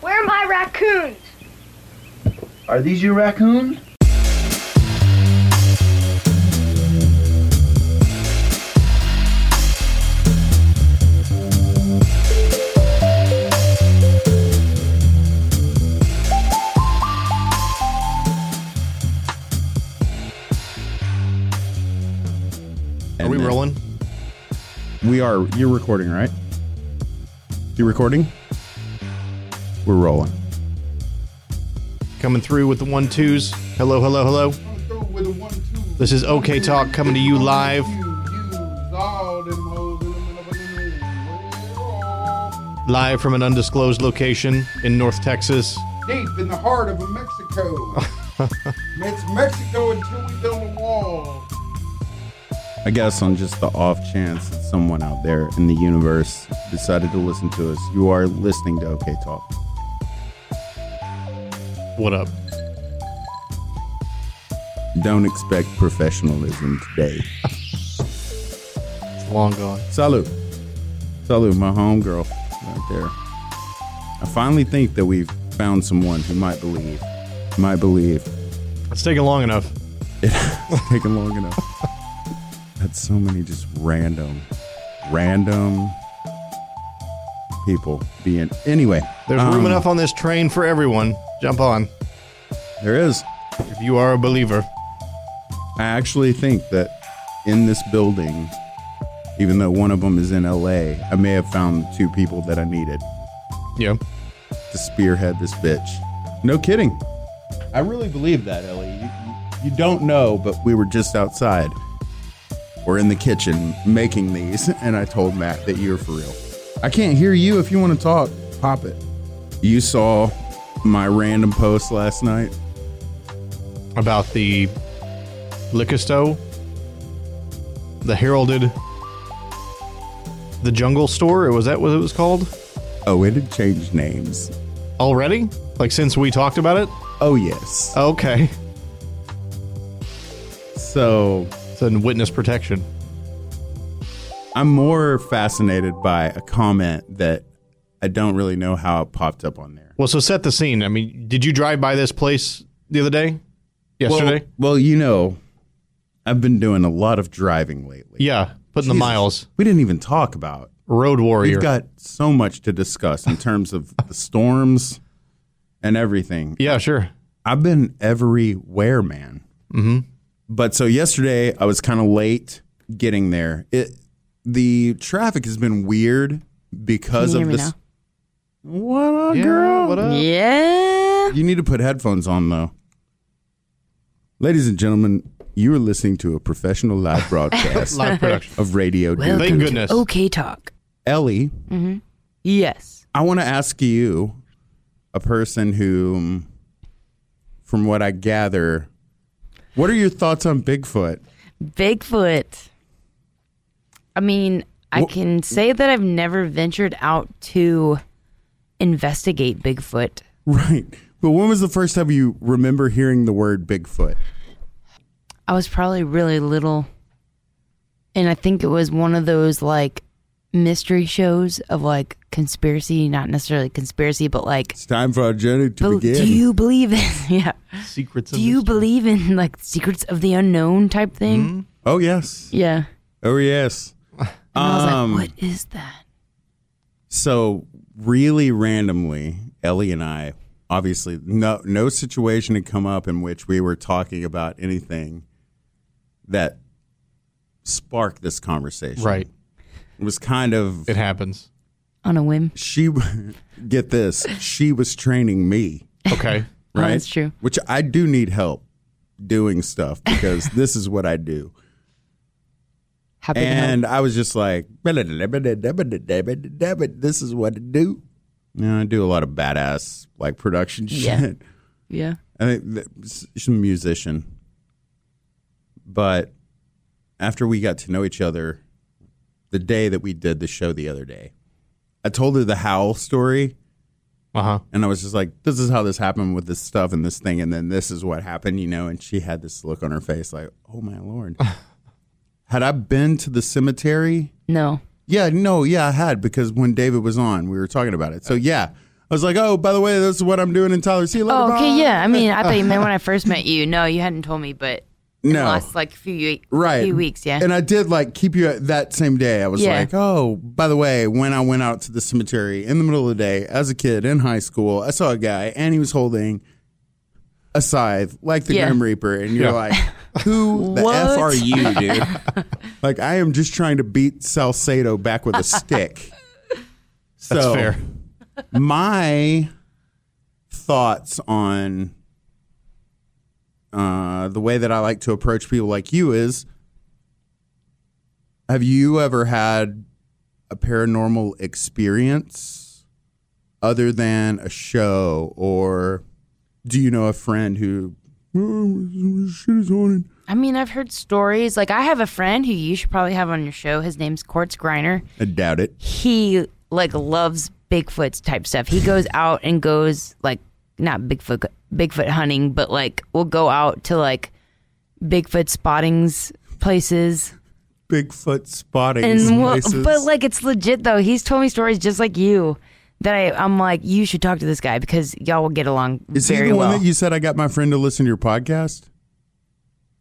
Where are my raccoons? Are these your raccoons? Are we rolling? We are. You're recording, right? You recording? We're rolling. Coming through with the 1-2s. Hello, hello, hello. This is OK Talk coming to you live. Live from an undisclosed location in North Texas. Deep in the heart of Mexico. It's Mexico until we build a wall. I guess on just the off chance that someone out there in the universe decided to listen to us, you are listening to OK Talk. What up? Don't expect professionalism today. It's long gone. Salud. Salud, my homegirl right there. I finally think that we've found someone who might believe. It's taken long enough. It's taken long enough. Had so many just random people being. Anyway, there's room enough on this train for everyone. Jump on. There is. If you are a believer. I actually think that in this building, even though one of them is in LA, I may have found two people that I needed. Yeah. To spearhead this bitch. No kidding. I really believe that, Ellie. You don't know, but we were just outside. We're in the kitchen making these, and I told Matt that you're for real. I can't hear you. If you want to talk, pop it. You saw my random post last night about the Lickisto, the heralded, the jungle store. Or was that what it was called? Oh, it had changed names already? Like since we talked about it? Oh, yes. Okay. So... and witness protection. I'm more fascinated by a comment that I don't really know how it popped up on there. Well, so set the scene. I mean, did you drive by this place the other day? Yesterday? Well, you know, I've been doing a lot of driving lately. Yeah, putting the miles. We didn't even talk about Road Warrior. We've got so much to discuss in terms of the storms and everything. Yeah, sure. I've been everywhere, man. Mm-hmm. But so yesterday, I was kind of late getting there. The traffic has been weird because of this. What up, girl? What up? Yeah. You need to put headphones on, though. Ladies and gentlemen, you are listening to a professional live broadcast of Radio Dude. Thank goodness. OK Talk. Ellie. Mm-hmm. Yes. I want to ask you, a person who, from what I gather... what are your thoughts on Bigfoot? Bigfoot. I mean, I can say that I've never ventured out to investigate Bigfoot. Right. But when was the first time you remember hearing the word Bigfoot? I was probably really little. And I think it was one of those like mystery shows of like conspiracy, not necessarily conspiracy, but like it's time for our journey to begin. Do you believe in secrets? Do you believe in like secrets of the unknown type thing? Mm-hmm. Oh yes, yeah. Oh yes. And I was like, what is that? So really randomly, Ellie and I, obviously, no situation had come up in which we were talking about anything that sparked this conversation. Right. It was kind of... It happens. On a whim. Get this. She was training me. Okay. Right? Oh, that's true. Which I do need help doing stuff because this is what I do. Happy and I was just like, this is what to do. You know, I do a lot of badass like production shit. Yeah. I think she's a musician. But after we got to know each other, the day that we did the show the other day, I told her the Howl story. Uh-huh. And I was just like, this is how this happened with this stuff and this thing. And then this is what happened, you know. And she had this look on her face like, oh, my Lord. Had I been to the cemetery? No. Yeah, I had, because when David was on, we were talking about it. So, yeah, I was like, oh, by the way, this is what I'm doing in Tyler. See you later. Oh, okay, yeah. I mean, I thought you meant when I first met you. No, you hadn't told me, but in the last, like, few weeks, yeah. And I did, like, keep you that same day. I was like, oh, by the way, when I went out to the cemetery in the middle of the day as a kid in high school, I saw a guy, and he was holding a scythe, like the Grim Reaper, and you're like... Who the F are you, dude? Like, I am just trying to beat Salcedo back with a stick. That's fair. My thoughts on the way that I like to approach people like you is, have you ever had a paranormal experience other than a show? Or do you know a friend who... Shit is on it. I mean, I've heard stories. Like, I have a friend who you should probably have on your show. His name's Quartz Griner. I doubt it. He, like, loves Bigfoot type stuff. He goes out and goes, like, not Bigfoot hunting, but, like, we'll go out to, like, Bigfoot spottings places. Bigfoot spottings places. But, like, it's legit, though. He's told me stories just like you. That I'm like, you should talk to this guy because y'all will get along very well. Is he the one that you said I got my friend to listen to your podcast?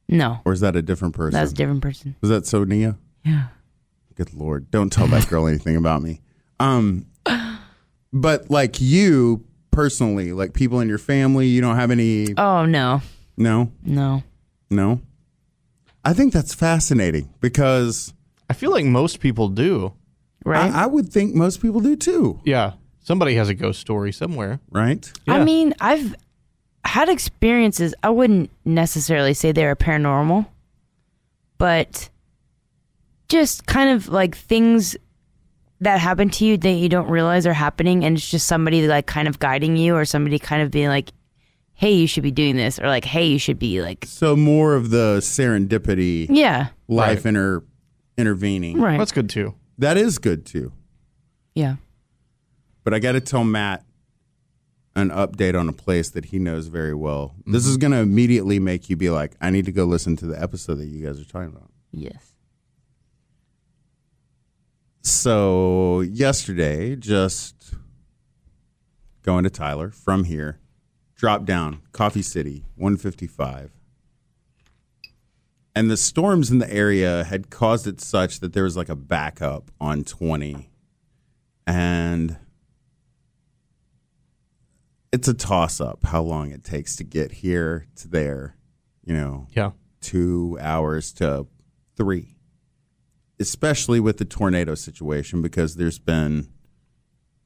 No. Or is that a different person? That's a different person. Was that Sonia? Yeah. Good Lord. Don't tell that girl anything about me. But like you personally, like people in your family, you don't have any... Oh, no. No? No. No? I think that's fascinating because... I feel like most people do. Right? I would think most people do too. Yeah. Somebody has a ghost story somewhere, right? Yeah. I mean, I've had experiences. I wouldn't necessarily say they're paranormal, but just kind of like things that happen to you that you don't realize are happening, and it's just somebody like kind of guiding you, or somebody kind of being like, "Hey, you should be doing this," or like, "Hey, you should be like." So more of the serendipity, life intervening, right? That's good too. That is good too. Yeah. But I got to tell Matt an update on a place that he knows very well. Mm-hmm. This is going to immediately make you be like, I need to go listen to the episode that you guys are talking about. Yes. So yesterday, just going to Tyler from here, drop down, Coffee City, 155. And the storms in the area had caused it such that there was like a backup on 20. And it's a toss-up how long it takes to get here to there. You know, 2 hours to 3. Especially with the tornado situation, because there's been...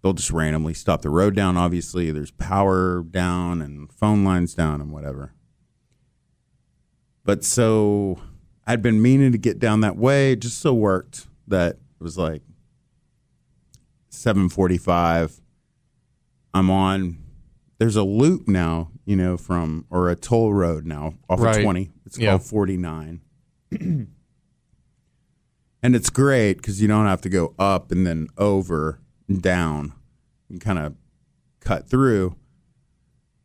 They'll just randomly stop the road down, obviously. There's power down and phone lines down and whatever. But so I'd been meaning to get down that way. It just so worked that it was like 7:45. I'm on. There's a loop now, you know, or a toll road now off of 20. It's called 49. And it's great because you don't have to go up and then over and down. You kind of cut through.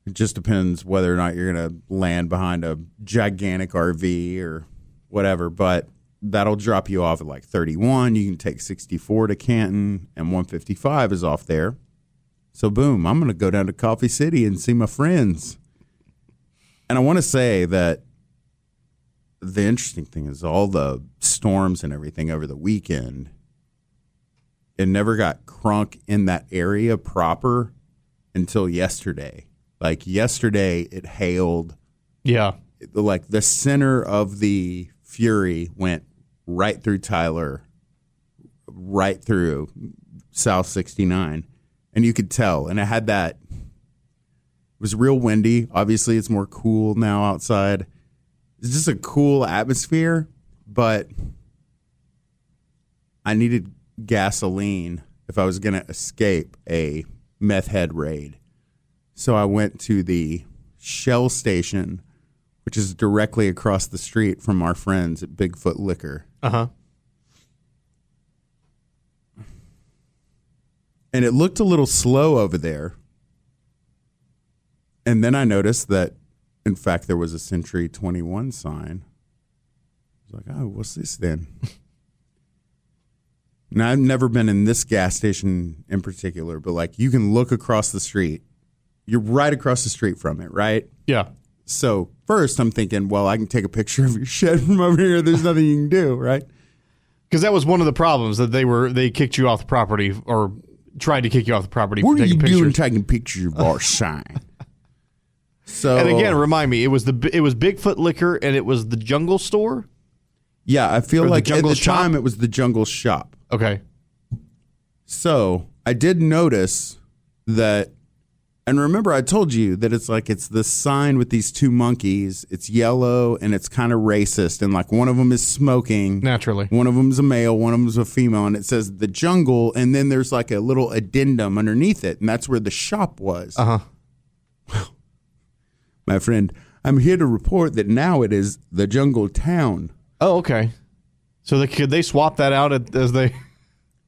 It just depends whether or not you're going to land behind a gigantic RV or whatever. But that'll drop you off at like 31. You can take 64 to Canton, and 155 is off there. So, boom, I'm going to go down to Coffee City and see my friends. And I want to say that the interesting thing is all the storms and everything over the weekend, it never got crunk in that area proper until yesterday. Like, yesterday, it hailed. Yeah. Like, the center of the fury went right through Tyler, right through South 69. And you could tell. And it had that. It was real windy. Obviously, it's more cool now outside. It's just a cool atmosphere. But I needed gasoline if I was going to escape a meth head raid. So I went to the Shell station, which is directly across the street from our friends at Bigfoot Liquor. Uh-huh. And it looked a little slow over there. And then I noticed that, in fact, there was a Century 21 sign. I was like, oh, what's this then? Now, I've never been in this gas station in particular, but, like, you can look across the street. You're right across the street from it, right? Yeah. So, first, I'm thinking, well, I can take a picture of your shed from over here. There's nothing you can do, right? Because that was one of the problems, that they kicked you off the property, or tried to kick you off the property. What are you doing taking pictures of our sign? So, and again, remind me, it was Bigfoot Liquor, and it was the Jungle Store? Yeah, I feel like at the time it was the Jungle Shop. Okay. So I did notice that, and remember I told you that it's like it's this sign with these two monkeys. It's yellow, and it's kind of racist, and like one of them is smoking. Naturally. One of them is a male, one of them is a female, and it says the Jungle, and then there's like a little addendum underneath it, and that's where the shop was. Uh-huh. My friend, I'm here to report that now it is the Jungle Town. Oh, okay. So could they swap that out as they?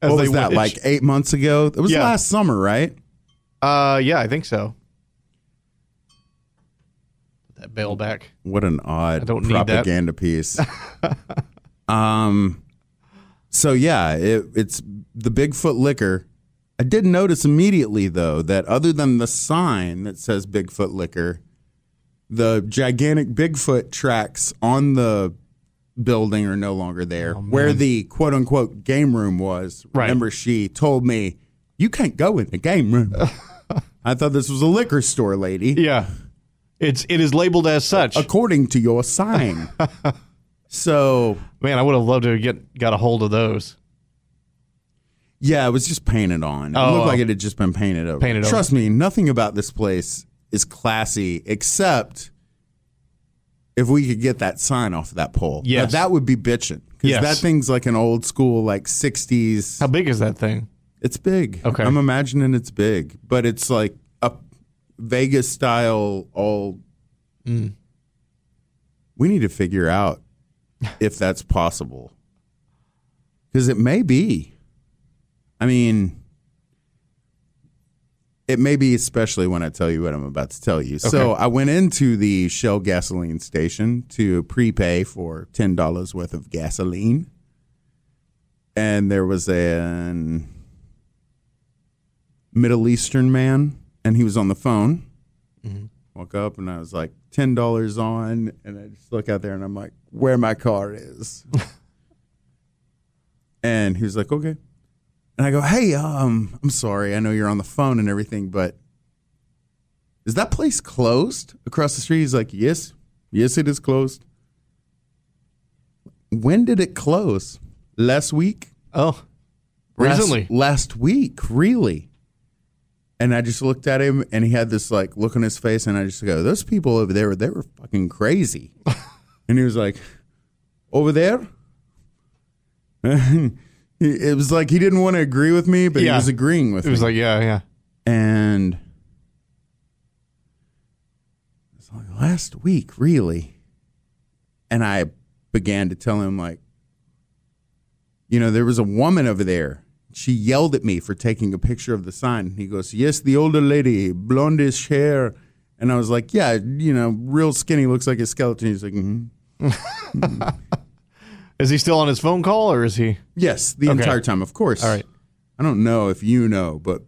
As what was they that, wish? Like 8 months ago? It was last summer, right? Yeah, I think so. Put that bail back. What an odd propaganda piece. So yeah, it's the Bigfoot Liquor. I did notice immediately though that other than the sign that says Bigfoot Liquor, the gigantic Bigfoot tracks on the building are no longer there. Oh, where the quote unquote game room was. Right. Remember, she told me, you can't go in the game room. I thought this was a liquor store, lady. Yeah. It is labeled as such. According to your sign. So, man, I would have loved to have got a hold of those. Yeah, it was just painted on. It looked like it had just been painted over. Trust me, nothing about this place is classy except if we could get that sign off of that pole. Yeah, that would be bitching. Because that thing's like an old school, like 60s. How big is that thing? It's big. Okay. I'm imagining it's big. But it's like a Vegas style all. Mm. We need to figure out if that's possible. Because it may be. I mean, it may be, especially when I tell you what I'm about to tell you. Okay. So I went into the Shell gasoline station to prepay for $10 worth of gasoline. And there was a Middle Eastern man, and he was on the phone. Mm-hmm. Walk up, and I was like, $10 on. And I just look out there, and I'm like, where my car is. And he was like, okay. And I go, hey, I'm sorry. I know you're on the phone and everything, but is that place closed across the street? He's like, yes. Yes, it is closed. When did it close? Last week? Oh, recently. Last week, really? And I just looked at him, and he had this, like, look on his face, and I just go, those people over there, they were fucking crazy. And he was like, over there? It was like he didn't want to agree with me, but he was agreeing with me. It was like, yeah. And it was like last week, really. And I began to tell him, like, you know, there was a woman over there. She yelled at me for taking a picture of the sign. And he goes, yes, the older lady, blondish hair. And I was like, yeah, you know, real skinny, looks like a skeleton. He's like, mm-hmm. Is he still on his phone call, or is he? Yes, the entire time, of course. All right. I don't know if you know, but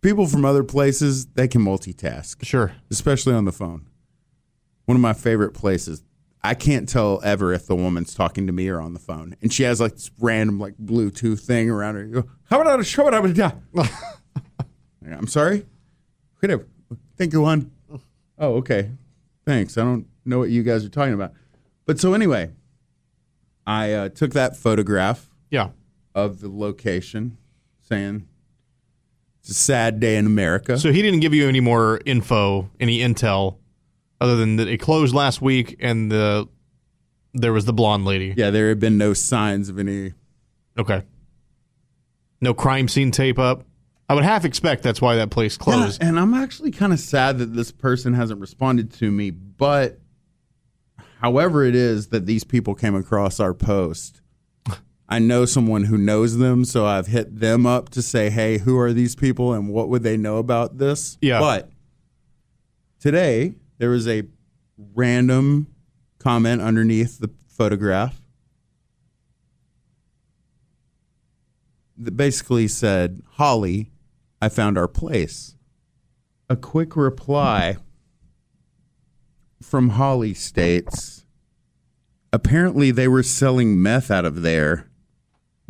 people from other places, they can multitask. Sure. Especially on the phone. One of my favorite places. I can't tell ever if the woman's talking to me or on the phone. And she has like this random like Bluetooth thing around her. You go, how about I show it? I'm sorry? Thank you, hon. Oh, okay. Thanks. I don't know what you guys are talking about. But so anyway, I took that photograph of the location saying it's a sad day in America. So he didn't give you any more info, any intel? Other than that, it closed last week, and there was the blonde lady. Yeah, there had been no signs of any. Okay. No crime scene tape up. I would half expect that's why that place closed. Yeah, and I'm actually kind of sad that this person hasn't responded to me, but however it is that these people came across our post, I know someone who knows them, so I've hit them up to say, hey, who are these people, and what would they know about this? Yeah. But today, there was a random comment underneath the photograph that basically said, Holly, I found our place. A quick reply from Holly states, apparently they were selling meth out of there.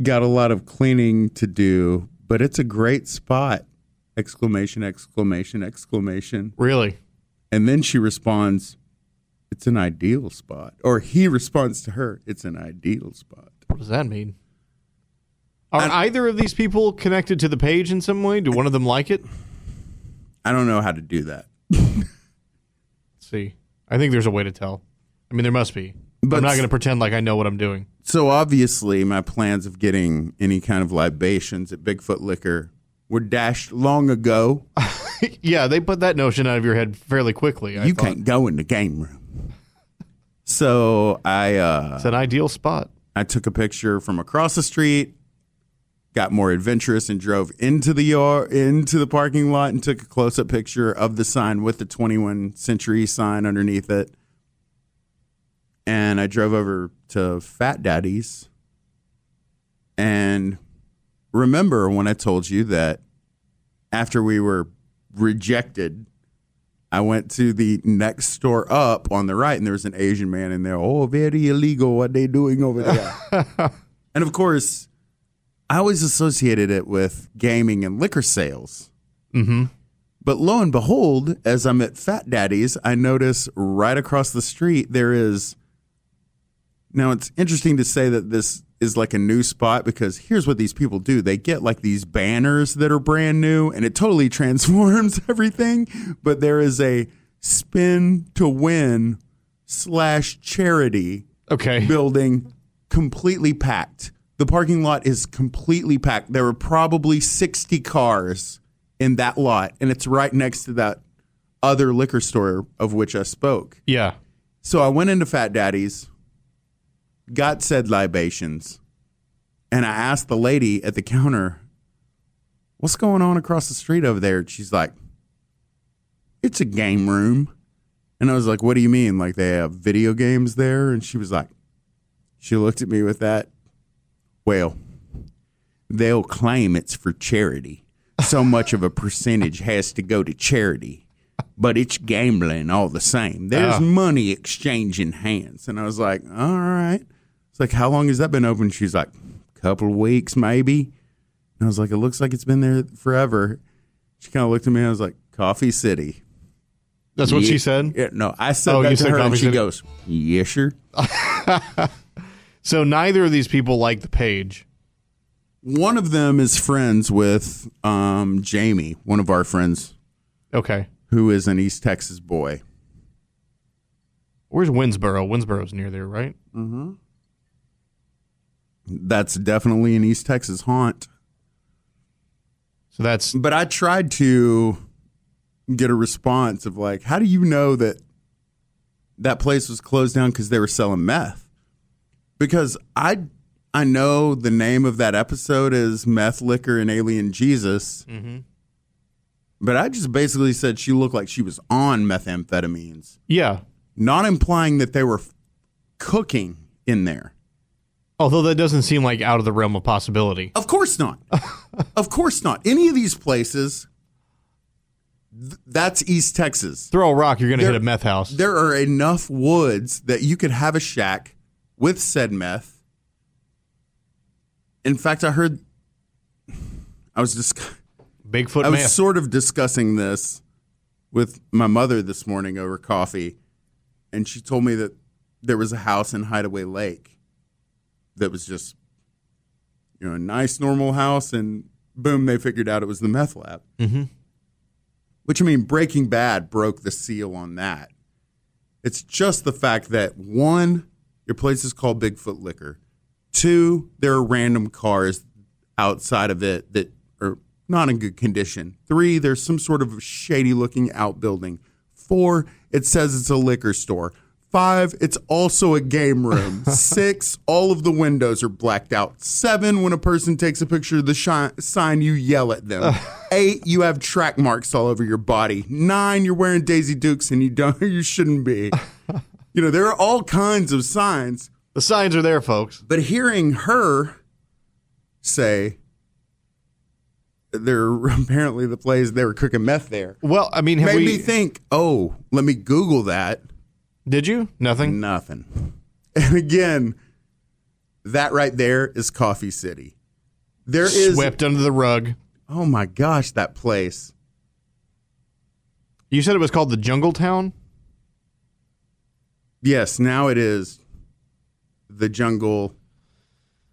Got a lot of cleaning to do, but it's a great spot. Exclamation, exclamation, exclamation. Really? And then she responds, it's an ideal spot. Or he responds to her, it's an ideal spot. What does that mean? Are either of these people connected to the page in some way? Do one of them like it? I don't know how to do that. Let's see. I think there's a way to tell. I mean, there must be. But I'm not going to pretend like I know what I'm doing. So obviously my plans of getting any kind of libations at Bigfoot Liquor were dashed long ago. Yeah, they put that notion out of your head fairly quickly. I thought. Can't go in the game room. So I... it's an ideal spot. I took a picture from across the street, got more adventurous, and drove into the parking lot and took a close-up picture of the sign with the 21st century sign underneath it. And I drove over to Fat Daddy's. And remember when I told you that after we were rejected, I went to the next store up on the right, and there was an Asian man in there. Oh, very illegal what they doing over there. And of course, I always associated it with gaming and liquor sales. Mm-hmm. But lo and behold, as I'm at Fat Daddy's, I notice right across the street there is... Now, it's interesting to say that this is like a new spot, because here's what these people do. They get like these banners that are brand new, and it totally transforms everything. But there is a spin to win / charity building completely packed. The parking lot is completely packed. There were probably 60 cars in that lot, and it's right next to that other liquor store of which I spoke. Yeah. So I went into Fat Daddy's, got said libations, and I asked the lady at the counter, what's going on across the street over there? And she's like, it's a game room. And I was like, what do you mean? Like, they have video games there? And she was like, she looked at me with that, well, they'll claim it's for charity. So much of a percentage has to go to charity, but it's gambling all the same. There's money exchanging hands. And I was like, all right. It's like, how long has that been open? She's like, a couple of weeks, maybe. And I was like, it looks like it's been there forever. She kind of looked at me, and I was like, Coffee City. That's what she said? Yeah, no, I said that to her, and she goes, yes, sure. So neither of these people like the page. One of them is friends with Jamie, one of our friends. Okay. Who is an East Texas boy. Where's Winsboro? Winsboro's near there, right? Mm-hmm. That's definitely an East Texas haunt. But I tried to get a response of like, how do you know that place was closed down because they were selling meth? Because I know the name of that episode is Meth, Liquor, and Alien Jesus. Mm-hmm. But I just basically said she looked like she was on methamphetamines. Yeah. Not implying that they were cooking in there. Although that doesn't seem like out of the realm of possibility. Of course not. Of course not. Any of these places, that's East Texas. Throw a rock, you're going to hit a meth house. There are enough woods that you could have a shack with said meth. In fact, I heard... Bigfoot. I was sort of discussing this with my mother this morning over coffee, and she told me that there was a house in Hideaway Lake that was just, you know, a nice normal house, and boom, they figured out it was the meth lab. Mm-hmm. Which, I mean, Breaking Bad broke the seal on that. It's just the fact that, one, your place is called Bigfoot Liquor. Two, there are random cars outside of it that are not in good condition. Three, there's some sort of shady-looking outbuilding. Four, it says it's a liquor store. Five, it's also a game room. Six, all of the windows are blacked out. Seven, when a person takes a picture of the sign, you yell at them. Eight, you have track marks all over your body. Nine, you're wearing Daisy Dukes and you shouldn't be. You know, there are all kinds of signs. The signs are there, folks. But hearing her say... They're apparently the place they were cooking meth there. Well, I mean, made me think, oh, let me Google that. Did you? Nothing? Nothing. And again, that right there is Coffee City. There is swept under the rug. Oh my gosh, that place. You said it was called the Jungle Town? Yes, now it is the Jungle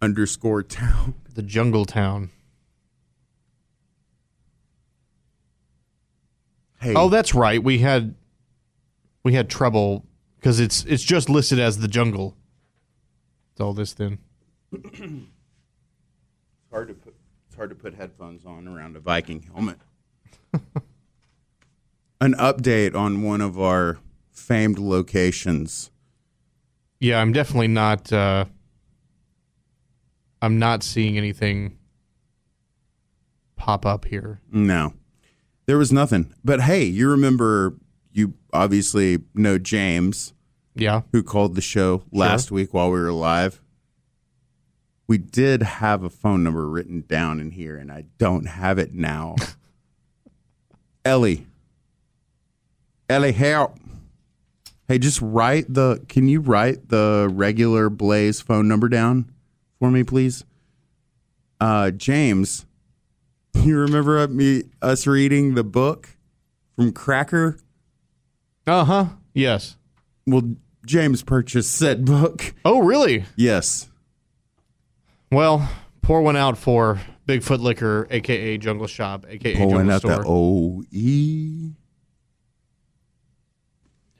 _Town. The Jungle Town. Hey. Oh, that's right. We had trouble because it's just listed as the Jungle. It's all this thin. It's hard to put headphones on around a Viking helmet. An update on one of our famed locations. Yeah, I'm definitely not. I'm not seeing anything pop up here. No. There was nothing. But hey, you remember, you obviously know James. Yeah. Who called the show last week while we were live. We did have a phone number written down in here, and I don't have it now. Ellie, help. Hey, just can you write the regular Blaze phone number down for me, please? James. You remember us reading the book from Cracker? Uh-huh. Yes. Well, James purchased said book. Oh, really? Yes. Well, pour one out for Bigfoot Liquor, a.k.a. Jungle Shop, a.k.a. Jungle Store. Pulling out the O-E.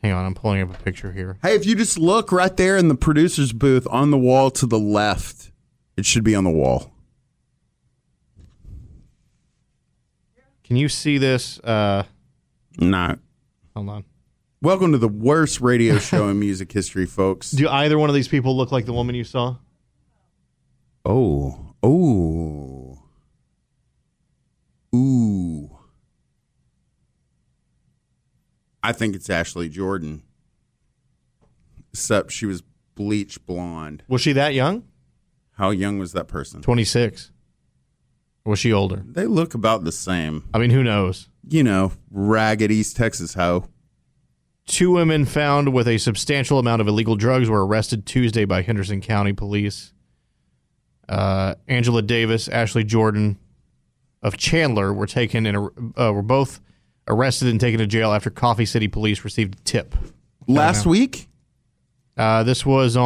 Hang on, I'm pulling up a picture here. Hey, if you just look right there in the producer's booth on the wall to the left, it should be on the wall. Can you see this? No. Hold on. Welcome to the worst radio show in music history, folks. Do either one of these people look like the woman you saw? Oh. Ooh. I think it's Ashley Jordan. Except she was bleach blonde. Was she that young? How young was that person? 26. Or was she older? They look about the same. I mean, who knows? You know, ragged East Texas hoe. Two women found with a substantial amount of illegal drugs were arrested Tuesday by Henderson County Police. Angela Davis, Ashley Jordan of Chandler were taken and were both arrested and taken to jail after Coffee City Police received a tip. Last week? This was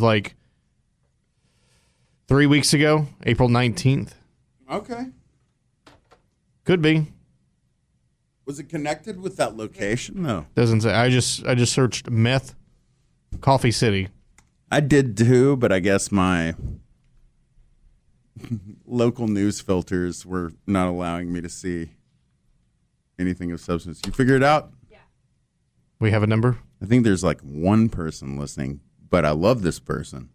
like 3 weeks ago, April 19th. Okay. Could be. Was it connected with that location, though? Doesn't say. I just searched meth, Coffee City. I did too, but I guess my local news filters were not allowing me to see anything of substance. You figure it out? Yeah. We have a number? I think there's like one person listening, but I love this person.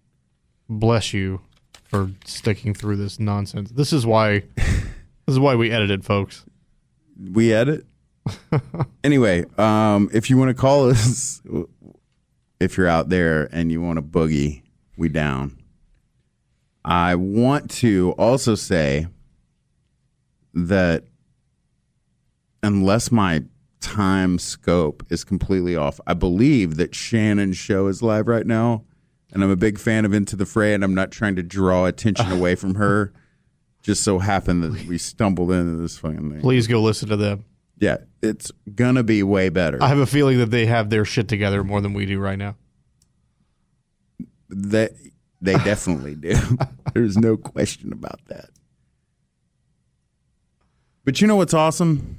Bless you. For sticking through this nonsense. This is why we edited, folks. We edit? Anyway, if you want to call us, if you're out there and you want to boogie, we down. I want to also say that unless my time scope is completely off, I believe that Shannon's show is live right now, and I'm a big fan of Into the Fray, and I'm not trying to draw attention away from her. Just so happened that we stumbled into this fucking thing. Please go listen to them. Yeah, it's going to be way better. I have a feeling that they have their shit together more than we do right now. They definitely do. There's no question about that. But you know what's awesome?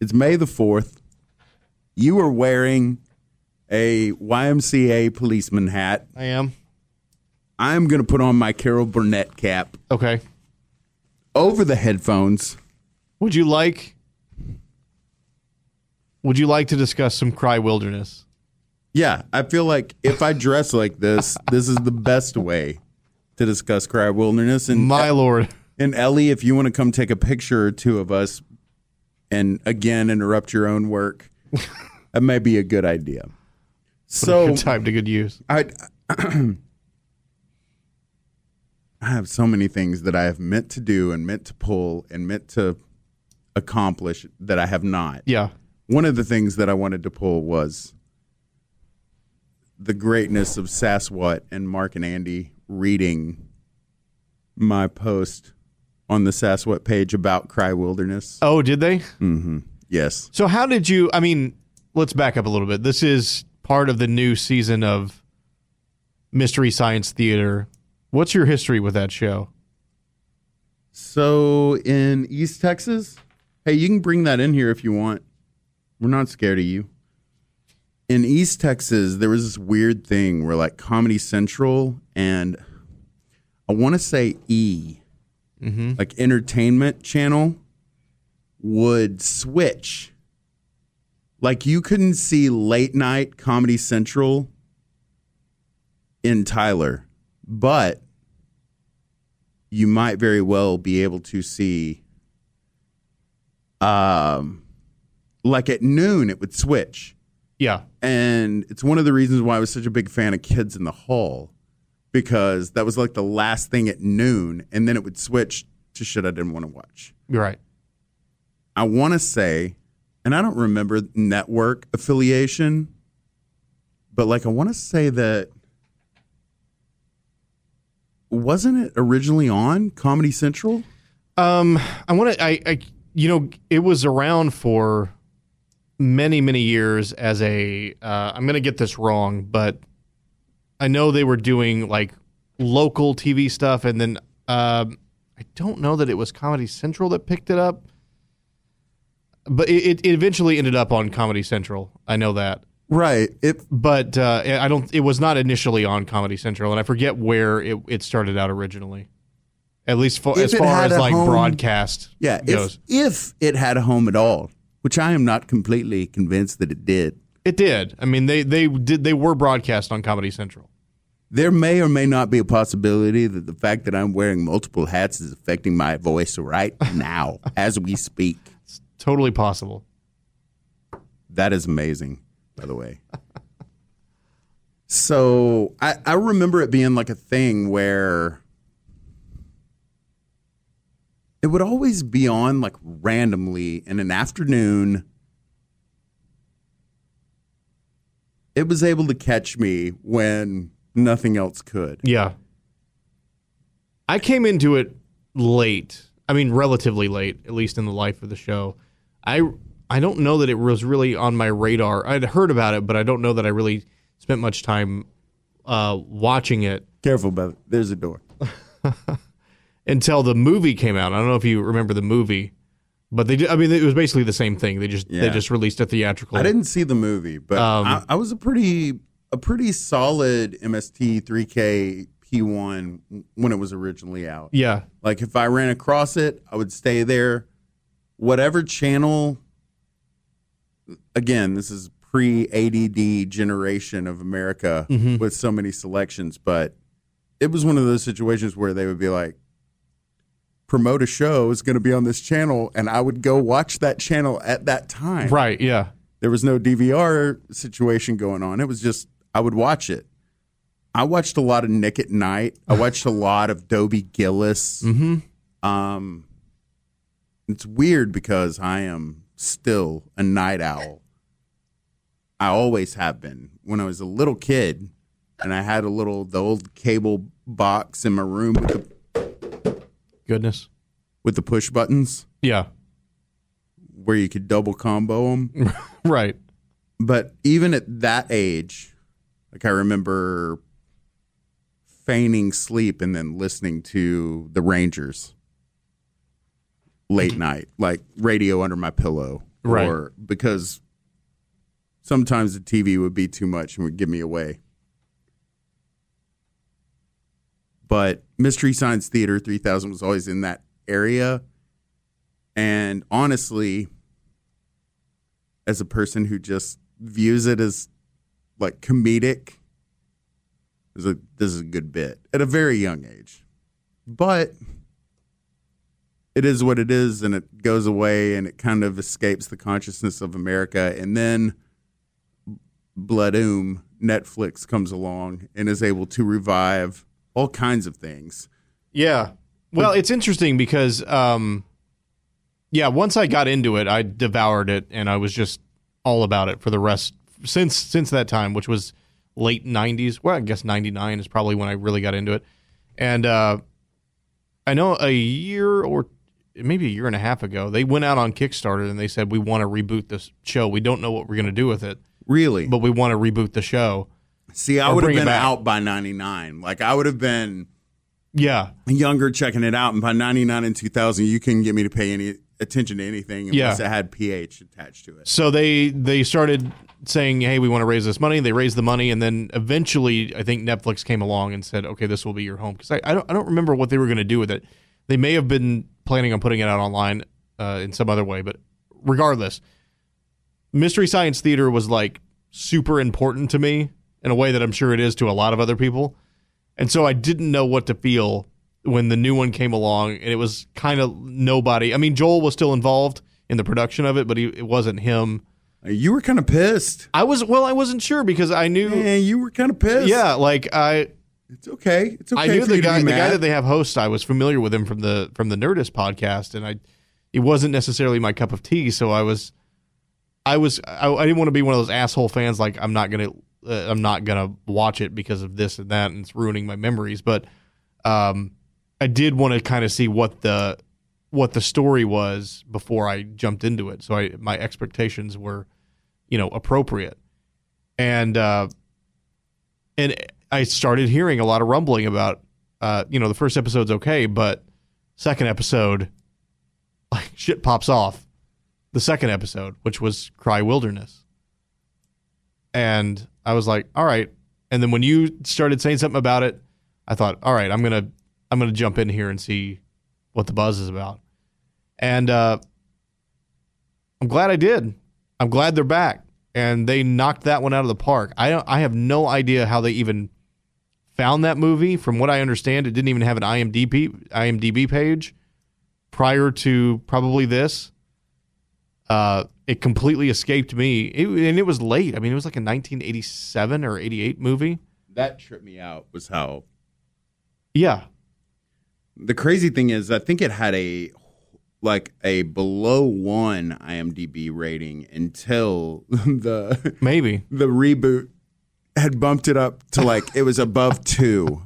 It's May the 4th. You are wearing a YMCA policeman hat. I am. I'm going to put on my Carol Burnett cap. Okay. Over the headphones. Would you like to discuss some Cry Wilderness? Yeah, I feel like if I dress like this, this is the best way to discuss Cry Wilderness. And my lord. And Ellie, if you want to come take a picture or two of us and, again, interrupt your own work, that may be a good idea. So good time to good use. I have so many things that I have meant to do and meant to pull and meant to accomplish that I have not. Yeah. One of the things that I wanted to pull was the greatness of Sasquatch and Mark and Andy reading my post on the Sasquatch page about Cry Wilderness. Oh, did they? Mm-hmm. Yes. So how did you, let's back up a little bit. This is part of the new season of Mystery Science Theater. What's your history with that show? So in East Texas, hey, you can bring that in here if you want. We're not scared of you. In East Texas, there was this weird thing where, like, Comedy Central and I want to say like Entertainment Channel would switch. Like, you couldn't see late night Comedy Central in Tyler, but you might very well be able to see, like, at noon it would switch. Yeah. And it's one of the reasons why I was such a big fan of Kids in the Hall, because that was like the last thing at noon, and then it would switch to shit I didn't want to watch. Right. I want to say, and I don't remember network affiliation, but, like, I want to say that wasn't it originally on Comedy Central? It was around for many, many years as a, I'm going to get this wrong, but I know they were doing, like, local TV stuff, and then I don't know that it was Comedy Central that picked it up, but it eventually ended up on Comedy Central. I know that. Right. It was not initially on Comedy Central, and I forget where it started out originally. At least as far as, like, broadcast goes. If it had a home at all. Which I am not completely convinced that it did. It did. I mean, they were broadcast on Comedy Central. There may or may not be a possibility that the fact that I'm wearing multiple hats is affecting my voice right now as we speak. It's totally possible. That is amazing, by the way. So I remember it being like a thing where it would always be on, like, randomly in an afternoon. It was able to catch me when nothing else could. Yeah. I came into it late. I mean, relatively late, at least in the life of the show. I don't know that it was really on my radar. I'd heard about it, but I don't know that I really spent much time watching it. Careful, brother. There's a door. Until the movie came out. I don't know if you remember the movie, but it was basically the same thing. They just released a theatrical. I didn't see the movie, but I was a pretty solid MST 3K P1 when it was originally out. Yeah. Like, if I ran across it, I would stay there. Whatever channel, again, this is pre-ADD generation of America with so many selections, but it was one of those situations where they would be like, promote a show is going to be on this channel, and I would go watch that channel at that time. Right, yeah. There was no DVR situation going on. It was just I would watch it. I watched a lot of Nick at Night. I watched a lot of Dobie Gillis. Mm-hmm. It's weird because I am still a night owl. I always have been. When I was a little kid, and I had the old cable box in my room with the push buttons. Yeah. Where you could double combo them. Right. But even at that age, like, I remember feigning sleep and then listening to the Rangers late night, like radio under my pillow. Right. Or because sometimes the TV would be too much and would give me away. But Mystery Science Theater 3000 was always in that area. And honestly, as a person who just views it as like comedic, this is a good bit at a very young age. But it is what it is, and it goes away, and it kind of escapes the consciousness of America. And then, bladoom, Netflix comes along and is able to revive all kinds of things. Yeah. Well, it's interesting because, yeah, once I got into it, I devoured it, and I was just all about it for the rest since that time, which was late 90s. Well, I guess 99 is probably when I really got into it. And I know a year or maybe a year and a half ago, they went out on Kickstarter, and they said, we want to reboot this show. We don't know what we're going to do with it. Really? But we want to reboot the show. See, I would have been out by 99. Like, I would have been younger checking it out. And by 99 and 2000, you couldn't get me to pay any attention to anything unless it had PH attached to it. So they started saying, hey, we want to raise this money. They raised the money, and then eventually I think Netflix came along and said, okay, this will be your home. Because I don't remember what they were going to do with it. They may have been planning on putting it out online in some other way, but regardless, Mystery Science Theater was like super important to me in a way that I'm sure it is to a lot of other people. And so I didn't know what to feel when the new one came along, and it was kind of nobody. I mean, Joel was still involved in the production of it, but it wasn't him. You were kind of pissed. I wasn't sure because I knew. Yeah, you were kind of pissed. Yeah, like it's okay. It's okay. I knew the guy that they have hosts. I was familiar with him from the Nerdist podcast, and it wasn't necessarily my cup of tea. So I didn't want to be one of those asshole fans. Like, I'm not gonna watch it because of this and that, and it's ruining my memories. But I did want to kind of see what the story was before I jumped into it. So my expectations were, appropriate. And I started hearing a lot of rumbling about, the first episode's okay, but second episode, like, shit pops off. The second episode, which was Cry Wilderness. And I was like, all right. And then when you started saying something about it, I thought, all right, I'm going to jump in here and see what the buzz is about. And I'm glad I did. I'm glad they're back. And they knocked that one out of the park. I have no idea how they even found that movie. From what I understand, it didn't even have an IMDb page prior to probably this. It completely escaped me. And it was late. I mean, it was like a 1987 or 88 movie. That tripped me out was how. Yeah. The crazy thing is, I think it had a below 1 IMDb rating until the reboot had bumped it up to like it was above 2.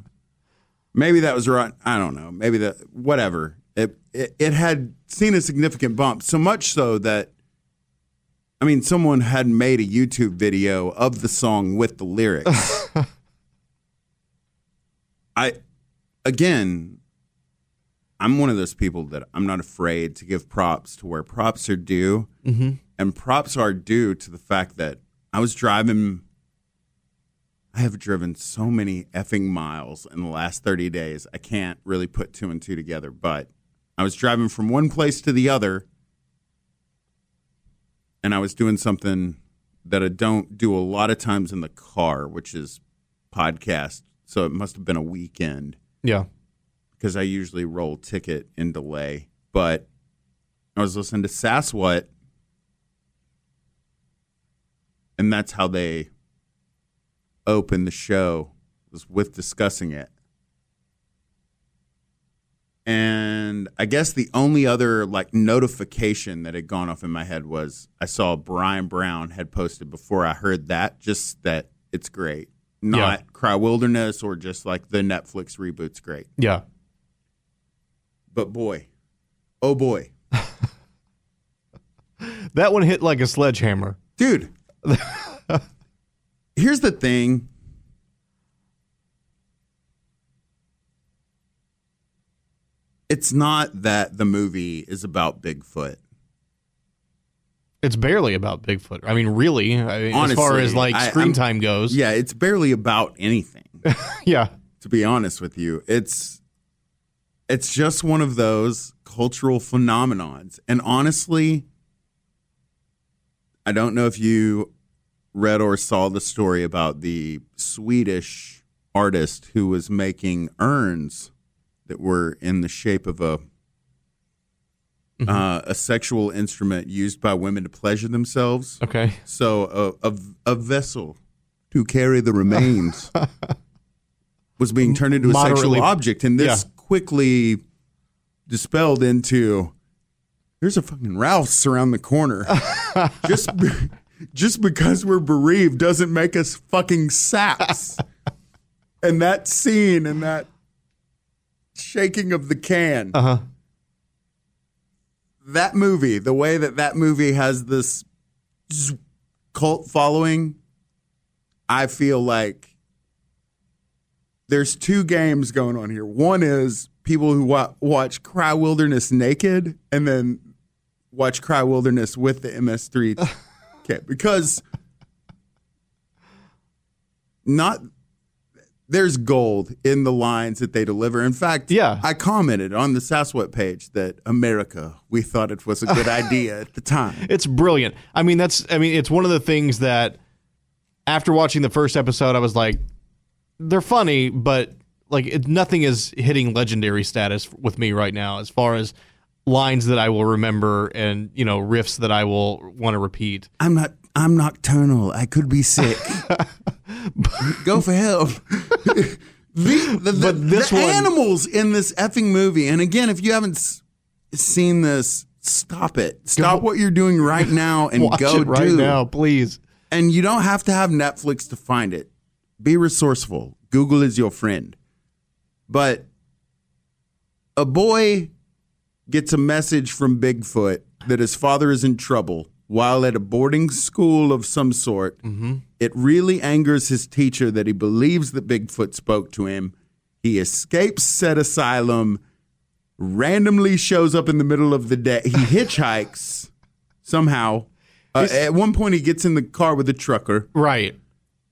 Maybe that was right. I don't know. Maybe whatever. It had seen a significant bump, so much so that, I mean, someone had made a YouTube video of the song with the lyrics. I'm one of those people that I'm not afraid to give props to where props are due. Mm-hmm. And props are due to the fact that I have driven so many effing miles in the last 30 days. I can't really put two and two together, but I was driving from one place to the other, and I was doing something that I don't do a lot of times in the car, which is podcast. So it must have been a weekend. Yeah. Because I usually roll ticket and delay. But I was listening to Sasswhat, and that's how they open the show was with discussing it. And I guess the only other like notification that had gone off in my head was I saw Brian Brown had posted before I heard that, just that it's great. Not Cry Wilderness or just like the Netflix reboot's great. Yeah. But boy, oh boy. That one hit like a sledgehammer. Dude. Here's the thing. It's not that the movie is about Bigfoot. It's barely about Bigfoot. I mean, really, honestly, as far as like screen time goes. Yeah, it's barely about anything. Yeah. To be honest with you, it's just one of those cultural phenomenons. And honestly, I don't know if you read or saw the story about the Swedish artist who was making urns that were in the shape of a sexual instrument used by women to pleasure themselves. Okay. So a vessel to carry the remains was being turned into a sexual object. And this quickly dispelled into, there's a fucking Ralph's around the corner. just because we're bereaved doesn't make us fucking saps. And that scene and that shaking of the can. Uh-huh. That movie, the way that movie has this cult following, I feel like there's two games going on here. One is people who watch Cry Wilderness naked and then watch Cry Wilderness with the MS3 kit. Because there's gold in the lines that they deliver. In fact, I commented on the Sasquatch page that America, we thought it was a good idea at the time. It's brilliant. I mean, it's one of the things that after watching the first episode, I was like, they're funny, but like nothing is hitting legendary status with me right now as far as lines that I will remember and, you know, riffs that I will want to repeat. I'm nocturnal. I could be sick. Go for help. The animals in this effing movie. And again, if you haven't seen this, stop it. Stop what you're doing right now and go it right now, please. And you don't have to have Netflix to find it. Be resourceful. Google is your friend. But a boy gets a message from Bigfoot that his father is in trouble. While at a boarding school of some sort, it really angers his teacher that he believes that Bigfoot spoke to him. He escapes said asylum, randomly shows up in the middle of the day. He hitchhikes somehow. At one point, he gets in the car with a trucker. Right.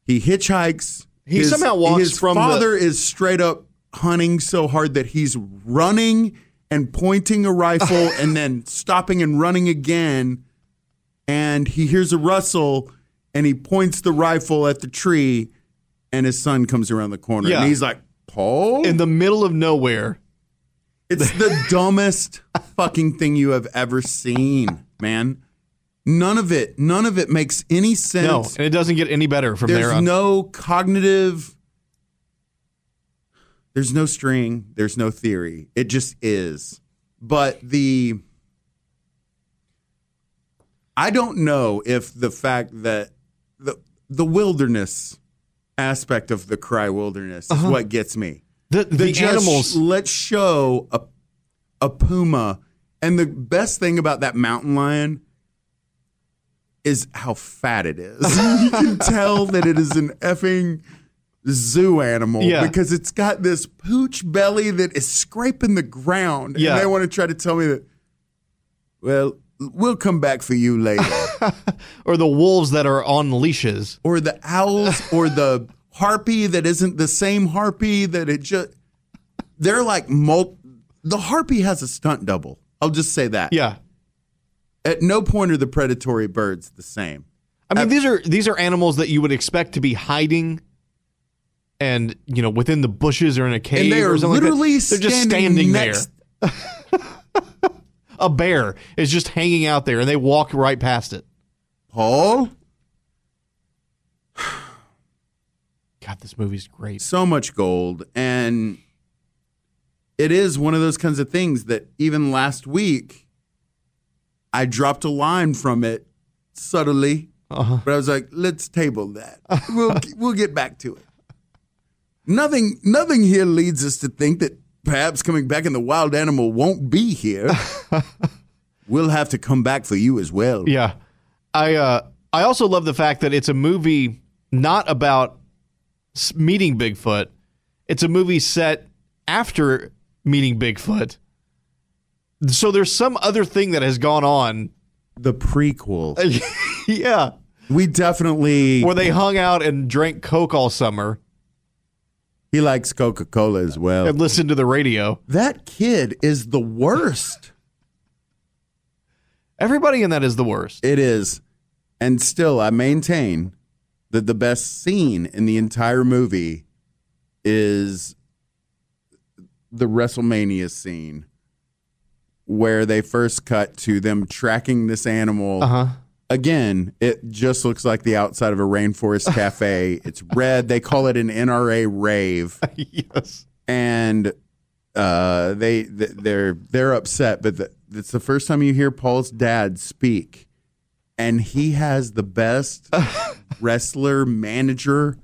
He hitchhikes. He somehow walks from the... His father is straight up hunting so hard that he's running and pointing a rifle and then stopping and running again. And he hears a rustle, and he points the rifle at the tree, and his son comes around the corner. Yeah. And he's like, Paul? In the middle of nowhere. It's the dumbest fucking thing you have ever seen, man. None of it makes any sense. No, and it doesn't get any better from there on. There's no cognitive. There's no string. There's no theory. It just is. But I don't know if the fact that the wilderness aspect of the Cry Wilderness is what gets me. The animals. Let's show a puma. And the best thing about that mountain lion is how fat it is. You can tell that it is an effing zoo animal because it's got this pooch belly that is scraping the ground. Yeah. And they want to try to tell me that, well, we'll come back for you later. Or the wolves that are on leashes. Or the owls or the harpy that isn't the same harpy that it just... They're like... The harpy has a stunt double. I'll just say that. Yeah. At no point are the predatory birds the same. I mean, these are animals that you would expect to be hiding and, you know, within the bushes or in a cave. And they are literally like standing there. A bear is just hanging out there, and they walk right past it. Paul? God, this movie's great. So much gold. And it is one of those kinds of things that even last week, I dropped a line from it subtly. Uh-huh. But I was like, let's table that. We'll get back to it. Nothing here leads us to think that perhaps coming back in the wild animal won't be here. We'll have to come back for you as well. Yeah. I also love the fact that it's a movie not about meeting Bigfoot. It's a movie set after meeting Bigfoot. So there's some other thing that has gone on. The prequel. Yeah. We definitely... Where they hung out and drank Coke all summer. He likes Coca-Cola as well. And listened to the radio. That kid is the worst. Everybody in that is the worst. It is. And still, I maintain that the best scene in the entire movie is the WrestleMania scene where they first cut to them tracking this animal. Uh-huh. Again, it just looks like the outside of a rainforest cafe. It's red. They call it an NRA rave. Yes. And they're upset, but it's the first time you hear Paul's dad speak. And he has the best wrestler manager.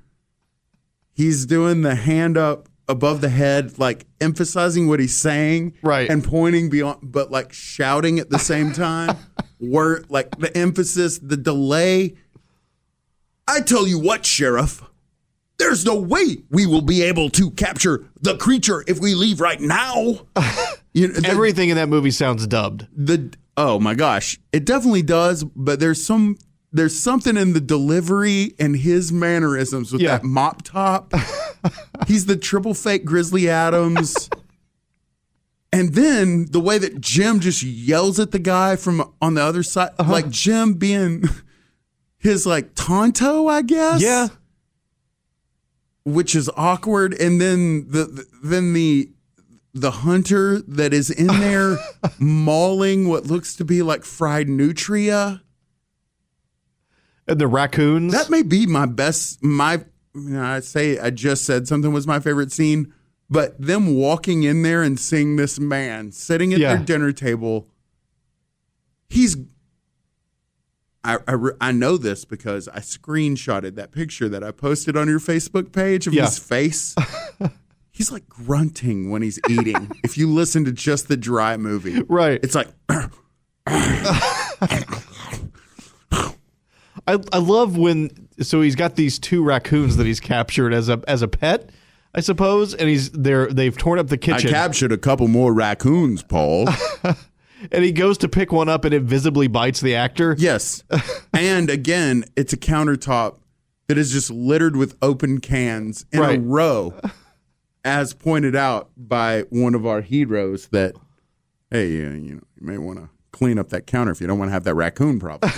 He's doing the hand up above the head, like emphasizing what he's saying, right, and pointing beyond, but like shouting at the same time. Word, like the emphasis, the delay. I tell you what, Sheriff, there's no way we will be able to capture the creature if we leave right now. Everything in that movie sounds dubbed. Oh my gosh, it definitely does. But there's something in the delivery and his mannerisms with that mop top. He's the triple fake Grizzly Adams. And then the way that Jim just yells at the guy from on the other side, uh-huh, like Jim being his like tonto, I guess. Yeah. Which is awkward. And then the hunter that is in there mauling what looks to be like fried nutria. And the raccoons. That may be my best. I just said something was my favorite scene. But them walking in there and seeing this man sitting at their dinner table, I know this because I screenshotted that picture that I posted on your Facebook page of his face. He's like grunting when he's eating. If you listen to just the Dry movie. Right. It's like. I love when. So he's got these two raccoons that he's captured as a pet, I suppose, and he's there. They've torn up the kitchen. I captured a couple more raccoons, Paul. And he goes to pick one up, and it visibly bites the actor. Yes. And again, it's a countertop that is just littered with open cans in a row, as pointed out by one of our heroes. That, hey, you may want to clean up that counter if you don't want to have that raccoon problem.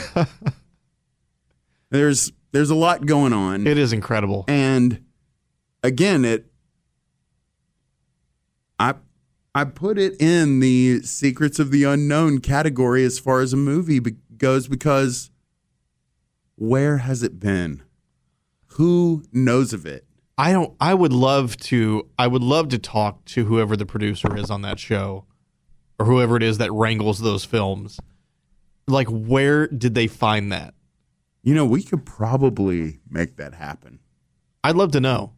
There's a lot going on. It is incredible, and. Again, I put it in the Secrets of the Unknown category as far as a movie goes, because where has it been? Who knows of it? I would love to talk to whoever the producer is on that show, or whoever it is that wrangles those films. Like, where did they find that? You know, we could probably make that happen. I'd love to know.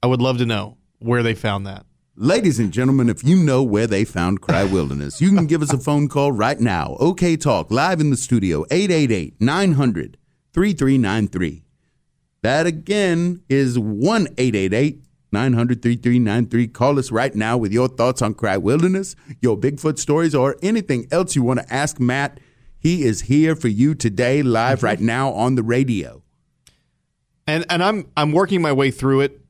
I would love to know where they found that. Ladies and gentlemen, if you know where they found Cry Wilderness, you can give us a phone call right now. OK Talk, live in the studio, 888-900-3393. That again is 1-888-900-3393. Call us right now with your thoughts on Cry Wilderness, your Bigfoot stories, or anything else you want to ask Matt. He is here for you today, live right now on the radio. And I'm working my way through it,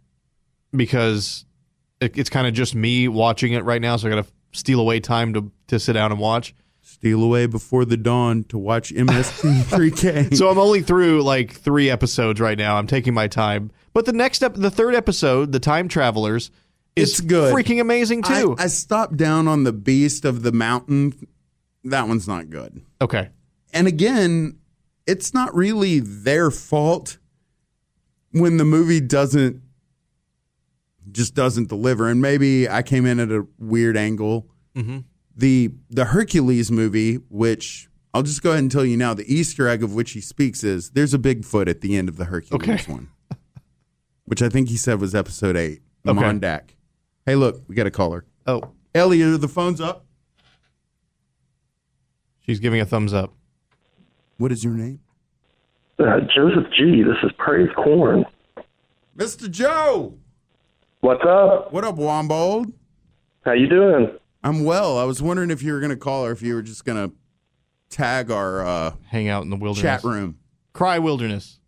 because it's kind of just me watching it right now, so I got to steal away time to sit down and watch. Steal away before the dawn to watch MST3K. So I'm only through like 3 episodes right now. I'm taking my time. But the next up, the third episode, The Time Travelers, is good. Freaking amazing too. I stopped down on The Beast of the Mountain. That one's not good. Okay. And again, it's not really their fault. when the movie just doesn't deliver, and maybe I came in at a weird angle. Mm-hmm. The Hercules movie, which I'll just go ahead and tell you now, the Easter egg of which he speaks is there's a Bigfoot at the end of the Hercules one, which I think he said was episode 8. I'm on deck. Hey, look, we got a caller. Oh, Ellie, are the phone's up? She's giving a thumbs up. What is your name? Joseph G. This is Praise Corn. Mr. Joe. What's up? What up, Wombold? How you doing? I'm well. I was wondering if you were going to call or if you were just going to tag our hang out in the wilderness chat room. Cry Wilderness.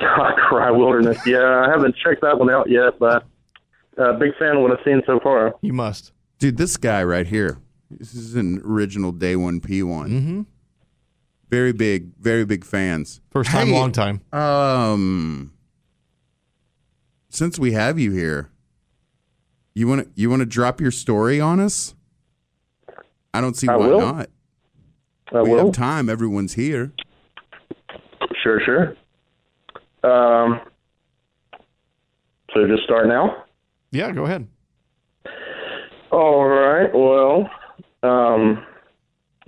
Cry Wilderness. Yeah, I haven't checked that one out yet, but big fan of what I've seen so far. You must. Dude, this guy right here. This is an original Day 1 P1. Mm-hmm. Very big fans. First time, long time. Since we have you here, you want to drop your story on us? I don't see why not. We have time. Everyone's here. Sure. So just start now? Yeah, go ahead. All right. Well,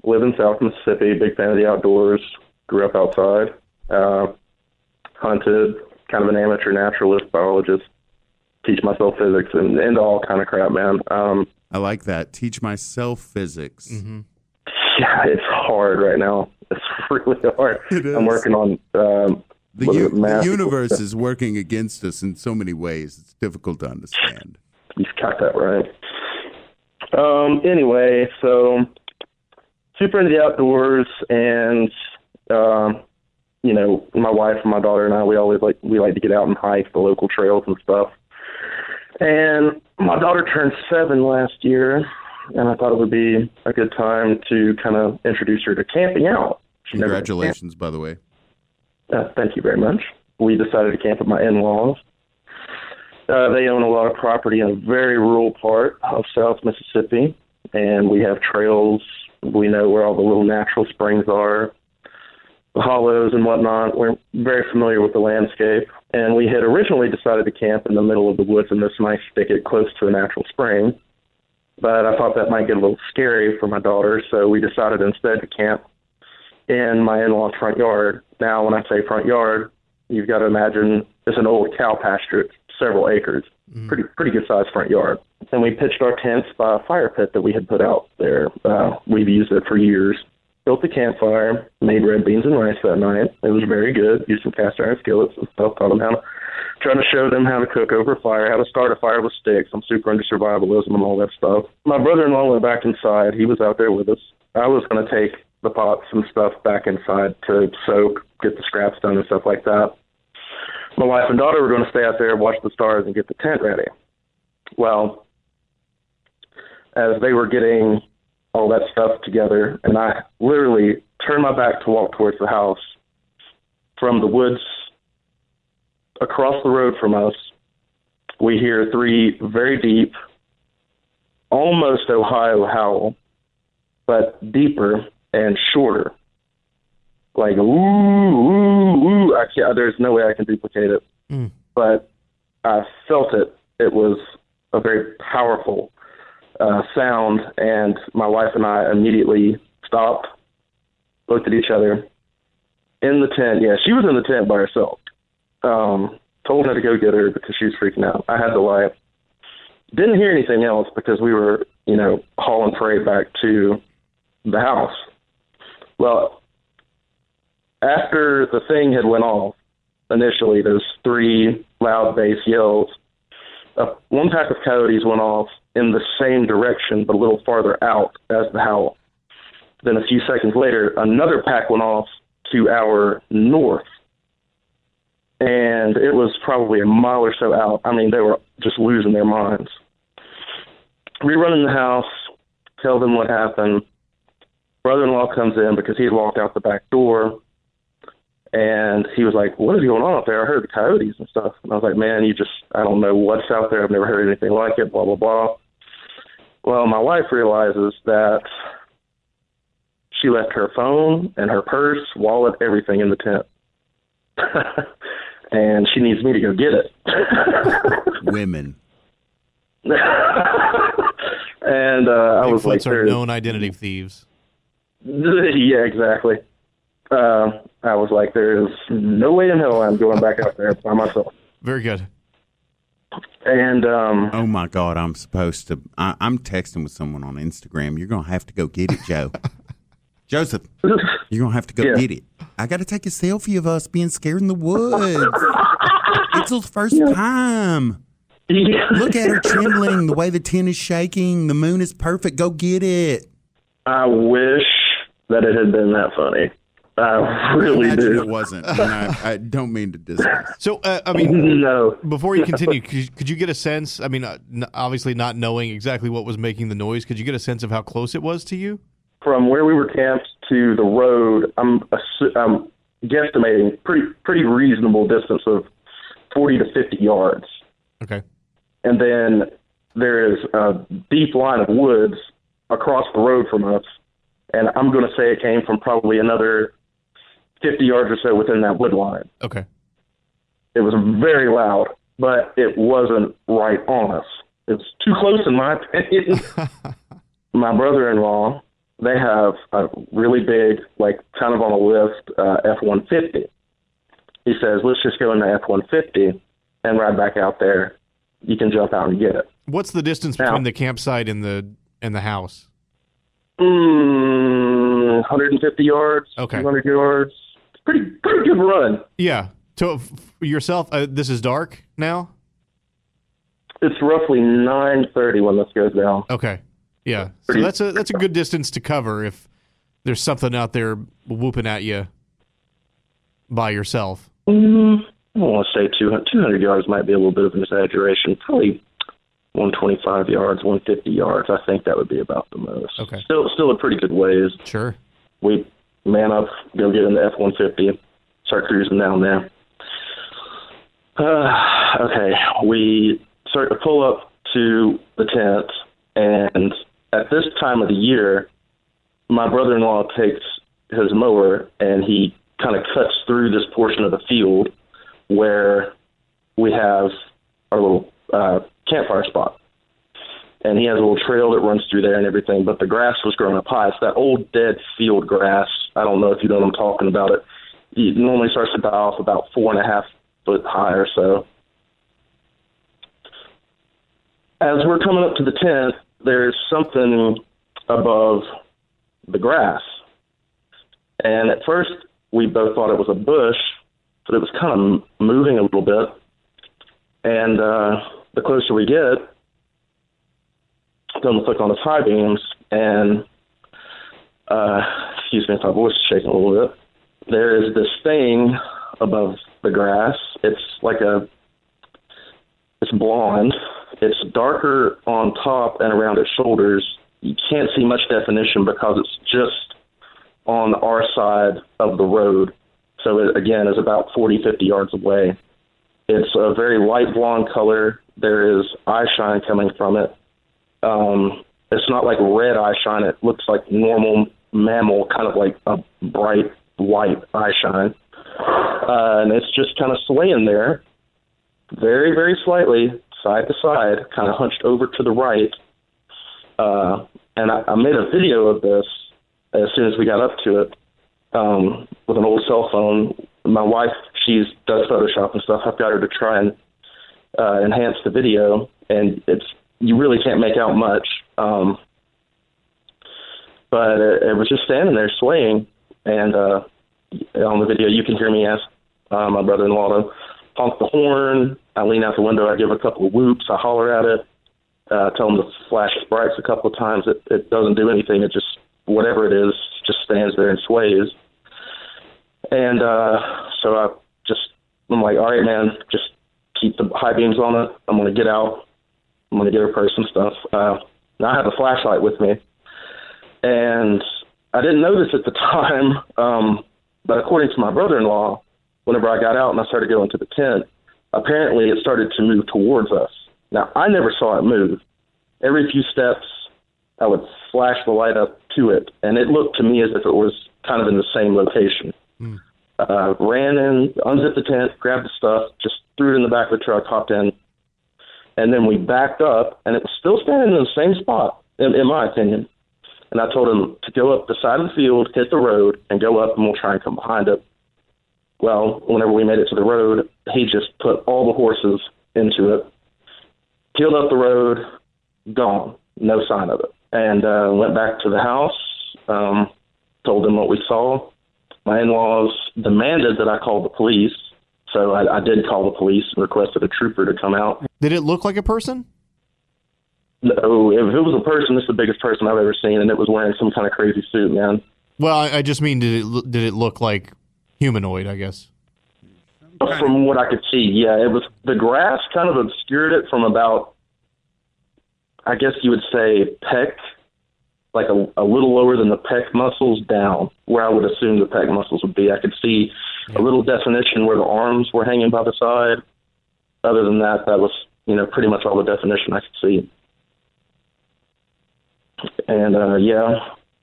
live in South Mississippi. Big fan of the outdoors. Grew up outside. Hunted. Kind of an amateur naturalist, biologist. Teach myself physics and all kind of crap, man. I like that. Teach myself physics. Mm-hmm. Yeah, it's hard right now. It's really hard. It is. I'm working on the universe is working against us in so many ways. It's difficult to understand. You've got that right. Anyway, so super into the outdoors, and you know, my wife and my daughter and I, we like to get out and hike the local trails and stuff. And my daughter turned 7 last year, and I thought it would be a good time to kind of introduce her to camping out. Congratulations, by the way. Thank you very much. We decided to camp at my in-laws. They own a lot of property in a very rural part of South Mississippi, and we have trails. We know where all the little natural springs are, the hollows and whatnot. We're very familiar with the landscape. And we had originally decided to camp in the middle of the woods in this nice thicket close to a natural spring. But I thought that might get a little scary for my daughter, so we decided instead to camp in my in-law's front yard. Now, when I say front yard, you've got to imagine it's an old cow pasture, several acres, pretty good-sized front yard. And we pitched our tents by a fire pit that we had put out there. We've used it for years. Built the campfire, made red beans and rice that night. It was very good. Used some cast iron skillets and stuff. Trying to show them how to cook over a fire, how to start a fire with sticks. I'm super into survivalism and all that stuff. My brother-in-law went back inside. He was out there with us. I was going to take the pots and stuff back inside to soak, get the scraps done and stuff like that. My wife and daughter were going to stay out there, watch the stars, and get the tent ready. Well, as they were getting all that stuff together, and I literally turned my back to walk towards the house. From the woods across the road from us, we hear 3 very deep, almost Ohio howl, but deeper and shorter. Like, ooh, ooh, ooh. There's no way I can duplicate it. Mm. But I felt it. It was a very powerful sound, and my wife and I immediately stopped, looked at each other in the tent. Yeah, she was in the tent by herself. Told her to go get her because she was freaking out. I had the light. Didn't hear anything else because we were, hauling prey back to the house. Well, after the thing had went off, initially those 3 loud bass yells, one pack of coyotes went off in the same direction, but a little farther out as the howl. Then a few seconds later, another pack went off to our north. And it was probably a mile or so out. I mean, they were just losing their minds. We run in the house, tell them what happened. Brother-in-law comes in because he had walked out the back door. And he was like, what is going on out there? I heard the coyotes and stuff. And I was like, man, I don't know what's out there. I've never heard anything like it, blah, blah, blah. Well, my wife realizes that she left her phone and her purse, wallet, everything in the tent. and she needs me to go get it. Women. And I was like, are known identity thieves. Yeah, exactly. I was like, there's no way in hell I'm going back out there by myself. Very good. And oh my God, I'm supposed to. I'm texting with someone on Instagram. You're gonna have to go get it, Joe. Joseph, you're gonna have to go get it. I gotta take a selfie of us being scared in the woods. It's his first time. Yeah. Look at her trembling. The way the tent is shaking. The moon is perfect. Go get it. I wish that it had been that funny. I really do. It wasn't. And I don't mean to dismiss. So, I mean, no. Before you continue, could you get a sense? I mean, obviously not knowing exactly what was making the noise, could you get a sense of how close it was to you? From where we were camped to the road, I'm guesstimating pretty reasonable distance of 40 to 50 yards. Okay. And then there is a deep line of woods across the road from us, and I'm going to say it came from probably another 50 yards or so within that wood line. Okay. It was very loud, but it wasn't right on us. It's too close, in my opinion. My brother-in-law, they have a really big, like, kind of on a lift, F-150. He says, let's just go in the F-150 and ride back out there. You can jump out and get it. What's the distance between the campsite and the house? 150 yards, okay. 200 yards. Pretty good run. Yeah. So yourself, this is dark now? It's roughly 9:30 when this goes down. Okay. Yeah. So that's a good distance to cover if there's something out there whooping at you by yourself. I don't want to say 200 yards might be a little bit of an exaggeration. Probably 125 yards, 150 yards. I think that would be about the most. Okay. Still a pretty good ways. Sure. We man up, go get in the F-150, start cruising down there. Okay. We start to pull up to the tent, and at this time of the year, my brother-in-law takes his mower, and he kind of cuts through this portion of the field where we have our little campfire spot, and he has a little trail that runs through there and everything, but the grass was growing up high. It's that old dead field grass. I don't know if you know what I'm talking about. It normally starts to die off about 4.5 foot high or so. As we're coming up to the tent, there's something above the grass, and at first we both thought it was a bush, but it was kind of moving a little bit, and the closer we get, it's almost like on the high beams, and, excuse me if my voice is shaking a little bit, there is this thing above the grass. It's blonde. It's darker on top and around its shoulders. You can't see much definition because it's just on our side of the road. So it, again, is about 40, 50 yards away. It's a very light blonde color. There is eye shine coming from it. It's not like red eye shine. It looks like normal mammal, kind of like a bright white eye shine. And it's just kind of swaying there, very, very slightly, side to side, kind of hunched over to the right. And I made a video of this as soon as we got up to it. With an old cell phone. My wife, she does Photoshop and stuff. I've got her to try and enhance the video, and you really can't make out much. But it was just standing there swaying, and on the video you can hear me ask my brother-in-law to honk the horn. I lean out the window. I give a couple of whoops. I holler at it. Tell him to flash its brights a couple of times. It doesn't do anything. It just, whatever it is, just stands there and sways. And so I'm like, all right, man, just keep the high beams on it. I'm going to get out. I'm going to get her purse and stuff. Now I have a flashlight with me. And I didn't know this at the time, but according to my brother-in-law, whenever I got out and I started going to the tent, apparently it started to move towards us. Now, I never saw it move. Every few steps, I would flash the light up to it, and it looked to me as if it was kind of in the same location. ran in, unzipped the tent, grabbed the stuff, just threw it in the back of the truck, hopped in. And then we backed up, and it was still standing in the same spot, in my opinion. And I told him to go up the side of the field, hit the road, and go up, and we'll try and come behind it. Well, whenever we made it to the road, he just put all the horses into it, peeled up the road, gone, no sign of it. And went back to the house, told them what we saw. My in-laws demanded that I call the police, so I did call the police and requested a trooper to come out. Did it look like a person? No, if it was a person, it's the biggest person I've ever seen, and it was wearing some kind of crazy suit, man. Well, I just mean, did it look like humanoid, I guess? From what I could see, yeah. It was, the grass kind of obscured it from about, I guess you would say, pec, like a little lower than the pec muscles down, where I would assume the pec muscles would be. I could see a little definition where the arms were hanging by the side. Other than that, that was, you know, pretty much all the definition I could see. And,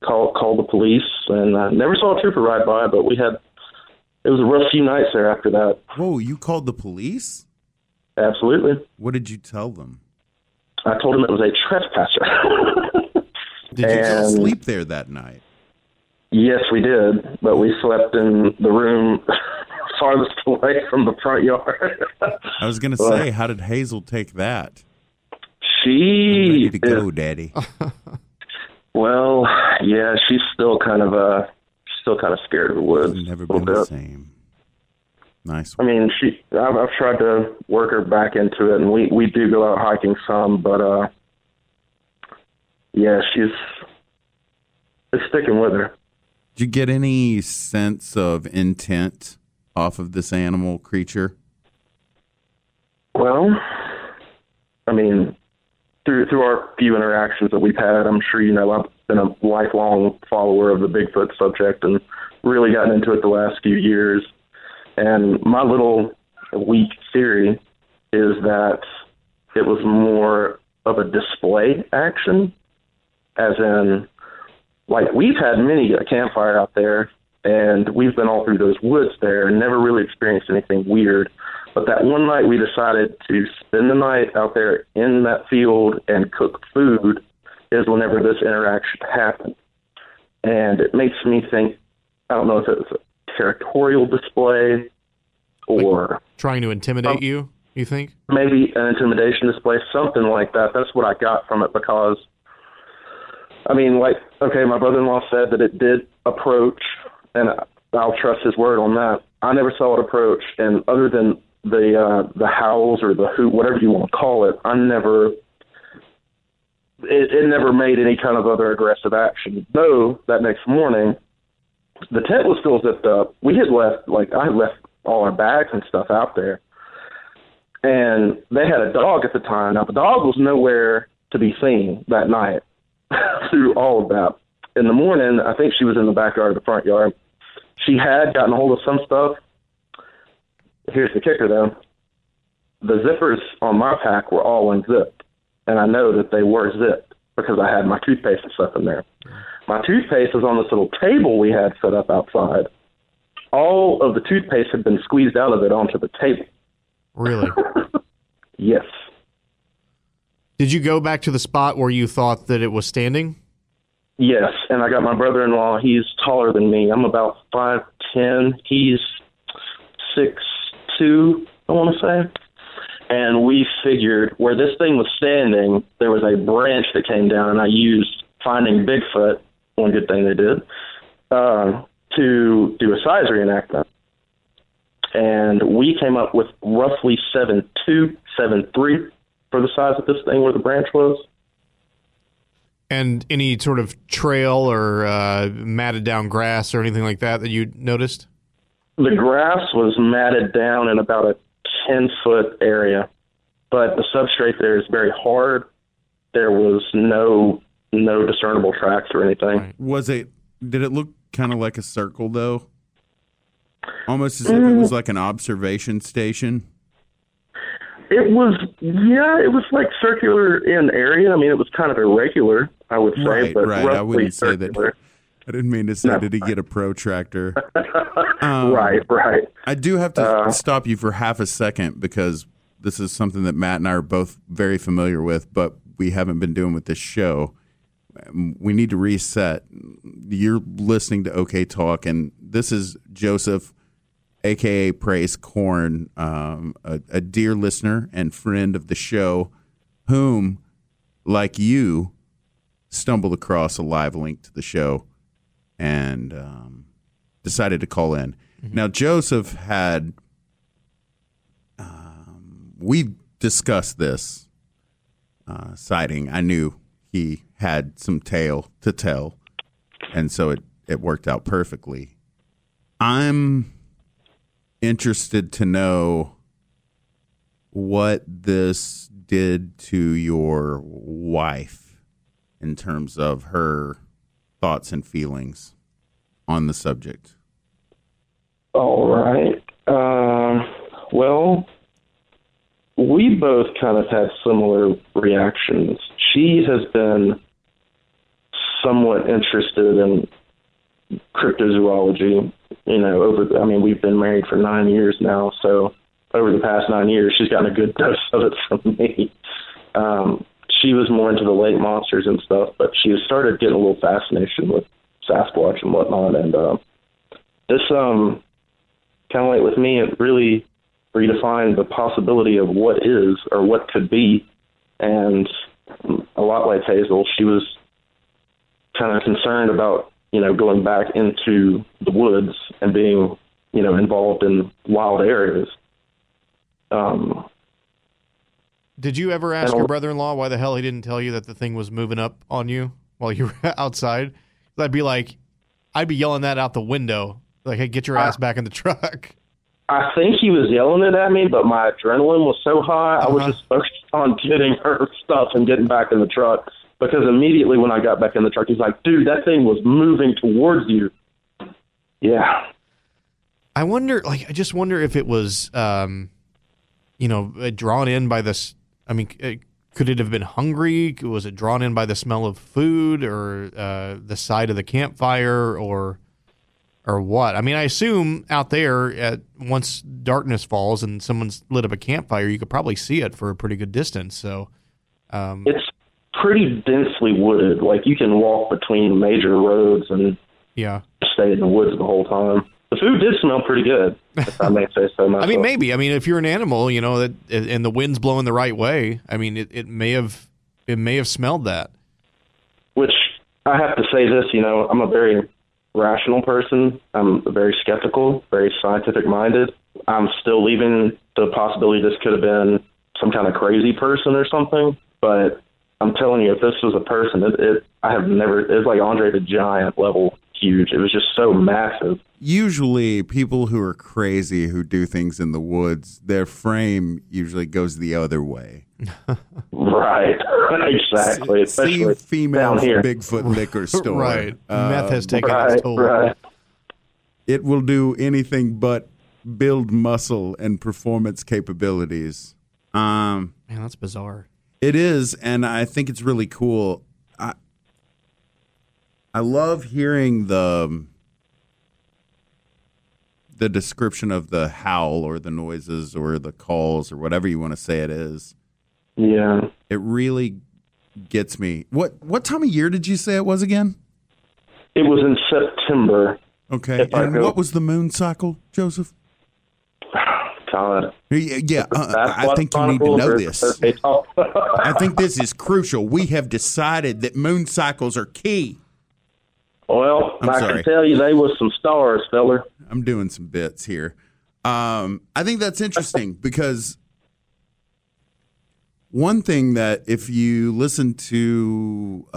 called the police, and never saw a trooper ride by, but it was a rough few nights there after that. Whoa, you called the police? Absolutely. What did you tell them? I told them it was a trespasser. Did you just sleep there that night? Yes, we did, but we slept in the room farthest away from the front yard. I was going to say, how did Hazel take that? She... I'm ready to go, Daddy. Well, yeah, she's still kind of scared of the woods. It's never been the same. Nice one. I mean, I've tried to work her back into it, and we do go out hiking some, but it's sticking with her. Did you get any sense of intent off of this animal creature? Well, I mean, through our few interactions that we've had, I'm sure you know I've been a lifelong follower of the Bigfoot subject and really gotten into it the last few years. And my little weak theory is that it was more of a display action, as in, like, we've had many a campfire out there, and we've been all through those woods there and never really experienced anything weird. But that one night we decided to spend the night out there in that field and cook food is whenever this interaction happened. And it makes me think, I don't know if it was a territorial display or... Like trying to intimidate you think? Maybe an intimidation display, something like that. That's what I got from it because, I mean, like, okay, my brother-in-law said that it did approach, and I'll trust his word on that. I never saw it approach, and other than the howls or the hoot, whatever you want to call it, it never made any kind of other aggressive action. Though that next morning, the tent was still zipped up. I had left all our bags and stuff out there, and they had a dog at the time. Now the dog was nowhere to be seen that night through all of that. In the morning, I think she was in the backyard or the front yard. She had gotten a hold of some stuff. Here's the kicker, though. The zippers on my pack were all unzipped, and I know that they were zipped because I had my toothpaste and stuff in there. My toothpaste was on this little table we had set up outside. All of the toothpaste had been squeezed out of it onto the table. Really? Yes. Did you go back to the spot where you thought that it was standing? Yes, and I got my brother-in-law. He's taller than me. I'm about 5'10". He's 6'2", I want to say. And we figured where this thing was standing, there was a branch that came down, and I used Finding Bigfoot, one good thing they did, to do a size reenactment. And we came up with roughly 7'2", 7'3", for the size of this thing where the branch was. And any sort of trail or matted down grass or anything like that you noticed? The grass was matted down in about a 10-foot area, but the substrate there is very hard. There was no discernible tracks or anything. Right. Did it look kind of like a circle, though? Almost as if it was like an observation station? It was like circular in area. I mean, it was kind of irregular, I would say, but roughly I wouldn't circular. Say that I didn't mean to say, did he get a protractor? Right. I do have to stop you for half a second because this is something that Matt and I are both very familiar with, but we haven't been doing with this show. We need to reset. You're listening to OK Talk, and this is Joseph, a.k.a. Praise Corn, a dear listener and friend of the show, whom, like you, stumbled across a live link to the show and decided to call in. Mm-hmm. Now, Joseph had we discussed this sighting. I knew he had some tale to tell, and so it worked out perfectly. I'm interested to know what this did to your wife in terms of her thoughts and feelings on the subject. All right. Well, we both kind of had similar reactions. She has been somewhat interested in cryptozoology, we've been married for 9 years now, so over the past 9 years, she's gotten a good dose of it from me. She was more into the lake monsters and stuff, but she started getting a little fascination with Sasquatch and whatnot, and this kind of like with me, it really redefined the possibility of what is or what could be, and a lot like Hazel, she was kind of concerned about going back into the woods and being, involved in wild areas. Did you ever ask your brother-in-law why the hell he didn't tell you that the thing was moving up on you while you were outside? I'd be yelling that out the window. Like, hey, get your ass back in the truck. I think he was yelling it at me, but my adrenaline was so high, I was just focused on getting her stuff and getting back in the truck. Because immediately when I got back in the truck, he's like, dude, that thing was moving towards you. Yeah. I wonder, I just wonder if it was, drawn in by this. I mean, could it have been hungry? Was it drawn in by the smell of food or the side of the campfire or what? I mean, I assume out there, once darkness falls and someone's lit up a campfire, you could probably see it for a pretty good distance. So it's pretty densely wooded. Like, you can walk between major roads and stay in the woods the whole time. The food did smell pretty good, if I may say so myself. I mean, maybe. I mean, if you're an animal, and the wind's blowing the right way, I mean, it may have smelled that. Which, I have to say this, I'm a very rational person. I'm very skeptical, very scientific-minded. I'm still leaving the possibility this could have been some kind of crazy person or something, but I'm telling you, if this was a person, it's like Andre the Giant level huge. It was just so massive. Usually people who are crazy, who do things in the woods, their frame usually goes the other way. Right. Exactly. Especially female Bigfoot Liquor store. Right. Meth has taken its toll. Right. It will do anything but build muscle and performance capabilities. Man, that's bizarre. It is, and I think it's really cool. I love hearing the description of the howl or the noises or the calls or whatever you want to say it is. Yeah. It really gets me. What time of year did you say it was again? It was in September. Okay. And what was the moon cycle, Joseph? Yeah, I think you need to know this. I think this is crucial. We have decided that moon cycles are key. Well, I can tell you they was some stars, feller. I'm doing some bits here. I think that's interesting because one thing that if you listen to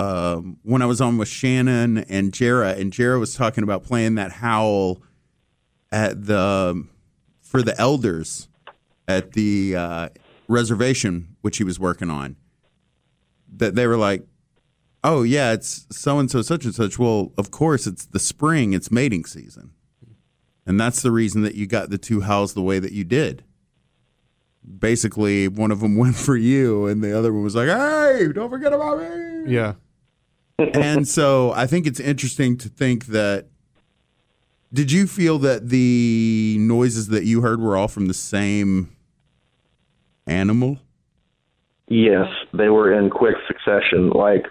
when I was on with Shannon and Jera was talking about playing that howl at for the elders at the reservation, which he was working on, that they were like, oh, yeah, it's so-and-so, such-and-such. Well, of course, it's the spring. It's mating season. And that's the reason that you got the two howls the way that you did. Basically, one of them went for you, and the other one was like, hey, don't forget about me. Yeah. And so I think it's interesting to think that, did you feel that the noises that you heard were all from the same animal? Yes, they were in quick succession. Like,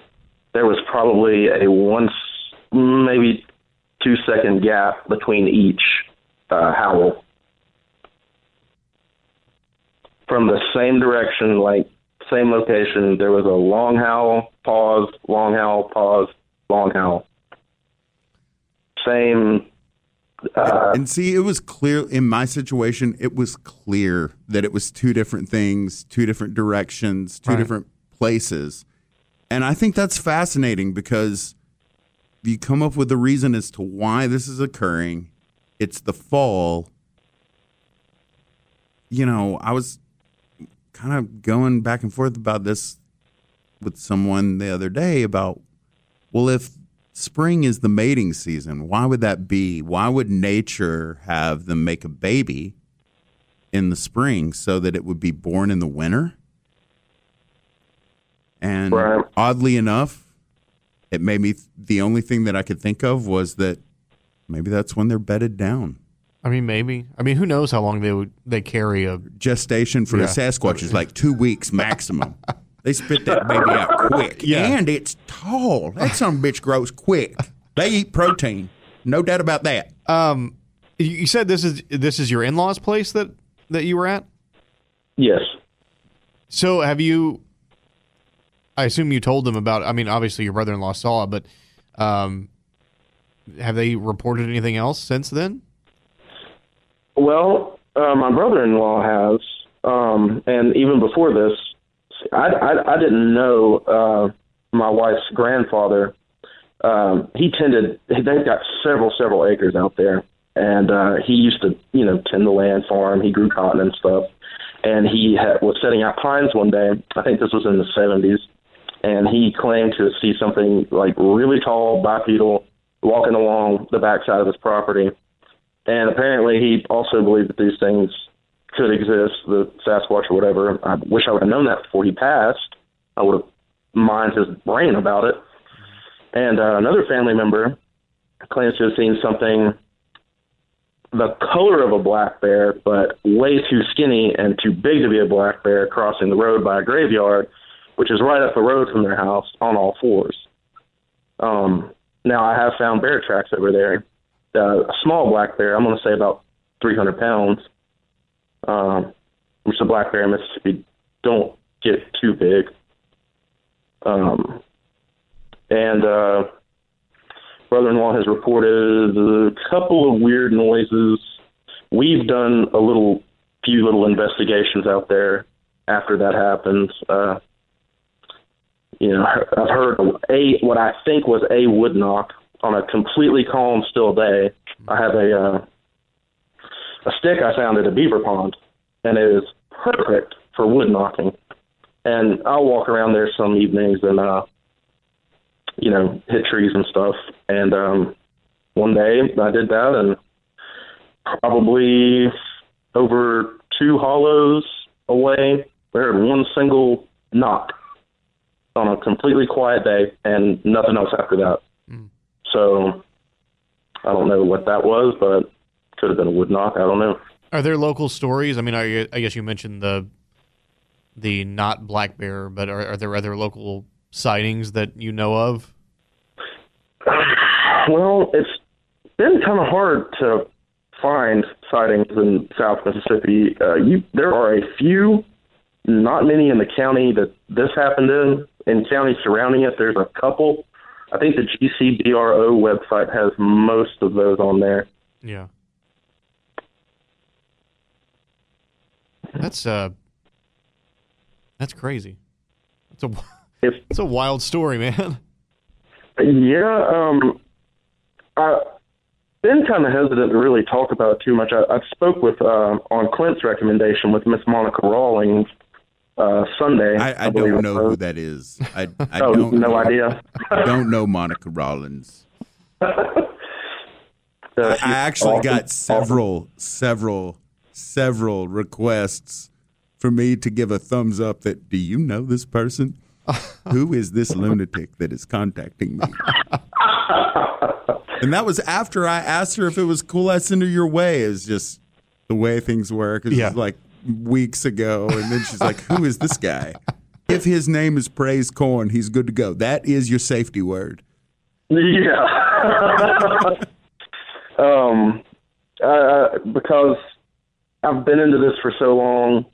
there was probably a once, maybe 2 second gap between each howl. From the same direction, like same location, there was a long howl, pause, long howl, pause, long howl. Same. And see, it was clear in my situation, it was clear that it was two different things, two different directions, two different places. And I think that's fascinating because you come up with a reason as to why this is occurring. It's the fall. You know, I was kind of going back and forth about this with someone the other day about, well, if spring is the mating season, why would that be? Why would nature have them make a baby in the spring so that it would be born in the winter? And oddly enough, it made me, the only thing that I could think of was that maybe that's when they're bedded down. I mean, maybe. I mean, who knows how long they carry a... Gestation for a Sasquatch is like 2 weeks maximum. They spit that baby out quick. Yeah. And it's tall. That son bitch grows quick. They eat protein. No doubt about that. You said this is your in-laws' place that you were at? Yes. So have you... I assume you told them about... I mean, obviously your brother-in-law saw it, but have they reported anything else since then? Well, my brother-in-law has, and even before this, I didn't know my wife's grandfather. He tended; they've got several acres out there, and he used to, tend the land for him. He grew cotton and stuff, and he was setting out pines one day. I think this was in the 70s, and he claimed to see something like really tall, bipedal, walking along the backside of his property. And apparently he also believed that these things could exist, the Sasquatch or whatever. I wish I would have known that before he passed. I would have mined his brain about it. And another family member claims to have seen something the color of a black bear, but way too skinny and too big to be a black bear, crossing the road by a graveyard, which is right up the road from their house on all fours. Now, I have found bear tracks over there. A small black bear, I'm going to say about 300 pounds, which the black bear in Mississippi don't get too big. And brother-in-law has reported a couple of weird noises. We've done a few little investigations out there after that happens. I've heard what I think was a wood knock. On a completely calm, still day, I have a stick I found at a beaver pond, and it is perfect for wood knocking. And I'll walk around there some evenings and, hit trees and stuff. And one day I did that, and probably over two hollows away, I heard one single knock on a completely quiet day, and nothing else after that. So I don't know what that was, but could have been a wood knock. I don't know. Are there local stories? I mean, I guess you mentioned the not black bear, but are there other local sightings that you know of? Well, it's been kind of hard to find sightings in South Mississippi. There are a few, not many in the county that this happened in. In counties surrounding it, there's a couple. I think the GCBRO website has most of those on there. Yeah. That's crazy. It's a wild story, man. Yeah. I've been kind of hesitant to really talk about it too much. I spoke with, on Clint's recommendation with Miss Monica Rawlings, Sunday. I don't know who that is. I don't no know. Idea. I don't know Monica Rawlings. I actually got several requests for me to give a thumbs up that, do you know this person? who is this lunatic that is contacting me? And that was after I asked her if it was cool I send her your way. It's just the way things work. It was like weeks ago. And then she's like, who is this guy? If his name is Praise Corn, he's good to go. That is your safety word. Yeah. Because I've been into this for so long,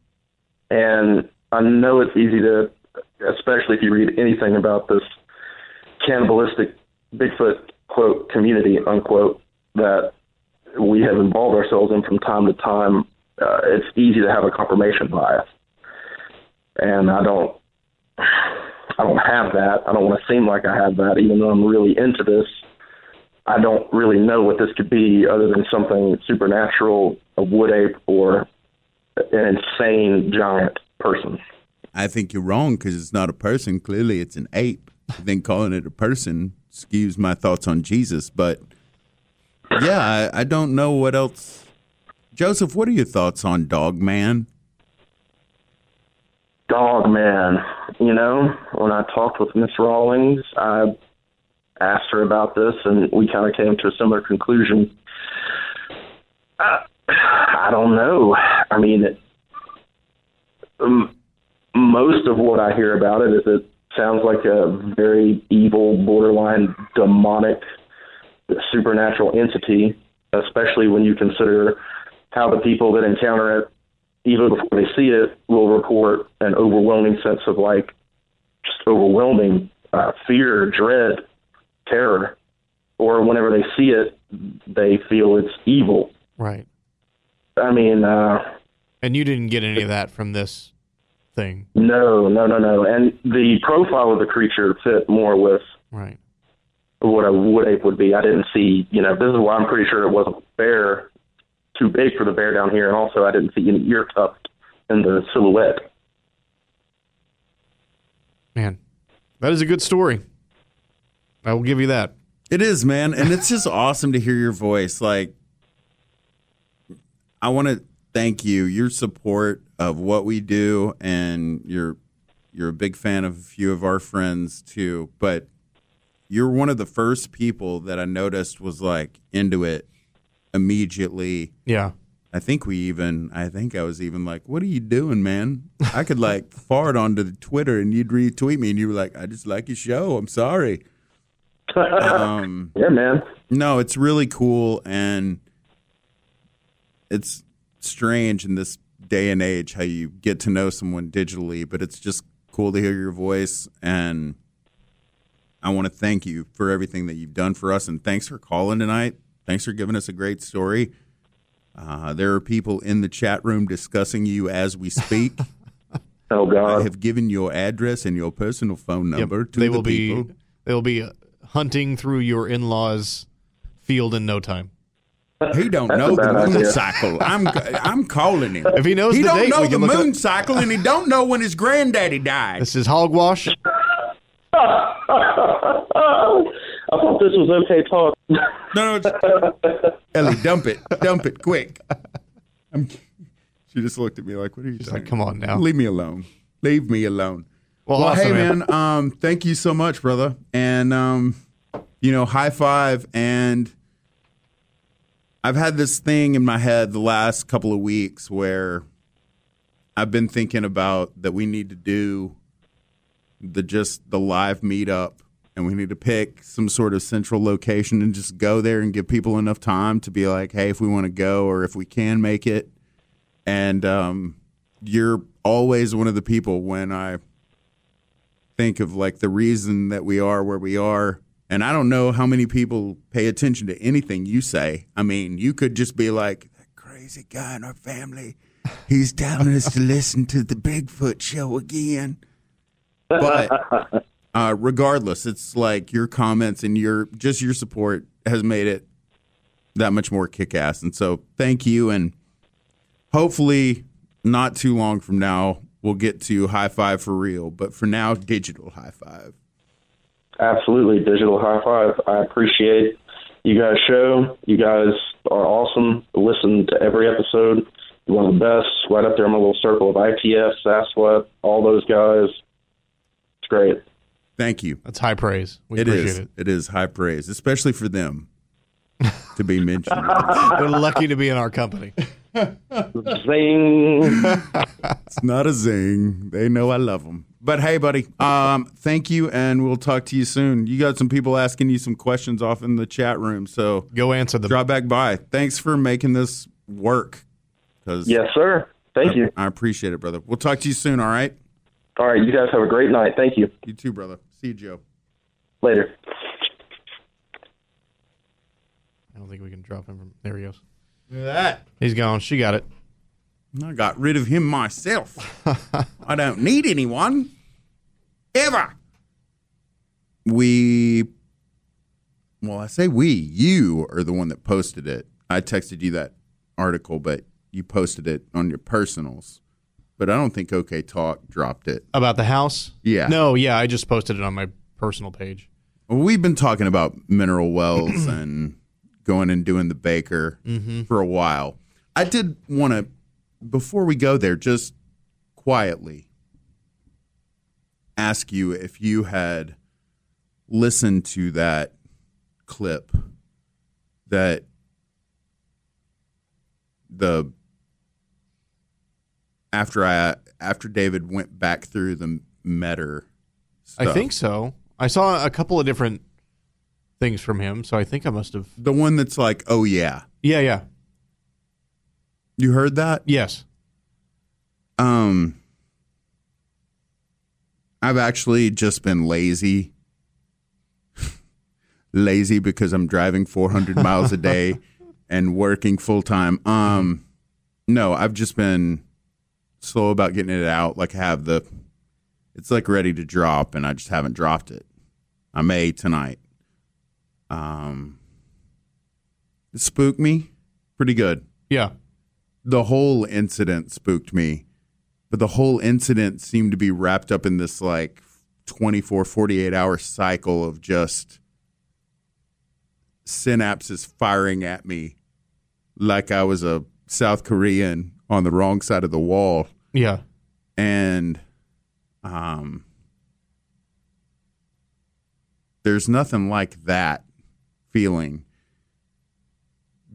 and I know it's easy to, especially if you read anything about this cannibalistic Bigfoot, quote, community, unquote, that we have involved ourselves in from time to time. It's easy to have a confirmation bias. And I don't have that. I don't want to seem like I have that, even though I'm really into this. I don't really know what this could be other than something supernatural, a wood ape, or an insane giant person. I think you're wrong because it's not a person. Clearly, it's an ape. Then calling it a person skews my thoughts on Jesus. But, yeah, I don't know what else. Joseph, what are your thoughts on Dog Man? Dog Man. You know, when I talked with Miss Rawlings, I asked her about this, and we kind of came to a similar conclusion. I don't know. I mean, most of what I hear about it is it sounds like a very evil, borderline, demonic, supernatural entity, especially when you consider how the people that encounter it, even before they see it, will report an overwhelming sense of, like, just overwhelming fear, dread, terror, or whenever they see it, they feel it's evil. Right. I mean, and you didn't get any of that from this thing. No. And the profile of the creature fit more with right what a wood ape would be. I didn't see, you know, this is why I'm pretty sure it wasn't a bear, too big for the bear down here, and also I didn't see any ear tuft in the silhouette. Man, that is a good story. I will give you that. It is, man. And it's just awesome to hear your voice. Like, I want to thank you. Your support of what we do, and you're a big fan of a few of our friends too, but you're one of the first people that I noticed was like into it immediately. Yeah. I think I was even like, what are you doing, man? I could like fart onto the Twitter and you'd retweet me and you were like, I just like your show. I'm sorry. Yeah, man. No, it's really cool, and it's strange in this day and age how you get to know someone digitally, but it's just cool to hear your voice, and I want to thank you for everything that you've done for us, and thanks for calling tonight. Thanks for giving us a great story. There are people in the chat room discussing you as we speak. Oh, God. I have given your address and your personal phone number to the people. They'll be hunting through your in-laws' field in no time. He don't know the moon cycle. I'm calling him. If he knows the date, he don't know the moon cycle, and he don't know when his granddaddy died. This is hogwash. I thought this was OK Talk. No, Ellie, dump it quick. She just looked at me like, "What are you?" She's like, "Come on now, leave me alone." Well, awesome, hey, man. Thank you so much, brother. And, you know, high five. And I've had this thing in my head the last couple of weeks where I've been thinking about that we need to do the live meetup, and we need to pick some sort of central location and just go there and give people enough time to be like, hey, if we want to go or if we can make it. And you're always one of the people when I think of like the reason that we are where we are. And I don't know how many people pay attention to anything you say. I mean, you could just be like, that crazy guy in our family, he's telling us to listen to the Bigfoot show again. But regardless, it's like your comments and your support has made it that much more kick-ass. And so thank you. And hopefully not too long from now, we'll get to high five for real, but for now, digital high five. Absolutely, digital high five. I appreciate you guys' show. You guys are awesome. Listen to every episode. You're one of the best. Right up there in my little circle of ITF, SASWAT, all those guys. It's great. Thank you. That's high praise. We appreciate it. It is high praise, especially for them to be mentioned. They're lucky to be in our company. Zing. It's not a zing. They know I love them. But hey, buddy, thank you, and we'll talk to you soon. You got some people asking you some questions off in the chat room, so go answer them. Drop back by. Thanks for making this work. Yes, sir. Thank you. I appreciate it, brother. We'll talk to you soon, all right? All right. You guys have a great night. Thank you. You too, brother. See you, Joe. Later. I don't think we can drop him from there. He goes. Look at that. He's gone. She got it. I got rid of him myself. I don't need anyone. Ever. You are the one that posted it. I texted you that article, but you posted it on your personals. But I don't think OK Talk dropped it. About the house? Yeah. No, yeah, I just posted it on my personal page. Well, we've been talking about Mineral Wells and going and doing the Baker for a while. I did want to, before we go there, just quietly ask you if you had listened to that clip that after David went back through the Metter stuff. I think so. I saw a couple of different things from him, so I think I must have. The one that's like, oh, yeah. Yeah, yeah. You heard that? Yes. I've actually just been lazy. Lazy because I'm driving 400 miles a day and working full-time. No, I've just been slow about getting it out. Like, it's like ready to drop, and I just haven't dropped it. I may tonight. It spooked me pretty good. Yeah. The whole incident spooked me, but the whole incident seemed to be wrapped up in this like 24, 48-hour cycle of just synapses firing at me like I was a South Korean on the wrong side of the wall. Yeah. And there's nothing like that feeling,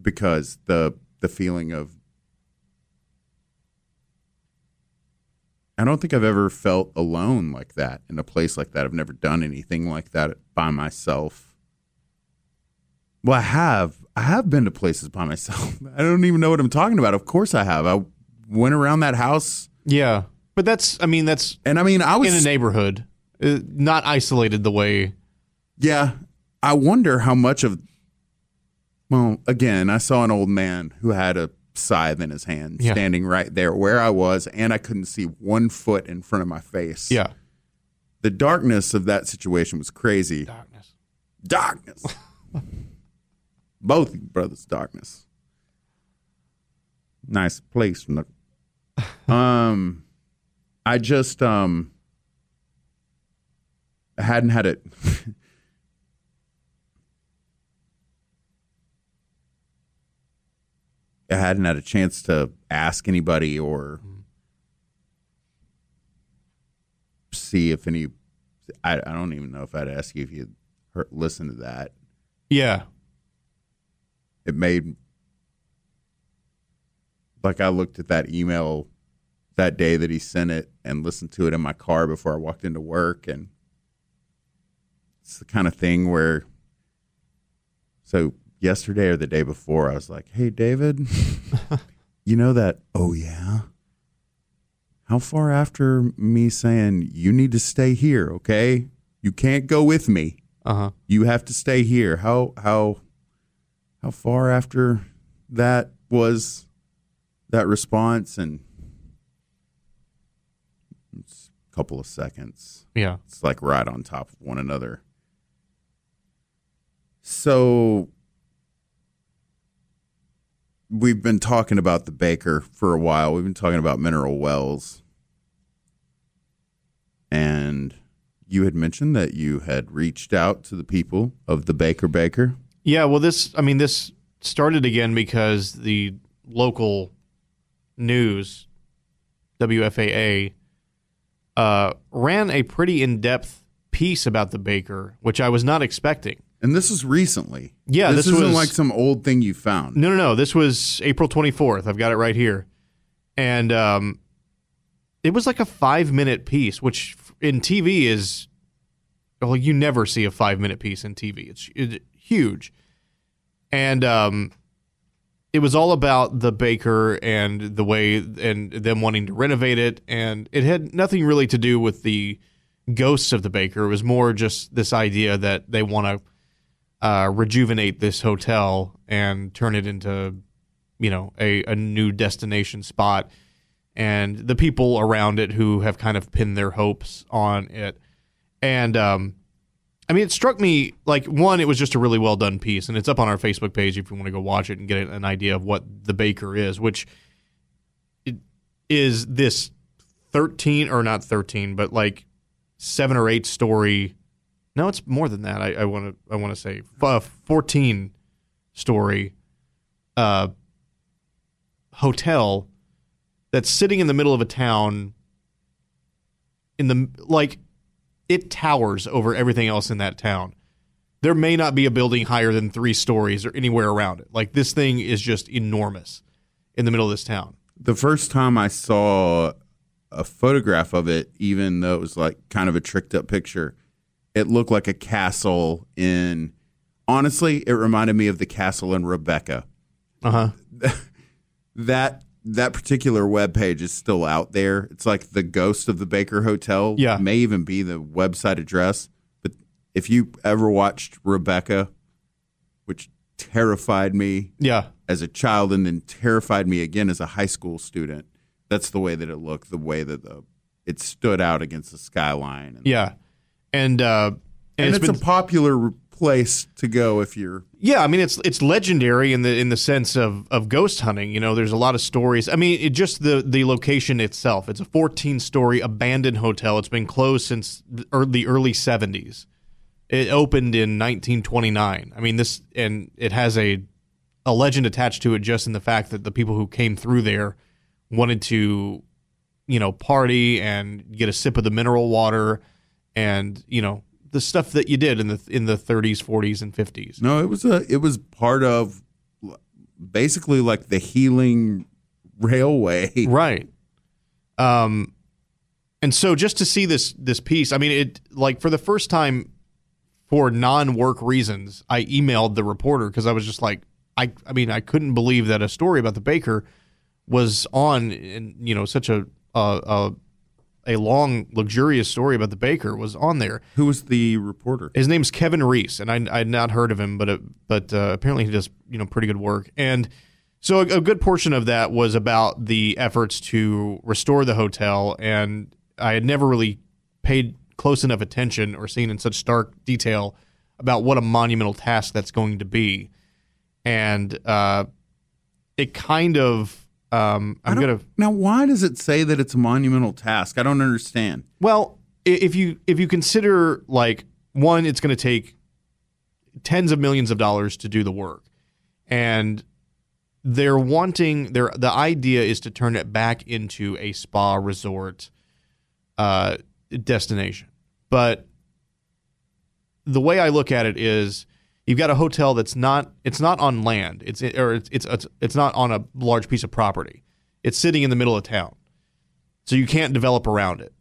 because the feeling of, I don't think I've ever felt alone like that in a place like that. I've never done anything like that by myself. Well, I have been to places by myself. I don't even know what I'm talking about. Of course I have. I went around that house. Yeah. But I was in a neighborhood, not isolated the way. Yeah. I wonder how much of, well, again, I saw an old man who had a scythe in his hand, standing right there where I was, and I couldn't see 1 foot in front of my face. Yeah. The darkness of that situation was crazy. Darkness. Both brothers, darkness. Nice place. I just hadn't had it. I hadn't had a chance to ask anybody or see if any. I don't even know if I'd ask you if you listened to that. Yeah. It made. Like, I looked at that email that day that he sent it and listened to it in my car before I walked into work. And it's the kind of thing where. So. Yesterday or the day before, I was like, hey, David, you know that, oh, yeah? How far after me saying, you need to stay here, okay? You can't go with me. Uh-huh. You have to stay here. How far after that was that response? And it's a couple of seconds. Yeah. It's like right on top of one another. So we've been talking about the Baker for a while. We've been talking about Mineral Wells. And you had mentioned that you had reached out to the people of the Baker. Yeah, well, this started again because the local news, WFAA, ran a pretty in-depth piece about the baker, which I was not expecting. And this is recently. Yeah, this isn't like some old thing you found. No. This was April 24th. I've got it right here. And it was like a 5-minute piece, which in TV is, well, you never see a 5-minute piece in TV. It's huge. And it was all about the baker and the way and them wanting to renovate it. And it had nothing really to do with the ghosts of the baker. It was more just this idea that they want to rejuvenate this hotel and turn it into, you know, a new destination spot. And the people around it who have kind of pinned their hopes on it. And, I mean, it struck me, like, one, it was just a really well-done piece. And it's up on our Facebook page if you want to go watch it and get an idea of what the baker is, which it is this 7 or 8 story... No, it's more than that. I want to say 14 story hotel that's sitting in the middle of a town. In the like, it towers over everything else in that town. There may not be a building higher than 3 stories or anywhere around it. Like, this thing is just enormous in the middle of this town. The first time I saw a photograph of it, even though it was like kind of a tricked up picture, it looked like a castle in, honestly, it reminded me of the castle in Rebecca. That particular webpage is still out there. It's like the ghost of the Baker Hotel. Yeah. May even be the website address. But if you ever watched Rebecca, which terrified me as a child and then terrified me again as a high school student, that's the way that it looked, the way that it stood out against the skyline. And And it's a popular place to go if you're... Yeah, I mean, it's legendary in the sense of ghost hunting. You know, there's a lot of stories. I mean, the location itself. It's a 14-story abandoned hotel. It's been closed since the early 70s. It opened in 1929. I mean, and it has a legend attached to it just in the fact that the people who came through there wanted to, you know, party and get a sip of the mineral water. And, you know, the stuff that you did in the 30s, 40s, and 50s. No, it was part of basically like the healing railway, right? And so just to see this piece, I mean, it like for the first time for non-work reasons, I emailed the reporter because I was just like, I mean, I couldn't believe that a story about the baker was on, and you know, such a long, luxurious story about the baker was on there. Who was the reporter? His name's Kevin Reese, and I had not heard of him, but apparently he does, you know, pretty good work. And so a good portion of that was about the efforts to restore the hotel, and I had never really paid close enough attention or seen in such stark detail about what a monumental task that's going to be. And it kind of... Now, why does it say that it's a monumental task? I don't understand. Well, if you consider, like, one, it's going to take tens of millions of dollars to do the work, and they're wanting the idea is to turn it back into a spa resort destination. But the way I look at it is, you've got a hotel that's not on land. It's not on a large piece of property. It's sitting in the middle of town, so you can't develop around it.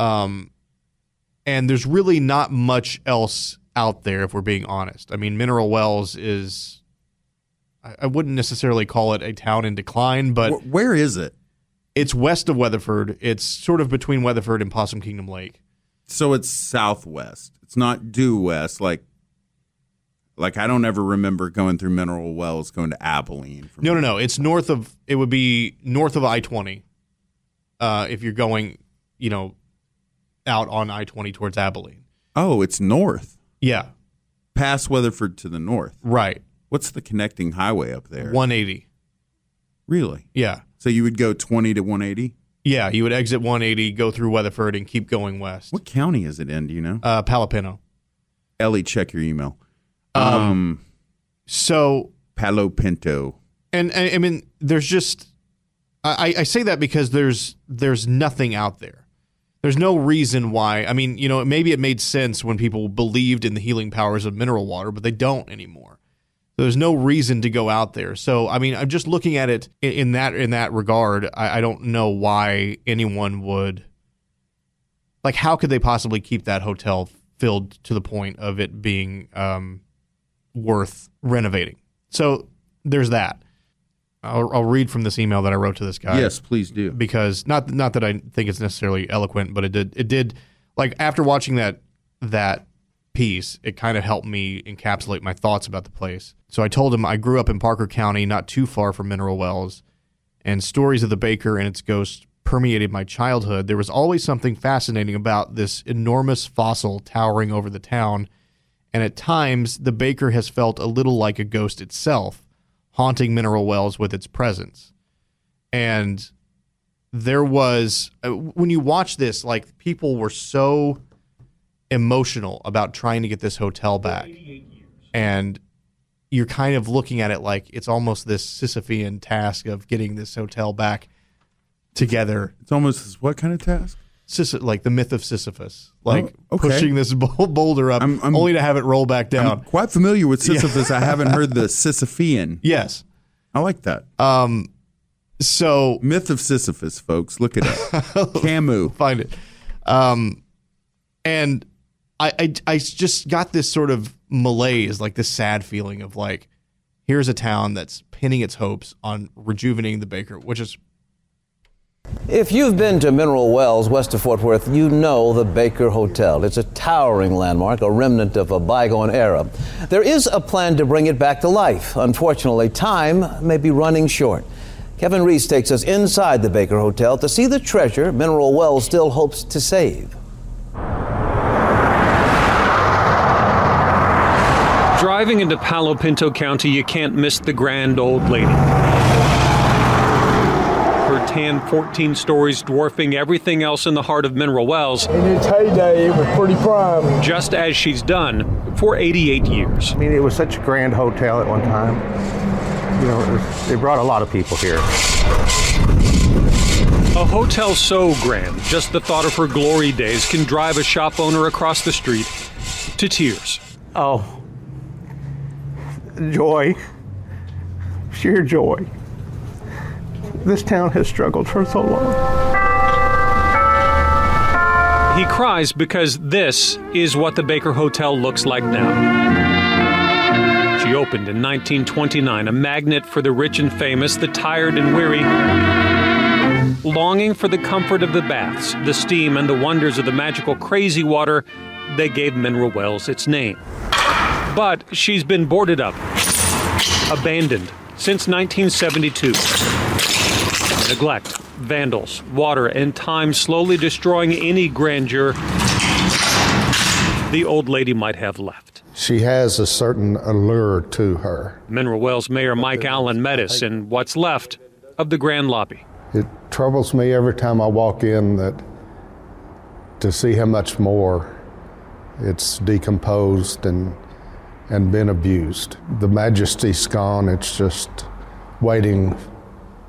And there's really not much else out there if we're being honest. I mean, Mineral Wells is, I wouldn't necessarily call it a town in decline, but where is it? It's west of Weatherford. It's sort of between Weatherford and Possum Kingdom Lake. So it's southwest. It's not due west like. Like, I don't ever remember going through Mineral Wells, going to Abilene. No. It's north of I-20 if you're going, you know, out on I-20 towards Abilene. Oh, it's north. Yeah. Past Weatherford to the north. Right. What's the connecting highway up there? 180. Really? Yeah. So you would go 20 to 180? Yeah, you would exit 180, go through Weatherford, and keep going west. What county is it in, do you know? Palo Pinto. Ellie, check your email. So Palo Pinto, and I mean, there's just I say that because there's nothing out there. There's no reason why. I mean, you know, maybe it made sense when people believed in the healing powers of mineral water, but they don't anymore. So there's no reason to go out there. So, I mean, I'm just looking at it in that regard. I don't know why anyone would. Like, how could they possibly keep that hotel filled to the point of it being worth renovating? So there's that. I'll read from this email that I wrote to this guy. Yes, please do. Because not that I think it's necessarily eloquent, but it did like after watching that piece, it kind of helped me encapsulate my thoughts about the place. So I told him I grew up in Parker County, not too far from Mineral Wells, and stories of the Baker and its ghost permeated my childhood. There was always something fascinating about this enormous fossil towering over the town, and at times the Baker has felt a little like a ghost itself, haunting Mineral Wells with its presence. And there was, when you watch this, like, people were so emotional about trying to get this hotel back. And you're kind of looking at it like it's almost this Sisyphean task of getting this hotel back together. It's almost this, what kind of task? Like the myth of Sisyphus, like pushing this boulder up only to have it roll back down. I'm quite familiar with Sisyphus. Yeah. I haven't heard the Sisyphean. Yes. I like that. So myth of Sisyphus, folks, look it up. Camus. Find it. And I just got this sort of malaise, like this sad feeling of like, here's a town that's pinning its hopes on rejuvenating the Baker, which is. If you've been to Mineral Wells, west of Fort Worth, you know the Baker Hotel. It's a towering landmark, a remnant of a bygone era. There is a plan to bring it back to life. Unfortunately, time may be running short. Kevin Reese takes us inside the Baker Hotel to see the treasure Mineral Wells still hopes to save. Driving into Palo Pinto County, you can't miss the grand old lady. Her tan, 14 stories dwarfing everything else in the heart of Mineral Wells. In its heyday, it was pretty prime. Just as she's done for 88 years. I mean, it was such a grand hotel at one time. You know, it brought a lot of people here. A hotel so grand, just the thought of her glory days can drive a shop owner across the street to tears. Oh, joy, sheer joy. This town has struggled for so long. He cries because this is what the Baker Hotel looks like now. She opened in 1929, a magnet for the rich and famous, the tired and weary, longing for the comfort of the baths, the steam, and the wonders of the magical crazy water that gave Mineral Wells its name. But she's been boarded up, abandoned, since 1972. Neglect, vandals, water, and time slowly destroying any grandeur the old lady might have left. She has a certain allure to her. Mineral Wells Mayor Mike Allen met us in what's left of the Grand Lobby. It troubles me every time I walk in that to see how much more it's decomposed and been abused. The majesty's gone, it's just waiting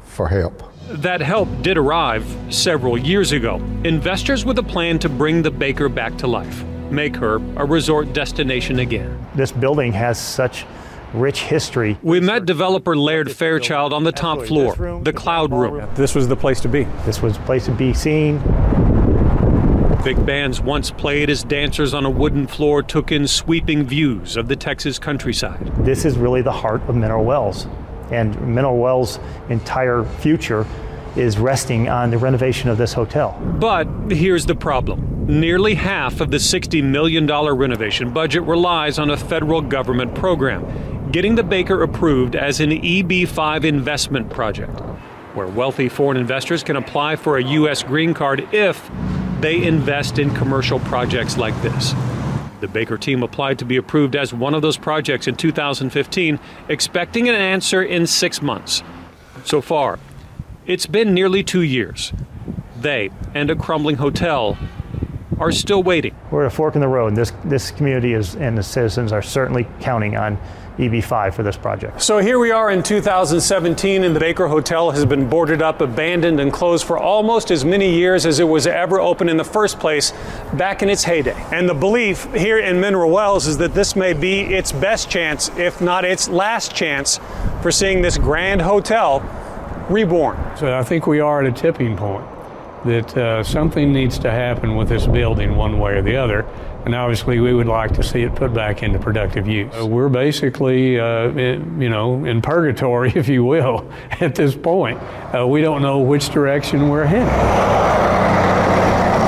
for help. That help did arrive several years ago. Investors with a plan to bring the Baker back to life, make her a resort destination again. This building has such rich history. We met developer Laird Fairchild on the top floor, the Cloud Room. This was the place to be. This was the place to be seen. Big bands once played as dancers on a wooden floor took in sweeping views of the Texas countryside. This is really the heart of Mineral Wells. And Mineral Wells' entire future is resting on the renovation of this hotel. But here's the problem. Nearly half of the $60 million renovation budget relies on a federal government program, getting the Baker approved as an EB-5 investment project, where wealthy foreign investors can apply for a U.S. green card if they invest in commercial projects like this. The Baker team applied to be approved as one of those projects in 2015, expecting an answer in 6 months. So far, it's been nearly 2 years. They and a crumbling hotel are still waiting. We're at a fork in the road. This community is, and the citizens are certainly counting on EB5 for this project. So here we are in 2017, and the Baker Hotel has been boarded up, abandoned, and closed for almost as many years as it was ever open in the first place back in its heyday. And the belief here in Mineral Wells is that this may be its best chance, if not its last chance, for seeing this grand hotel reborn. So I think we are at a tipping point, that something needs to happen with this building one way or the other. And obviously, we would like to see it put back into productive use. We're basically, in purgatory, if you will, at this point. We don't know which direction we're headed.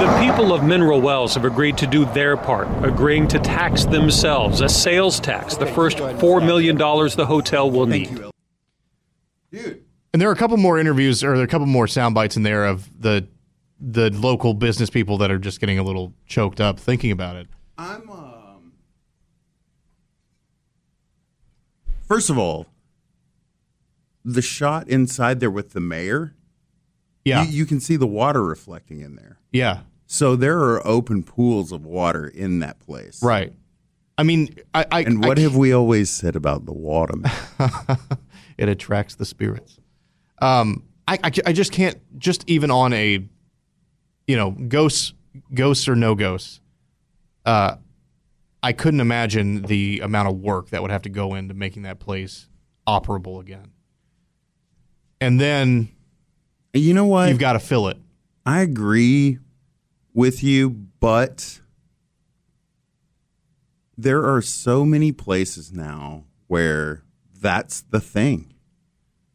The people of Mineral Wells have agreed to do their part, agreeing to tax themselves, a sales tax, the first $4 million the hotel will need. Dude. And there are a couple more interviews, or there are a couple more sound bites in there of the local business people that are just getting a little choked up thinking about it. I'm first of all, the shot inside there with the mayor, yeah, you can see the water reflecting in there. Yeah. So there are open pools of water in that place. Right. I mean, I have we always said about the water? It attracts the spirits. I just can't, just even on a, ghosts or no ghosts, I couldn't imagine the amount of work that would have to go into making that place operable again. And then, you know what? You've got to fill it. I agree with you, but there are so many places now where that's the thing.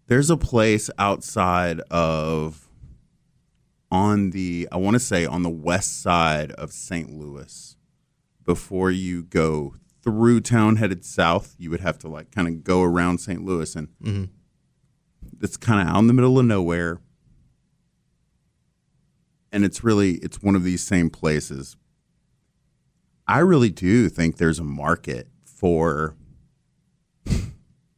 There's a place outside of, on the west side of St. Louis, before you go through town headed south, you would have to kind of go around St. Louis, and mm-hmm. It's kind of out in the middle of nowhere. And it's one of these same places. I really do think there's a market for.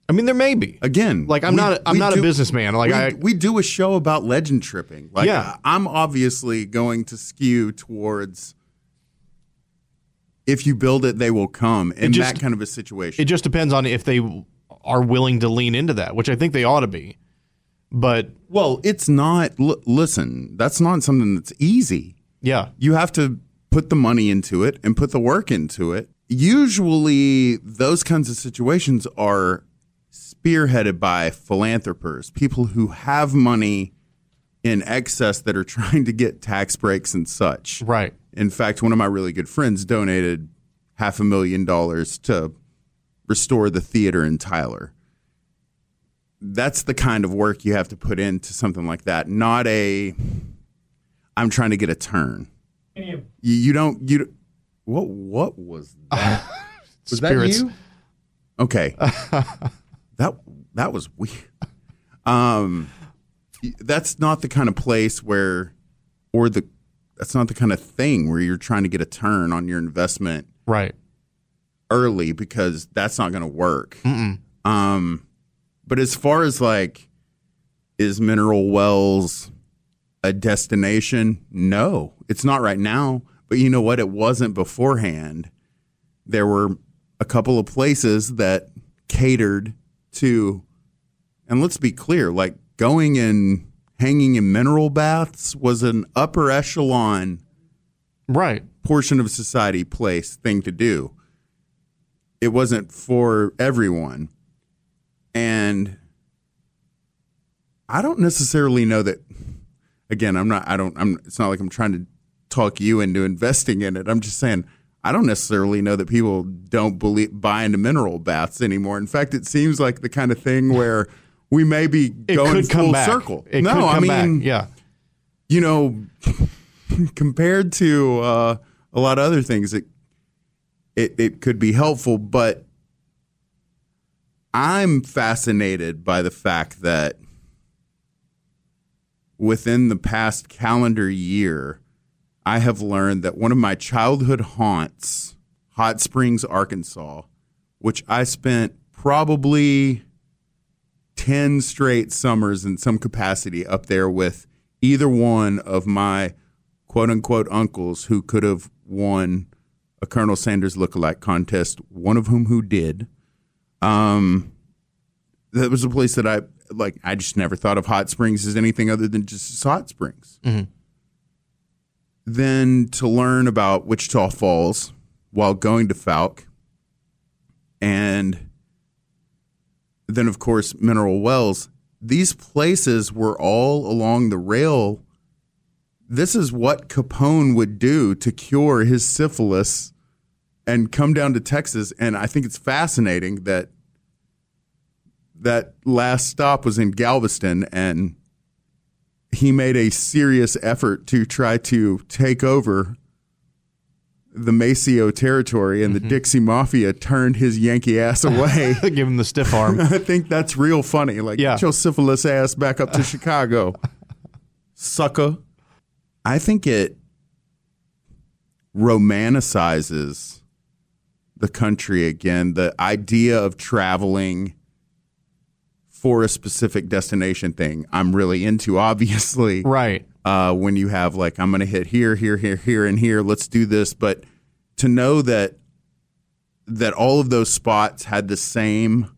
I mean, there may be. Again, I'm not a businessman. We do a show about legend tripping. I'm obviously going to skew towards if you build it, they will come that kind of a situation. It just depends on if they are willing to lean into that, which I think they ought to be. But it's not. Listen, that's not something that's easy. Yeah, you have to put the money into it and put the work into it. Usually, those kinds of situations are spearheaded by philanthropists, people who have money in excess that are trying to get tax breaks and such. Right. In fact, one of my really good friends donated $500,000 to restore the theater in Tyler. That's the kind of work you have to put into something like that. Not a, I'm trying to get a turn. You don't. What was that? Was Spirits. That you? Okay. That was weird. That's not the kind of place where, that's not the kind of thing where you're trying to get a turn on your investment, right, early, because that's not going to work. But as far as is Mineral Wells a destination? No, it's not right now. But you know what? It wasn't beforehand. There were a couple of places that catered to, and let's be clear, going and hanging in mineral baths was an upper echelon, right, portion of society place thing to do. It wasn't for everyone. And I don't necessarily know that, again, it's not like I'm trying to talk you into investing in it. I'm just saying, I don't necessarily know that people don't buy into mineral baths anymore. In fact, it seems like the kind of thing where we may be going full circle. Compared to a lot of other things, it could be helpful. But I'm fascinated by the fact that within the past calendar year, I have learned that one of my childhood haunts, Hot Springs, Arkansas, which I spent probably 10 straight summers in some capacity up there with either one of my quote-unquote uncles who could have won a Colonel Sanders lookalike contest, one of whom who did. That was a place that I just never thought of Hot Springs as anything other than just Hot Springs. Mm-hmm. Then to learn about Wichita Falls while going to Falk, and then, of course, Mineral Wells. These places were all along the rail. This is what Capone would do to cure his syphilis and come down to Texas. And I think it's fascinating that that last stop was in Galveston, and he made a serious effort to try to take over the Maceo territory, and the Dixie Mafia turned his Yankee ass away. Give him the stiff arm. I think that's real funny. Like, yeah. Get your syphilis ass back up to Chicago, sucker. I think it romanticizes the country again. The idea of traveling for a specific destination thing I'm really into, obviously. Right. When you have, like, I'm going to hit here, here, here, here, and here. Let's do this. But to know that all of those spots had the same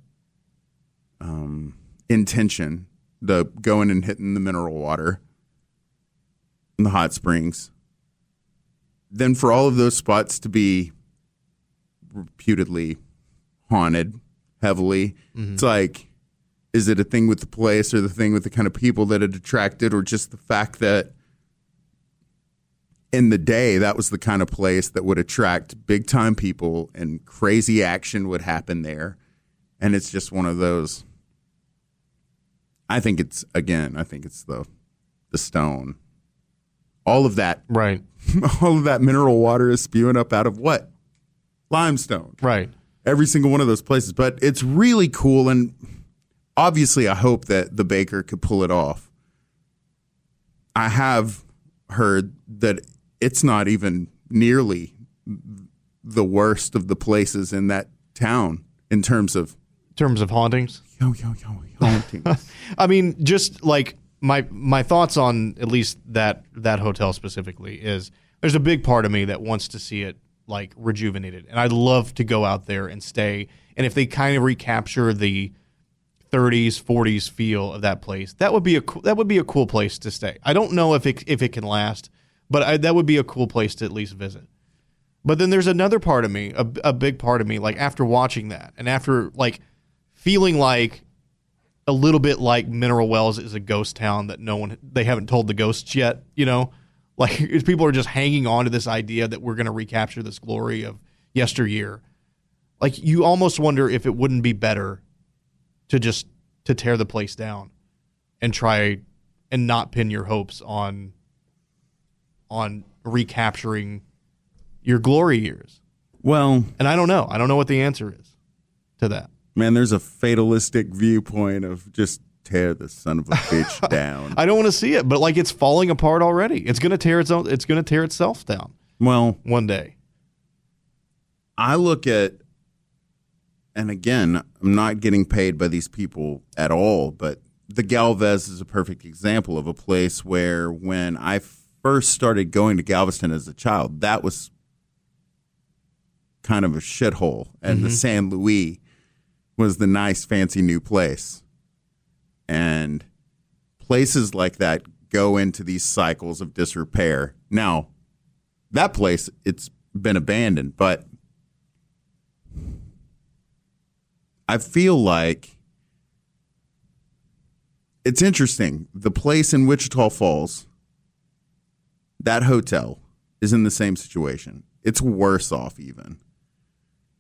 intention, the going and hitting the mineral water and the hot springs, then for all of those spots to be reputedly haunted heavily, it's like, is it a thing with the place or the thing with the kind of people that it attracted, or just the fact that in the day that was the kind of place that would attract big time people and crazy action would happen there? And it's just one of those. I think it's the stone. All of that. Right. All of that mineral water is spewing up out of what? Limestone. Right. Every single one of those places. But it's really cool, and obviously I hope that the Baker could pull it off. I have heard that it's not even nearly the worst of the places in that town in terms of... In terms of hauntings? Yo, hauntings. I mean, just like... My thoughts on at least that hotel specifically is there's a big part of me that wants to see it like rejuvenated, and I'd love to go out there and stay. And if they kind of recapture the 30s, 40s feel of that place, that would be a cool place to stay. I don't know if it can last, but that would be a cool place to at least visit. But then there's another part of me, a big part of me, like after watching that and after like feeling like a little bit like Mineral Wells is a ghost town that they haven't told the ghosts yet, you know? Like, people are just hanging on to this idea that we're going to recapture this glory of yesteryear. Like, you almost wonder if it wouldn't be better to tear the place down and try and not pin your hopes on recapturing your glory years. Well... And I don't know. I don't know what the answer is to that. Man, there's a fatalistic viewpoint of just tear the son of a bitch down. I don't want to see it, but like it's falling apart already. It's going to tear itself down. Well, one day. I look at, and again, I'm not getting paid by these people at all, but the Galvez is a perfect example of a place where when I first started going to Galveston as a child, that was kind of a shithole, and the San Luis was the nice, fancy new place. And places like that go into these cycles of disrepair. Now, that place, it's been abandoned, but I feel like it's interesting. The place in Wichita Falls, that hotel, is in the same situation. It's worse off even.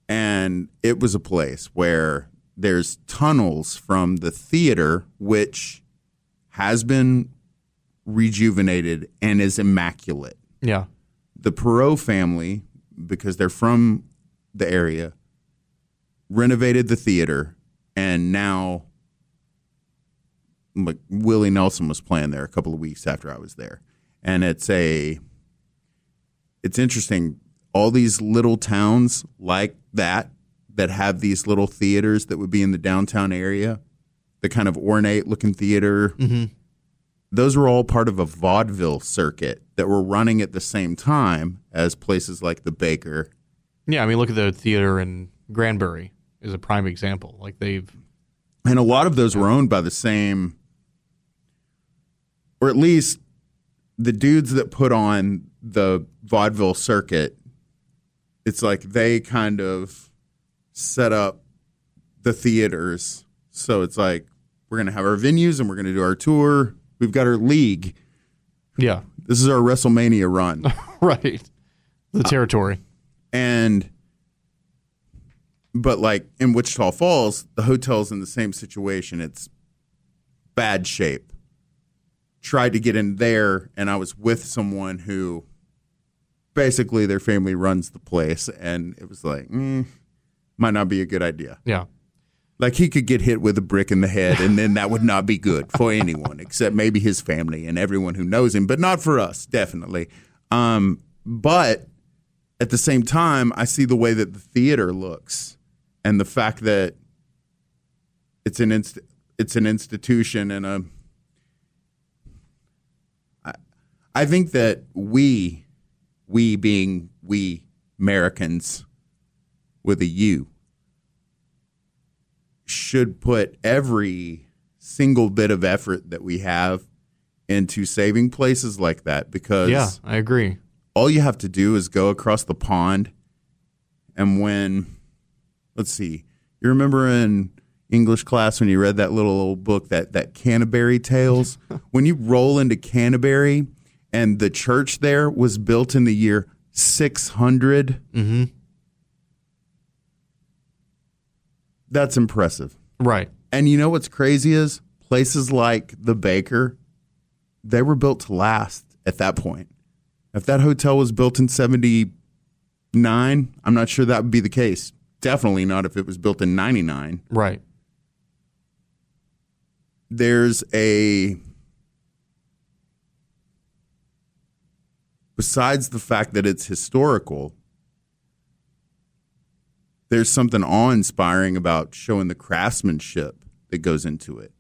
And it was a place where there's tunnels from the theater, which has been rejuvenated and is immaculate. Yeah. The Perot family, because they're from the area, renovated the theater, and now, like, Willie Nelson was playing there a couple of weeks after I was there. And it's interesting. All these little towns like that have these little theaters that would be in the downtown area, the kind of ornate looking theater those were all part of a vaudeville circuit that were running at the same time as places like the Baker. Yeah, I mean, look at the theater in Granbury is a prime example. Like they've, and a lot of those were owned by the same, or at least the dudes that put on the vaudeville circuit. It's like they kind of set up the theaters. So it's like, we're going to have our venues and we're going to do our tour. We've got our league. Yeah. This is our WrestleMania run. Right. The territory. But like in Wichita Falls, the hotel's in the same situation. It's bad shape. Tried to get in there, and I was with someone who basically their family runs the place, and it was like, might not be a good idea. Yeah. Like he could get hit with a brick in the head, and then that would not be good for anyone except maybe his family and everyone who knows him, but not for us, definitely. But at the same time, I see the way that the theater looks and the fact that it's an institution and a... I think that we being we Americans with a U, should put every single bit of effort that we have into saving places like that because yeah, I agree. All you have to do is go across the pond and when, let's see, you remember in English class when you read that little old book, that Canterbury Tales? When you roll into Canterbury and the church there was built in the year 600. Mm-hmm. That's impressive. Right. And you know what's crazy is places like the Baker, they were built to last at that point. If that hotel was built in 79, I'm not sure that would be the case. Definitely not if it was built in 99. Right. Besides the fact that it's historical, there's something awe-inspiring about showing the craftsmanship that goes into it,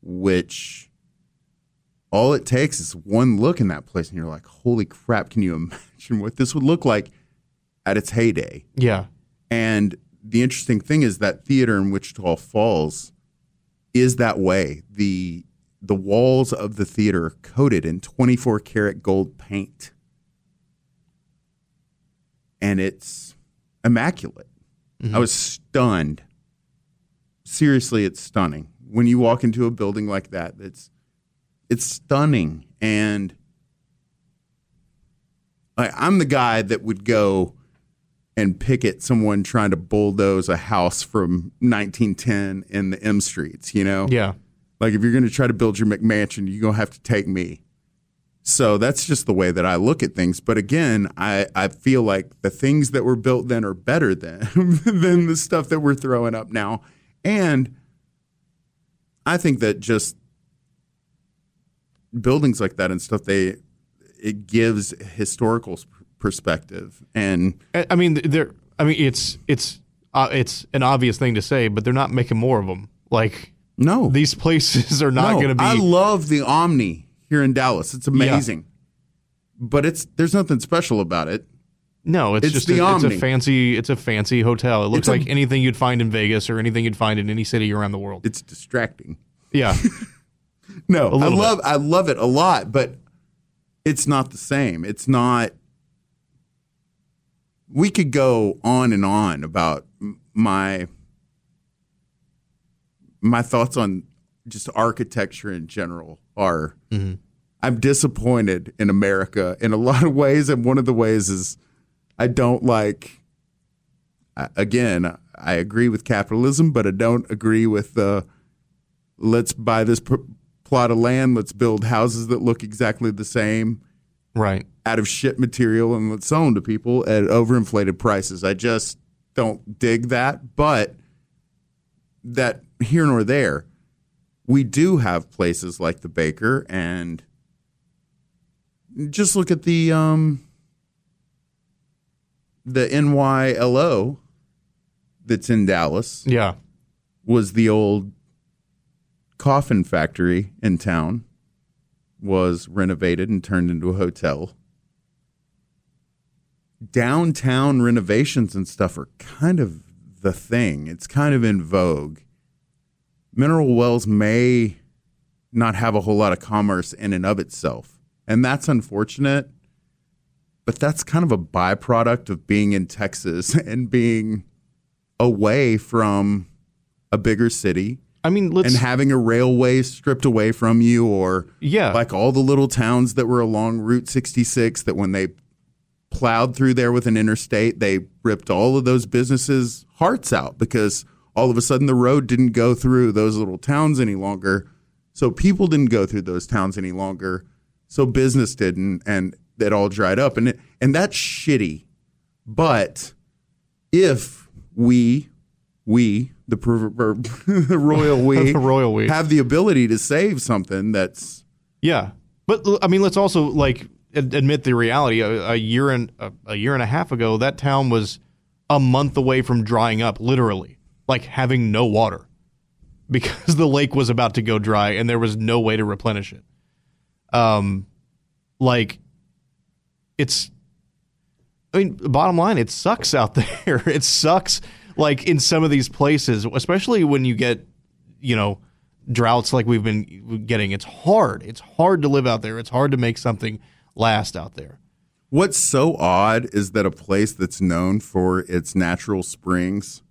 which all it takes is one look in that place, and you're like, holy crap, can you imagine what this would look like at its heyday? Yeah. And the interesting thing is that theater in Wichita Falls is that way. The walls of the theater are coated in 24-karat gold paint. And it's immaculate. Mm-hmm. I was stunned. Seriously, it's stunning. When you walk into a building like that, it's stunning. And I'm the guy that would go and picket someone trying to bulldoze a house from 1910 in the M streets, you know? Yeah. Like, if you're going to try to build your McMansion, you're going to have to take me. So that's just the way that I look at things. But again, I feel like the things that were built then are better than the stuff that we're throwing up now. And I think that just buildings like that and stuff, it gives historical perspective. And I mean, it's an obvious thing to say, but they're not making more of them. Like. No. These places are not going to be. I love the Omni here in Dallas. It's amazing. Yeah. But there's nothing special about it. No, it's just the Omni. It's a fancy hotel. It looks like anything you'd find in Vegas or anything you'd find in any city around the world. It's distracting. Yeah. No, I love it a lot, but it's not the same. It's not. We could go on and on about my thoughts on just architecture in general are I'm disappointed in America in a lot of ways. And one of the ways is I don't like, again, I agree with capitalism, but I don't agree with the let's buy this plot of land. Let's build houses that look exactly the same. Right. Out of shit material and let's sell them to people at overinflated prices. I just don't dig that. But that here nor there, we do have places like the Baker, and just look at the NYLO that's in Dallas. Yeah, was the old coffin factory in town, was renovated and turned into a hotel. Downtown renovations and stuff are kind of the thing. It's kind of in vogue. Mineral Wells may not have a whole lot of commerce in and of itself, and that's unfortunate, but that's kind of a byproduct of being in Texas and being away from a bigger city. I mean, and having a railway stripped away from you, or like all the little towns that were along Route 66 that when they plowed through there with an interstate, they ripped all of those businesses' hearts out because all of a sudden the road didn't go through those little towns any longer. So people didn't go through those towns any longer. So business didn't, and that all dried up. And that's shitty. But if we, the royal we have the ability to save something that's... Yeah. But, I mean, let's also, like, admit the reality. A year and a half ago, that town was a month away from drying up, literally. Like, having no water. Because the lake was about to go dry, and there was no way to replenish it. I mean, bottom line, it sucks out there. It sucks... Like in some of these places, especially when you get, you know, droughts like we've been getting, it's hard. It's hard to live out there. It's hard to make something last out there. What's so odd is that a place that's known for its natural springs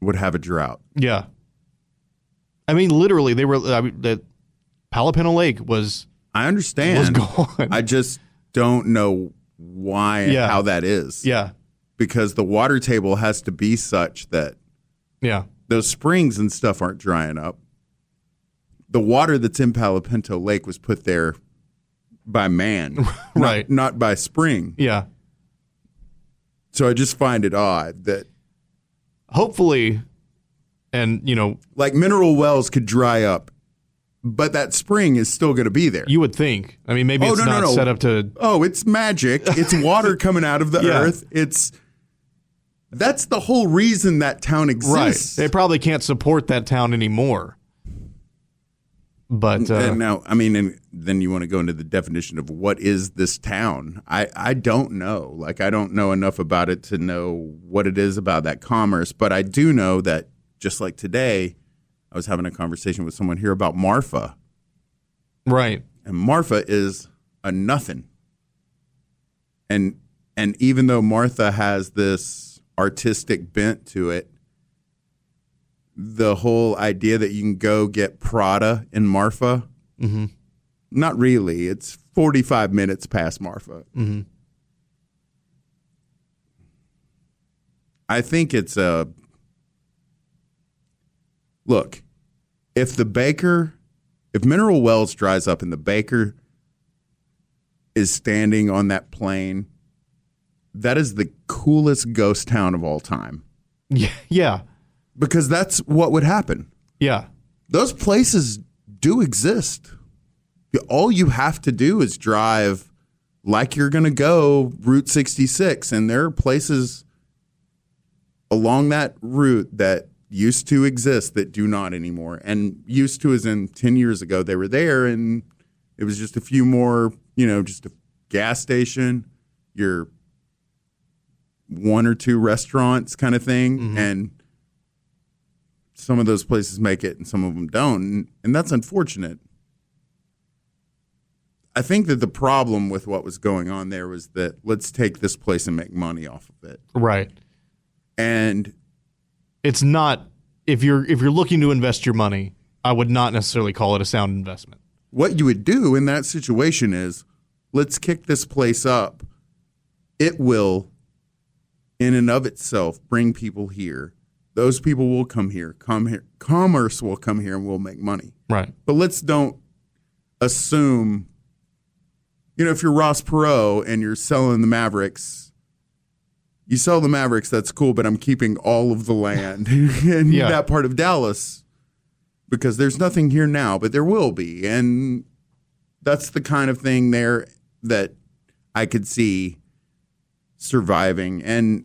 would have a drought. Yeah. I mean, literally, they were, the Palo Pinto Lake was. I understand. Was gone. I just don't know why and how that is. Yeah. Because the water table has to be such that those springs and stuff aren't drying up. The water that's in Palo Pinto Lake was put there by man, right? Not by spring. Yeah. So I just find it odd that... Hopefully, and, you know... Like Mineral Wells could dry up, but that spring is still going to be there. You would think. I mean, maybe it's not set up to... Oh, it's magic. It's water coming out of the earth. It's... That's the whole reason that town exists. Right. They probably can't support that town anymore. But and now, I mean, and then you want to go into the definition of what is this town? I don't know. Like, I don't know enough about it to know what it is about that commerce. But I do know that just like today, I was having a conversation with someone here about Marfa. Right. And Marfa is a nothing. And even though Martha has this artistic bent to it, the whole idea that you can go get Prada in Marfa, not really. It's 45 minutes past Marfa. Mm-hmm. I think it's a... Look, if Mineral Wells dries up and the baker is standing on that plane... That is the coolest ghost town of all time. Yeah. Because that's what would happen. Yeah. Those places do exist. All you have to do is drive like you're going to go Route 66. And there are places along that route that used to exist that do not anymore. And used to as in 10 years ago, they were there and it was just a few more, you know, just a gas station, your one or two restaurants kind of thing. Mm-hmm. And some of those places make it and some of them don't. And that's unfortunate. I think that the problem with what was going on there was that let's take this place and make money off of it. Right. And it's not, if you're looking to invest your money, I would not necessarily call it a sound investment. What you would do in that situation is let's kick this place up. It will, in and of itself, bring people here. Those people will come here. Commerce will come here and we'll make money. Right. But let's don't assume, you know, if you're Ross Perot and you're selling the Mavericks, you sell the Mavericks, that's cool, but I'm keeping all of the land in that part of Dallas because there's nothing here now, but there will be. And that's the kind of thing there that I could see surviving, and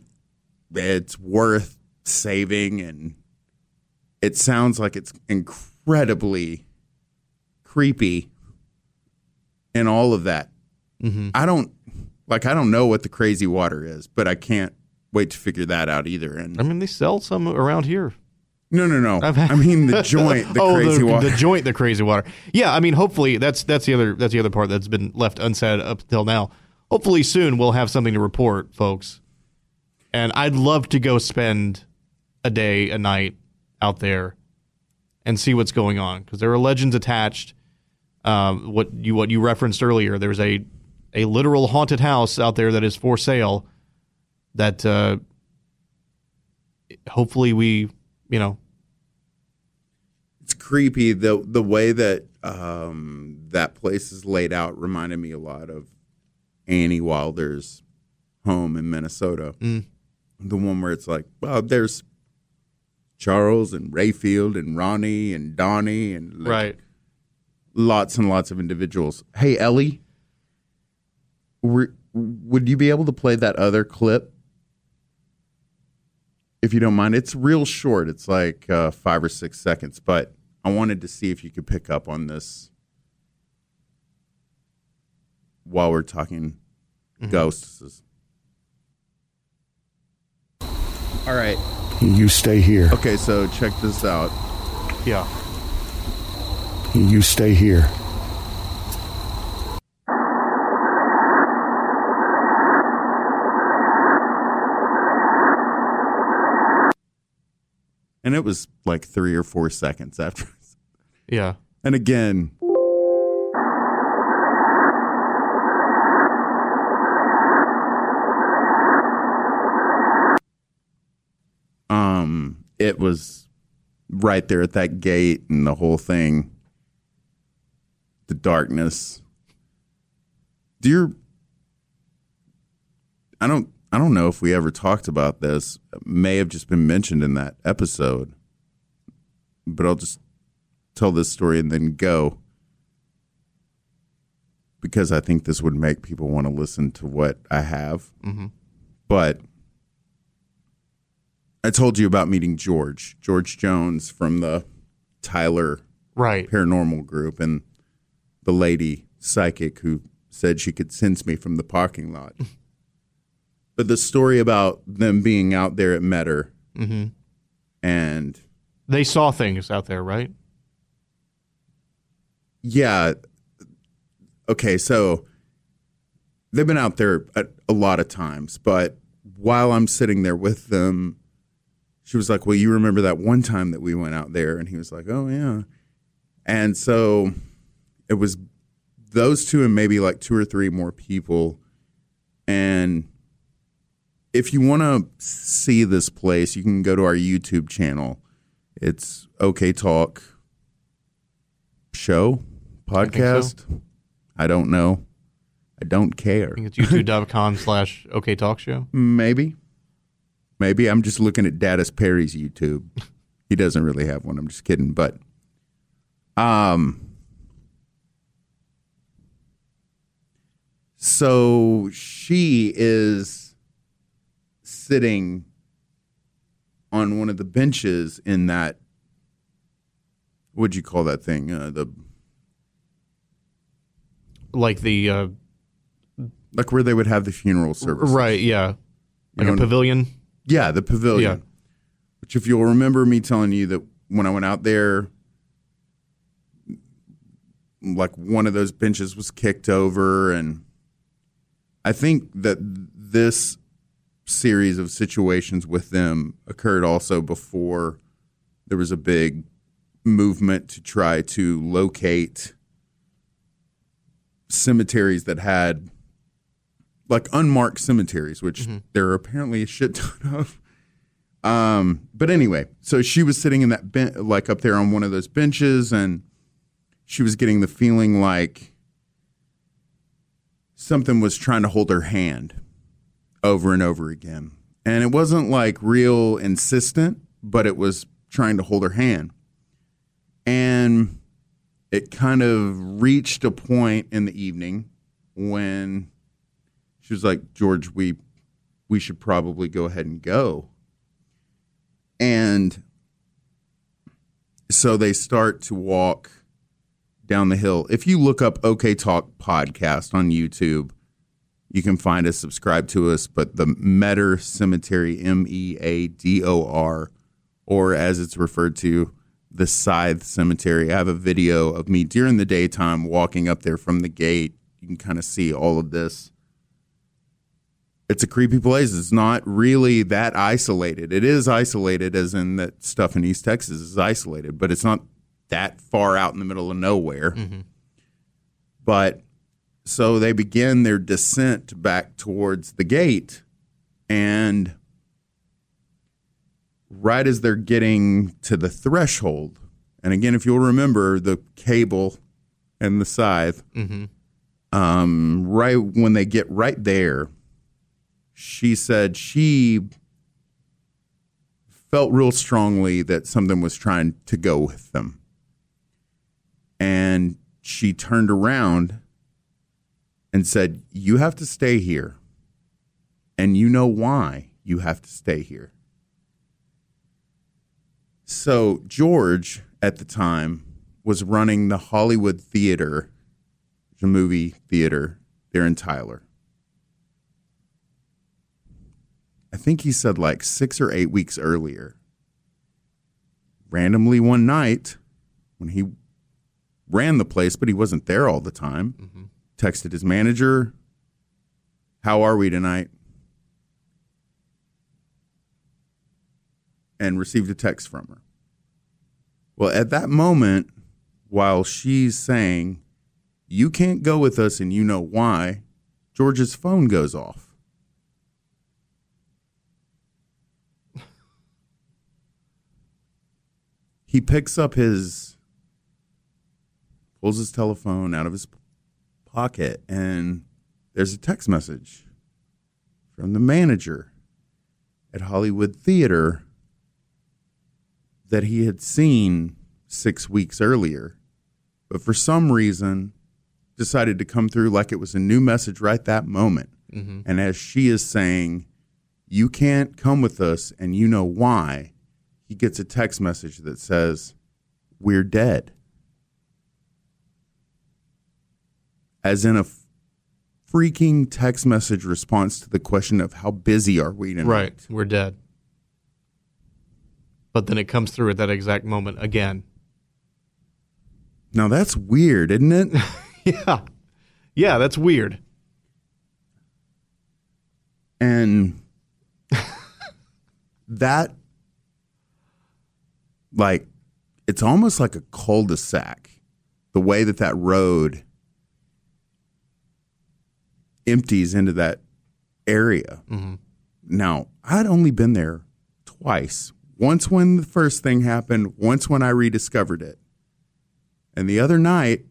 it's worth saving, and it sounds like it's incredibly creepy and all of that. Mm-hmm. I don't know what the crazy water is, but I can't wait to figure that out either. And I mean, they sell some around here. No. I mean the joint, the crazy water. The joint, the crazy water. Yeah, I mean, hopefully that's the other part that's been left unsaid up until now. Hopefully soon we'll have something to report, folks. And I'd love to go spend a day, a night out there and see what's going on, because there are legends attached. What you referenced earlier, there's a literal haunted house out there that is for sale. That hopefully we, you know, it's creepy. The way that that place is laid out reminded me a lot of Annie Wilder's home in Minnesota. Mm. The one where it's like, well, there's Charles and Rayfield and Ronnie and Donnie and like, right, lots and lots of individuals. Hey, Ellie, would you be able to play that other clip if you don't mind? It's real short. It's like 5 or 6 seconds, but I wanted to see if you could pick up on this while we're talking ghosts. All right. You stay here. Okay, so check this out. Yeah. You stay here. And it was like 3 or 4 seconds after. Yeah. And again. It was right there at that gate and the whole thing. The darkness. I don't know if we ever talked about this. It may have just been mentioned in that episode. But I'll just tell this story and then go, because I think this would make people want to listen to what I have. Mm-hmm. But I told you about meeting George Jones from the Tyler Paranormal Group, and the lady psychic who said she could sense me from the parking lot. But the story about them being out there at Metter, mm-hmm, and they saw things out there, right? Yeah. Okay, so they've been out there a lot of times, but while I'm sitting there with them, she was like, well, you remember that one time that we went out there? And he was like, oh, yeah. And so it was those two and maybe like 2 or 3 more people. And if you want to see this place, you can go to our YouTube channel. It's OK Talk show, podcast. I think so. I don't know. I don't care. I think it's youtube.com/OK Talk show. Maybe. I'm just looking at Daddis Perry's YouTube. He doesn't really have one. I'm just kidding. But so she is sitting on one of the benches in that, what'd you call that thing? Like where they would have the funeral service. Right, yeah. Like a pavilion? Yeah, the pavilion. Yeah. Which, if you'll remember me telling you that when I went out there, like one of those benches was kicked over, and I think that this series of situations with them occurred also before there was a big movement to try to locate cemeteries that had like unmarked cemeteries, which there are apparently a shit ton of. But anyway, so she was sitting in that bench, like up there on one of those benches, and she was getting the feeling like something was trying to hold her hand over and over again. And it wasn't like real insistent, but it was trying to hold her hand. And it kind of reached a point in the evening when she was like, George, we should probably go ahead and go. And so they start to walk down the hill. If you look up OK Talk podcast on YouTube, you can find us, subscribe to us. But the Meador Cemetery, M-E-A-D-O-R, or as it's referred to, the Scythe Cemetery. I have a video of me during the daytime walking up there from the gate. You can kind of see all of this. It's a creepy place. It's not really that isolated. It is isolated, as in that stuff in East Texas is isolated, but it's not that far out in the middle of nowhere. Mm-hmm. But so they begin their descent back towards the gate, and right as they're getting to the threshold, and again, if you'll remember the cable and the scythe, mm-hmm. Right when they get right there, she said she felt real strongly that something was trying to go with them. And she turned around and said, "You have to stay here. And you know why you have to stay here." So George, at the time, was running the Hollywood Theater, the movie theater there in Tyler. I think he said like 6 or 8 weeks earlier. Randomly one night when he ran the place, but he wasn't there all the time, mm-hmm. texted his manager, "How are we tonight?" And received a text from her. Well, at that moment, while she's saying, "You can't go with us and you know why," George's phone goes off. He picks up pulls his telephone out of his pocket, and there's a text message from the manager at Hollywood Theater that he had seen 6 weeks earlier, but for some reason decided to come through like it was a new message right that moment. Mm-hmm. And as she is saying, "You can't come with us and you know why," he gets a text message that says, "We're dead." As in a freaking text message response to the question of how busy are we tonight? Right, we're dead. But then it comes through at that exact moment again. Now that's weird, isn't it? Yeah. Yeah, that's weird. And that... like, it's almost like a cul-de-sac, the way that road empties into that area. Mm-hmm. Now, I'd only been there twice. Once when the first thing happened, once when I rediscovered it. And the other night,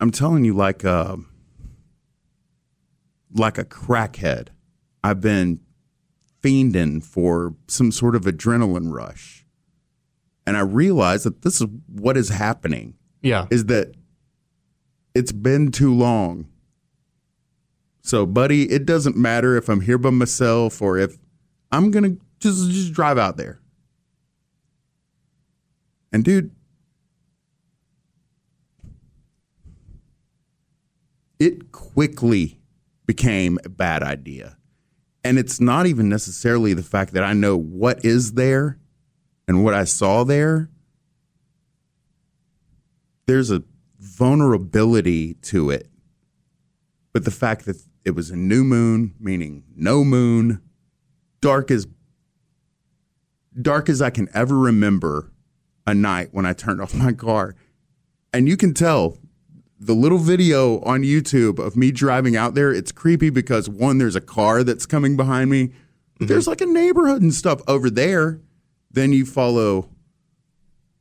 I'm telling you, like a crackhead, I've been fiending for some sort of adrenaline rush. And I realized that this is what is happening. Yeah. Is that it's been too long. So, buddy, it doesn't matter if I'm here by myself or if I'm going to just drive out there. And, dude, it quickly became a bad idea. And it's not even necessarily the fact that I know what is there and what I saw there. There's a vulnerability to it. But the fact that it was a new moon, meaning no moon, dark as I can ever remember a night when I turned off my car. And you can tell the little video on YouTube of me driving out there, it's creepy because, one, there's a car that's coming behind me. Mm-hmm. There's like a neighborhood and stuff over there. Then you follow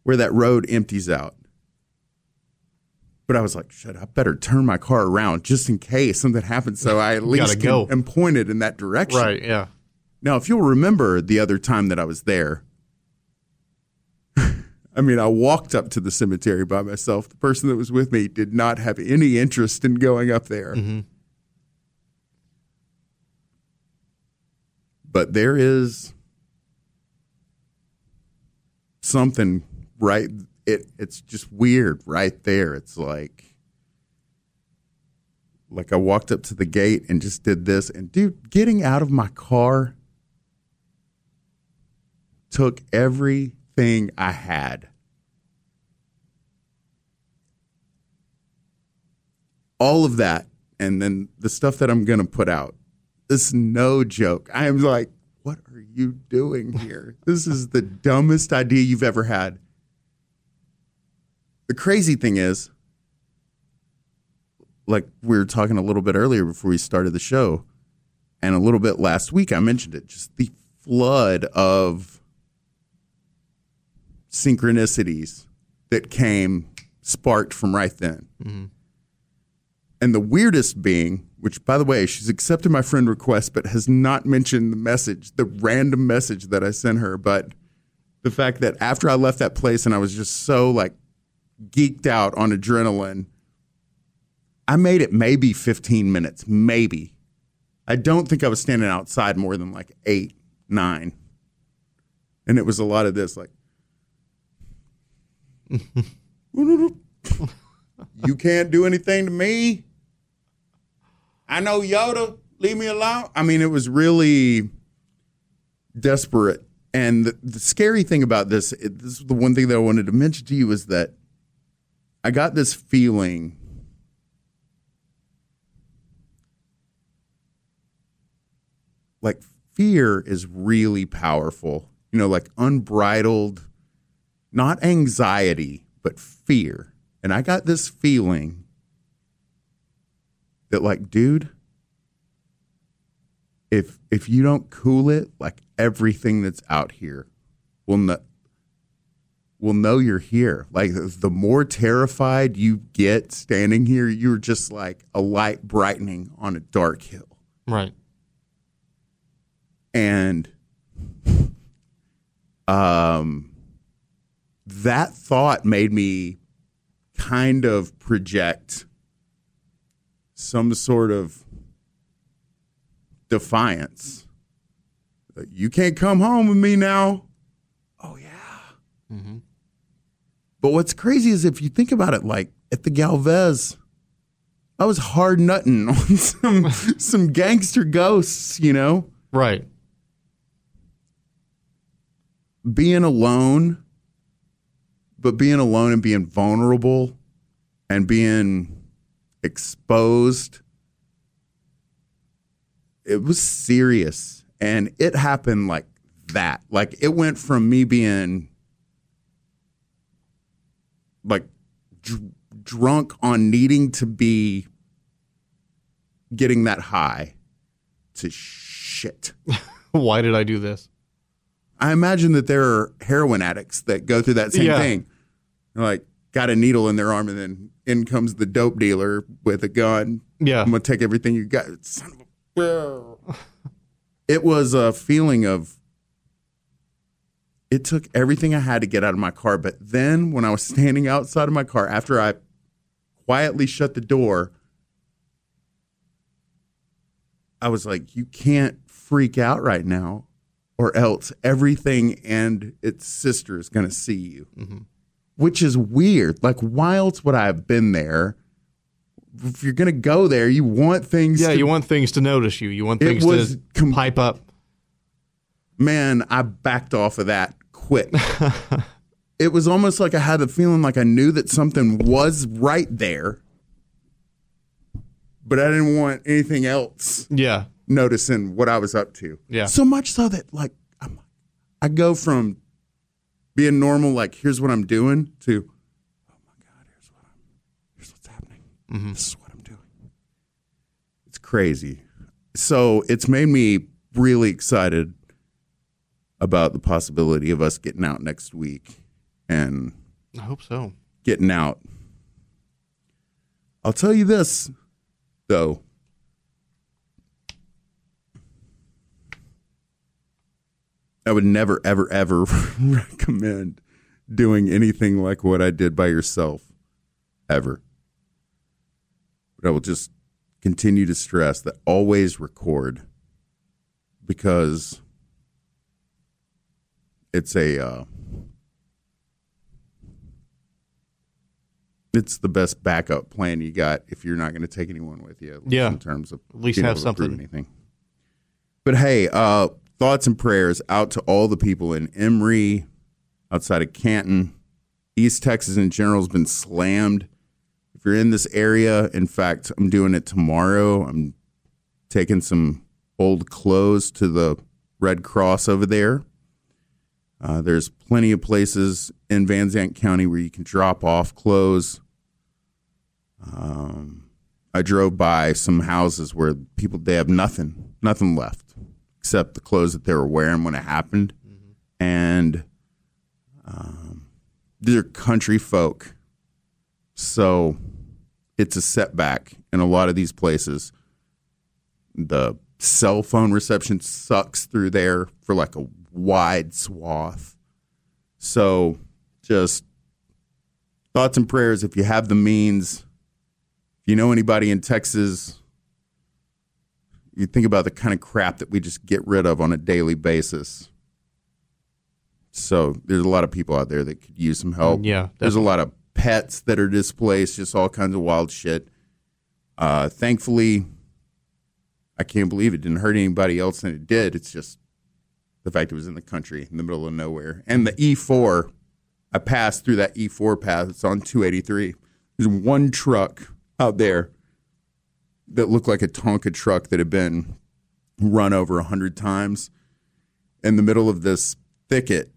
where that road empties out. But I was like, shit, I better turn my car around just in case something happens so I at least am pointed in that direction. Right, yeah. Now, if you'll remember the other time that I was there, I mean, I walked up to the cemetery by myself. The person that was with me did not have any interest in going up there. Mm-hmm. But there is something right it's just weird right there. It's like I walked up to the gate and just did this. And, dude, getting out of my car took everything I had. All of that. And then the stuff that I'm going to put out. This is no joke. I am like, what are you doing here? This is the dumbest idea you've ever had. The crazy thing is, like we were talking a little bit earlier before we started the show, and a little bit last week I mentioned it, just the flood of synchronicities that sparked from right then. Mm-hmm. And the weirdest being, which, by the way, she's accepted my friend request but has not mentioned the message, the random message that I sent her, but the fact that after I left that place and I was just so, geeked out on adrenaline, I made it maybe 15 minutes, maybe. I don't think I was standing outside more than 8, 9. And it was a lot of this, you can't do anything to me. I know Yoda, leave me alone. I mean, it was really desperate. And the scary thing about this is the one thing that I wanted to mention to you is that I got this feeling like fear is really powerful, unbridled, not anxiety, but fear. And I got this feeling that dude, if you don't cool it, everything that's out here will know you're here. The more terrified you get standing here, you're just like a light brightening on a dark hill. Right. And that thought made me kind of project some sort of defiance. You can't come home with me now. Oh, yeah. Mm-hmm. But what's crazy is if you think about it, at the Galvez, I was hard nutting on some gangster ghosts, Right. Being alone, but being alone and being vulnerable and being exposed, it was serious. And it happened like that. It went from me being drunk on needing to be getting that high to shit. Why did I do this? I imagine that there are heroin addicts that go through that same thing. They're got a needle in their arm, and then in comes the dope dealer with a gun. Yeah. I'm going to take everything you got. Son of a girl. It was a feeling of, it took everything I had to get out of my car. But then when I was standing outside of my car, after I quietly shut the door, I was like, you can't freak out right now, or else everything and its sister is going to see you. Mm-hmm. Which is weird. Why else would I have been there? If you're going to go there, you want things to... Yeah, you want things to notice you. You want things to pipe up. Man, I backed off of that quick. It was almost like I had the feeling I knew that something was right there, but I didn't want anything else noticing what I was up to. Yeah. So much so that, I go from being normal, here's what I'm doing, to, oh my God, here's what's happening. Mm-hmm. This is what I'm doing. It's crazy. So it's made me really excited about the possibility of us getting out next week. And I hope so. Getting out. I'll tell you this, though. I would never, ever, ever recommend doing anything like what I did by yourself, ever. But I will just continue to stress that always record, because it's a it's the best backup plan you got if you're not going to take anyone with you. Yeah. In terms of at least have something. Anything. But hey, thoughts and prayers out to all the people in Emory, outside of Canton. East Texas in general has been slammed. If you're in this area, in fact, I'm doing it tomorrow. I'm taking some old clothes to the Red Cross over there. There's plenty of places in Van Zandt County where you can drop off clothes. I drove by some houses where people, they have nothing left except the clothes that they were wearing when it happened. Mm-hmm. And they're country folk. So it's a setback in a lot of these places. The cell phone reception sucks through there for like a wide swath. So just thoughts and prayers if you have the means. If you know anybody in Texas, you think about the kind of crap that we just get rid of on a daily basis. So there's a lot of people out there that could use some help. Yeah, definitely. There's a lot of pets that are displaced, just all kinds of wild shit. Thankfully, I can't believe it didn't hurt anybody else, and it did. It's just the fact it was in the country, in the middle of nowhere. And the E4, I passed through that E4 path. It's on 283. There's one truck out there that looked like a Tonka truck that had been run over 100 times in the middle of this thicket.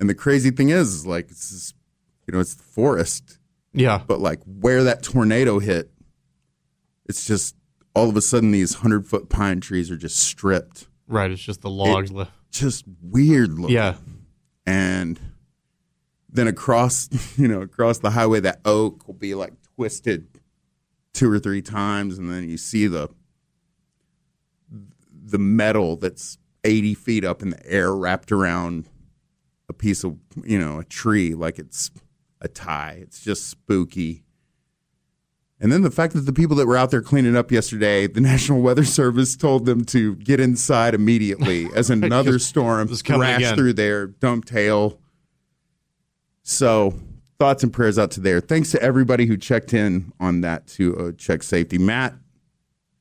And the crazy thing is like, it's just, it's the forest. Yeah. But like where that tornado hit, it's just all of a sudden these 100-foot pine trees are just stripped. Right, it's just the logs left. Just weird looking. Yeah. And then across the highway, that oak will be like twisted 2 or 3 times, and then you see the metal that's 80 feet up in the air wrapped around a piece of, a tree like it's a tie. It's just spooky. And then the fact that the people that were out there cleaning up yesterday, the National Weather Service told them to get inside immediately as another storm crashed through their dump tail. So thoughts and prayers out to there. Thanks to everybody who checked in on that to check safety. Matt,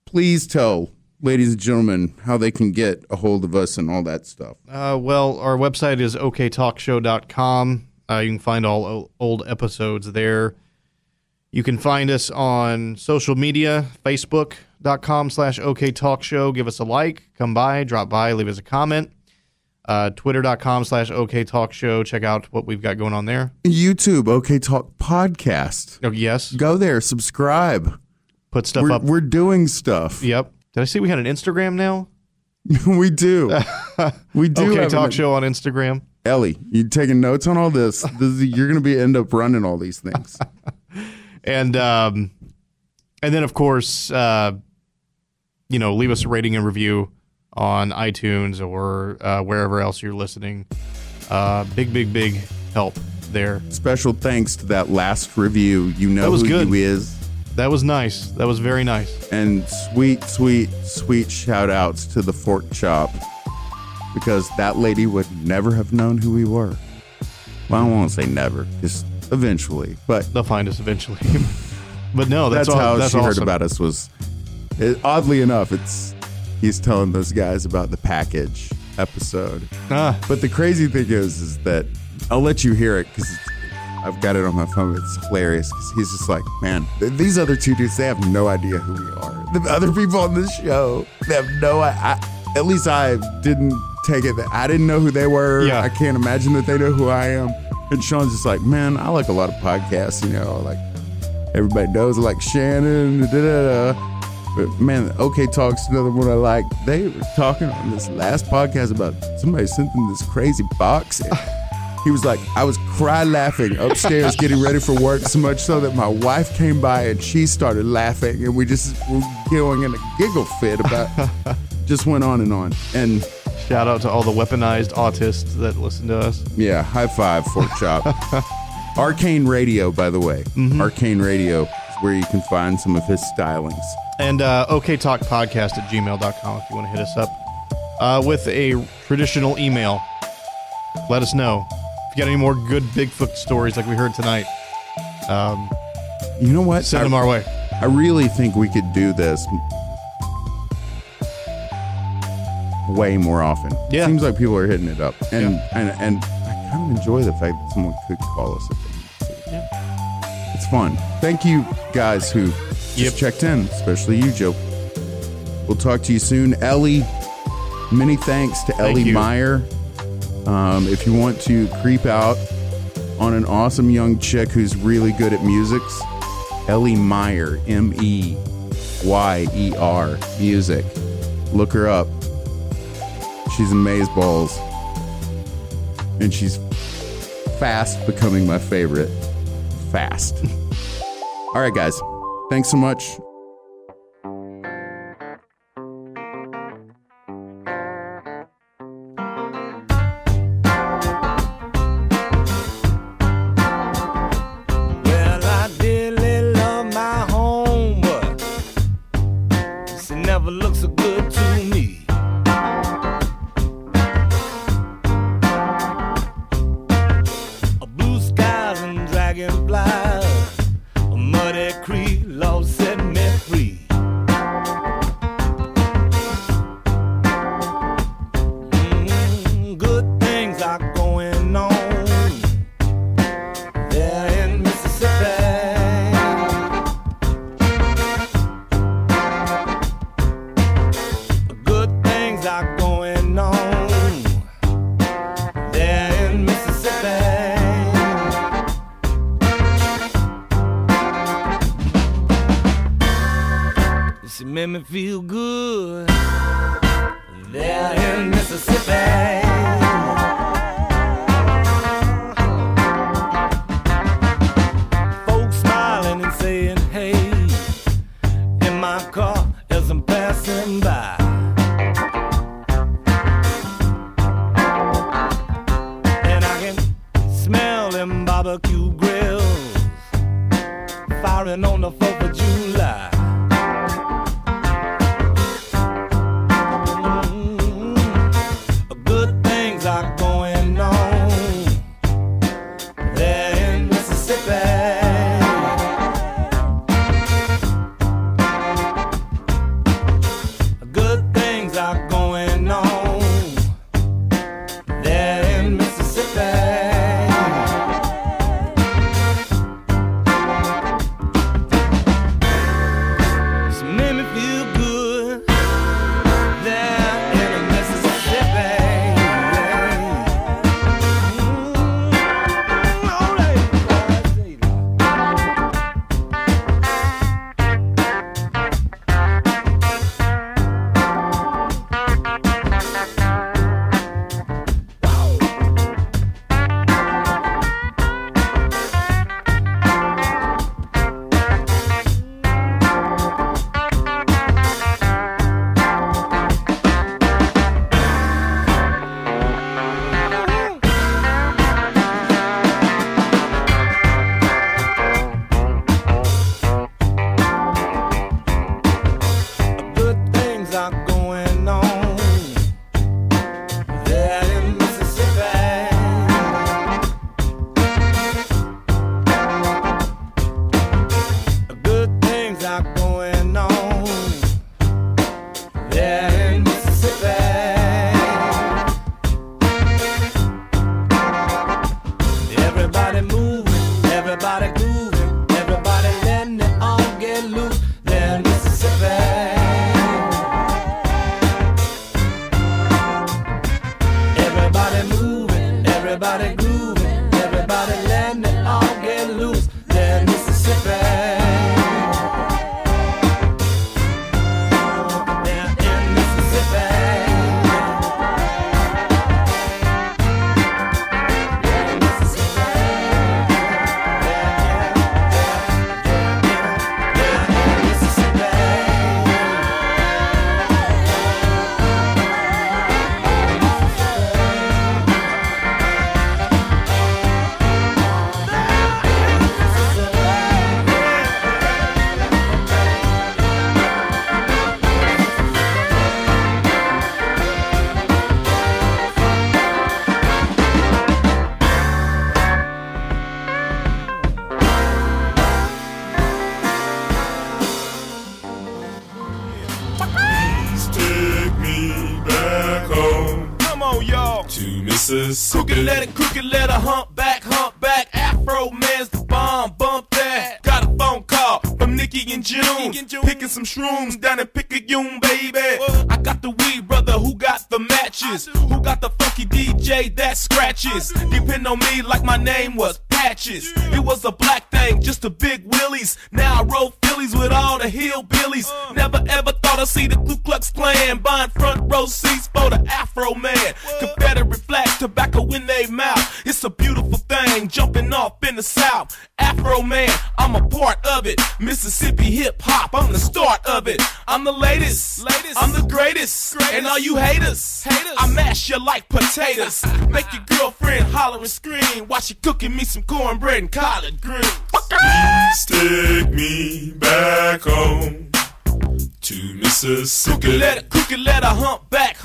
please tell ladies and gentlemen how they can get a hold of us and all that stuff. Well, our website is oktalkshow.com. You can find all old episodes there. You can find us on social media, facebook.com/OKTalkShow. Give us a like, come by, drop by, leave us a comment. Twitter.com/OKTalkShow. Check out what we've got going on there. YouTube, OK Talk Podcast. Oh, yes. Go there, subscribe. Put stuff up. We're doing stuff. Yep. Did I see we had an Instagram now? We do. We do. OK Talk Show on Instagram. Ellie, you taking notes on all this? You're going to end up running all these things. And then, of course, leave us a rating and review on iTunes or wherever else you're listening. Big help there. Special thanks to that last review. You know who you is. That was nice. That was very nice. And sweet, sweet, sweet shout outs to the Fork Chop, because that lady would never have known who we were. Well, I won't say never. Just eventually, but they'll find us eventually. But no, that's how she heard about us. Oddly enough, he's telling those guys about the package episode. But the crazy thing is that I'll let you hear it because I've got it on my phone. It's hilarious because he's just like, man, these other two dudes, they have no idea who we are. The other people on this show, they have no idea. At least I didn't take it. I didn't know who they were. Yeah. I can't imagine that they know who I am. And Sean's just like, man, I like a lot of podcasts, like everybody knows, like Shannon, But man, OK Talk's another one I like. They were talking on this last podcast about somebody sent them this crazy box. And he was like, I was cry laughing upstairs getting ready for work so much so that my wife came by and she started laughing. And we just were going in a giggle fit about just went on and on. And shout out to all the weaponized autists that listen to us. Yeah, high five, Fork Chop. Arcane Radio, by the way. Mm-hmm. Arcane Radio is where you can find some of his stylings. And oktalkpodcast@gmail.com if you want to hit us up with a traditional email. Let us know. If you got any more good Bigfoot stories like we heard tonight, You know what? Send them our way. I really think we could do this way more often. Yeah. It seems like people are hitting it up. And yeah. and I kind of enjoy the fact that someone could call us. Yeah. It's fun. Thank you guys who just checked in, especially you, Joe. We'll talk to you soon. Ellie, many thanks to Ellie Meyer. If you want to creep out on an awesome young chick who's really good at music, Ellie Meyer, M-E-Y-E-R, music. Look her up. She's amazeballs. And she's fast becoming my favorite. Fast. All right, guys. Thanks so much. cook it, let her hump back, Afro Man's the bomb, bump that. Got a phone call from Nikki and June, picking some shrooms down in Picayune, baby. I got the weed, brother, who got the matches? Who got the funky DJ that scratches? Depend on me like my name was Patches. It was a black thing, just a big willies. Now I roll Phillies with all the hillbillies. Never ever thought I'd see the Ku Klux Klan buying front row seats for the Afro Man. Confederate flags, tobacco in they mouth. It's a beautiful thing, jumping off in the South. Afro Man, I'm a part of it. Mississippi hip hop, I'm the start of it. I'm the latest, I'm the greatest. And all you haters, I mash you like potatoes. Make your girlfriend holler and scream while she cooking me some cornbread and collard greens. Please take me back home to Mississippi. Cookie letter, hump back,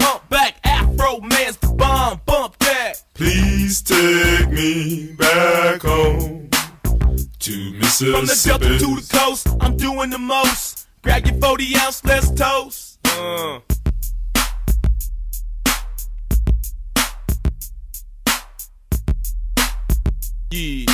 Afro Man's the bomb, bump that. Please take me back home to Mississippi. From the Delta to the coast, I'm doing the most. Grab your 40-ounce, let's toast. Yeah.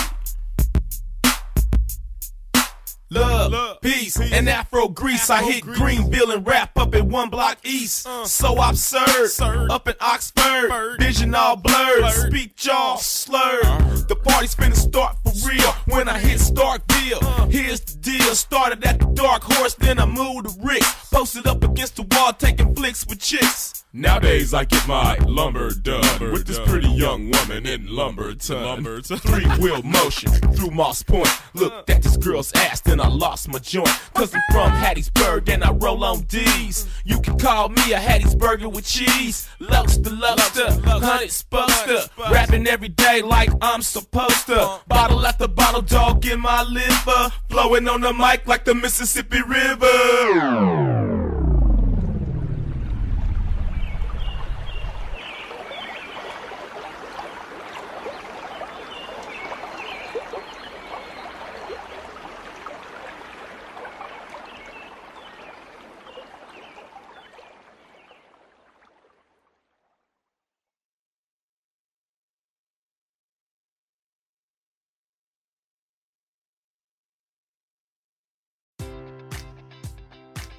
Love, peace, and Afro grease. I hit Greenville and wrap up at one block east. So absurd, up in Oxford, vision all blurred, speech all slurred. The party's finna start for real when I hit Starkville. Here's the deal, started at the Dark Horse, then I moved to Rick. Posted up against the wall, taking flicks with chicks. Nowadays I get my lumber done with this pretty young woman in Lumberton. Three-wheel motion through Moss Point. Looked at this girl's ass, then I lost my joint. Cause I'm from Hattiesburg and I roll on D's. You can call me a Hattiesburger with cheese. Lobster, hunted spuster. Rapping every day like I'm supposed to. Bottle after bottle, dog in my liver. Flowing on the mic like the Mississippi River.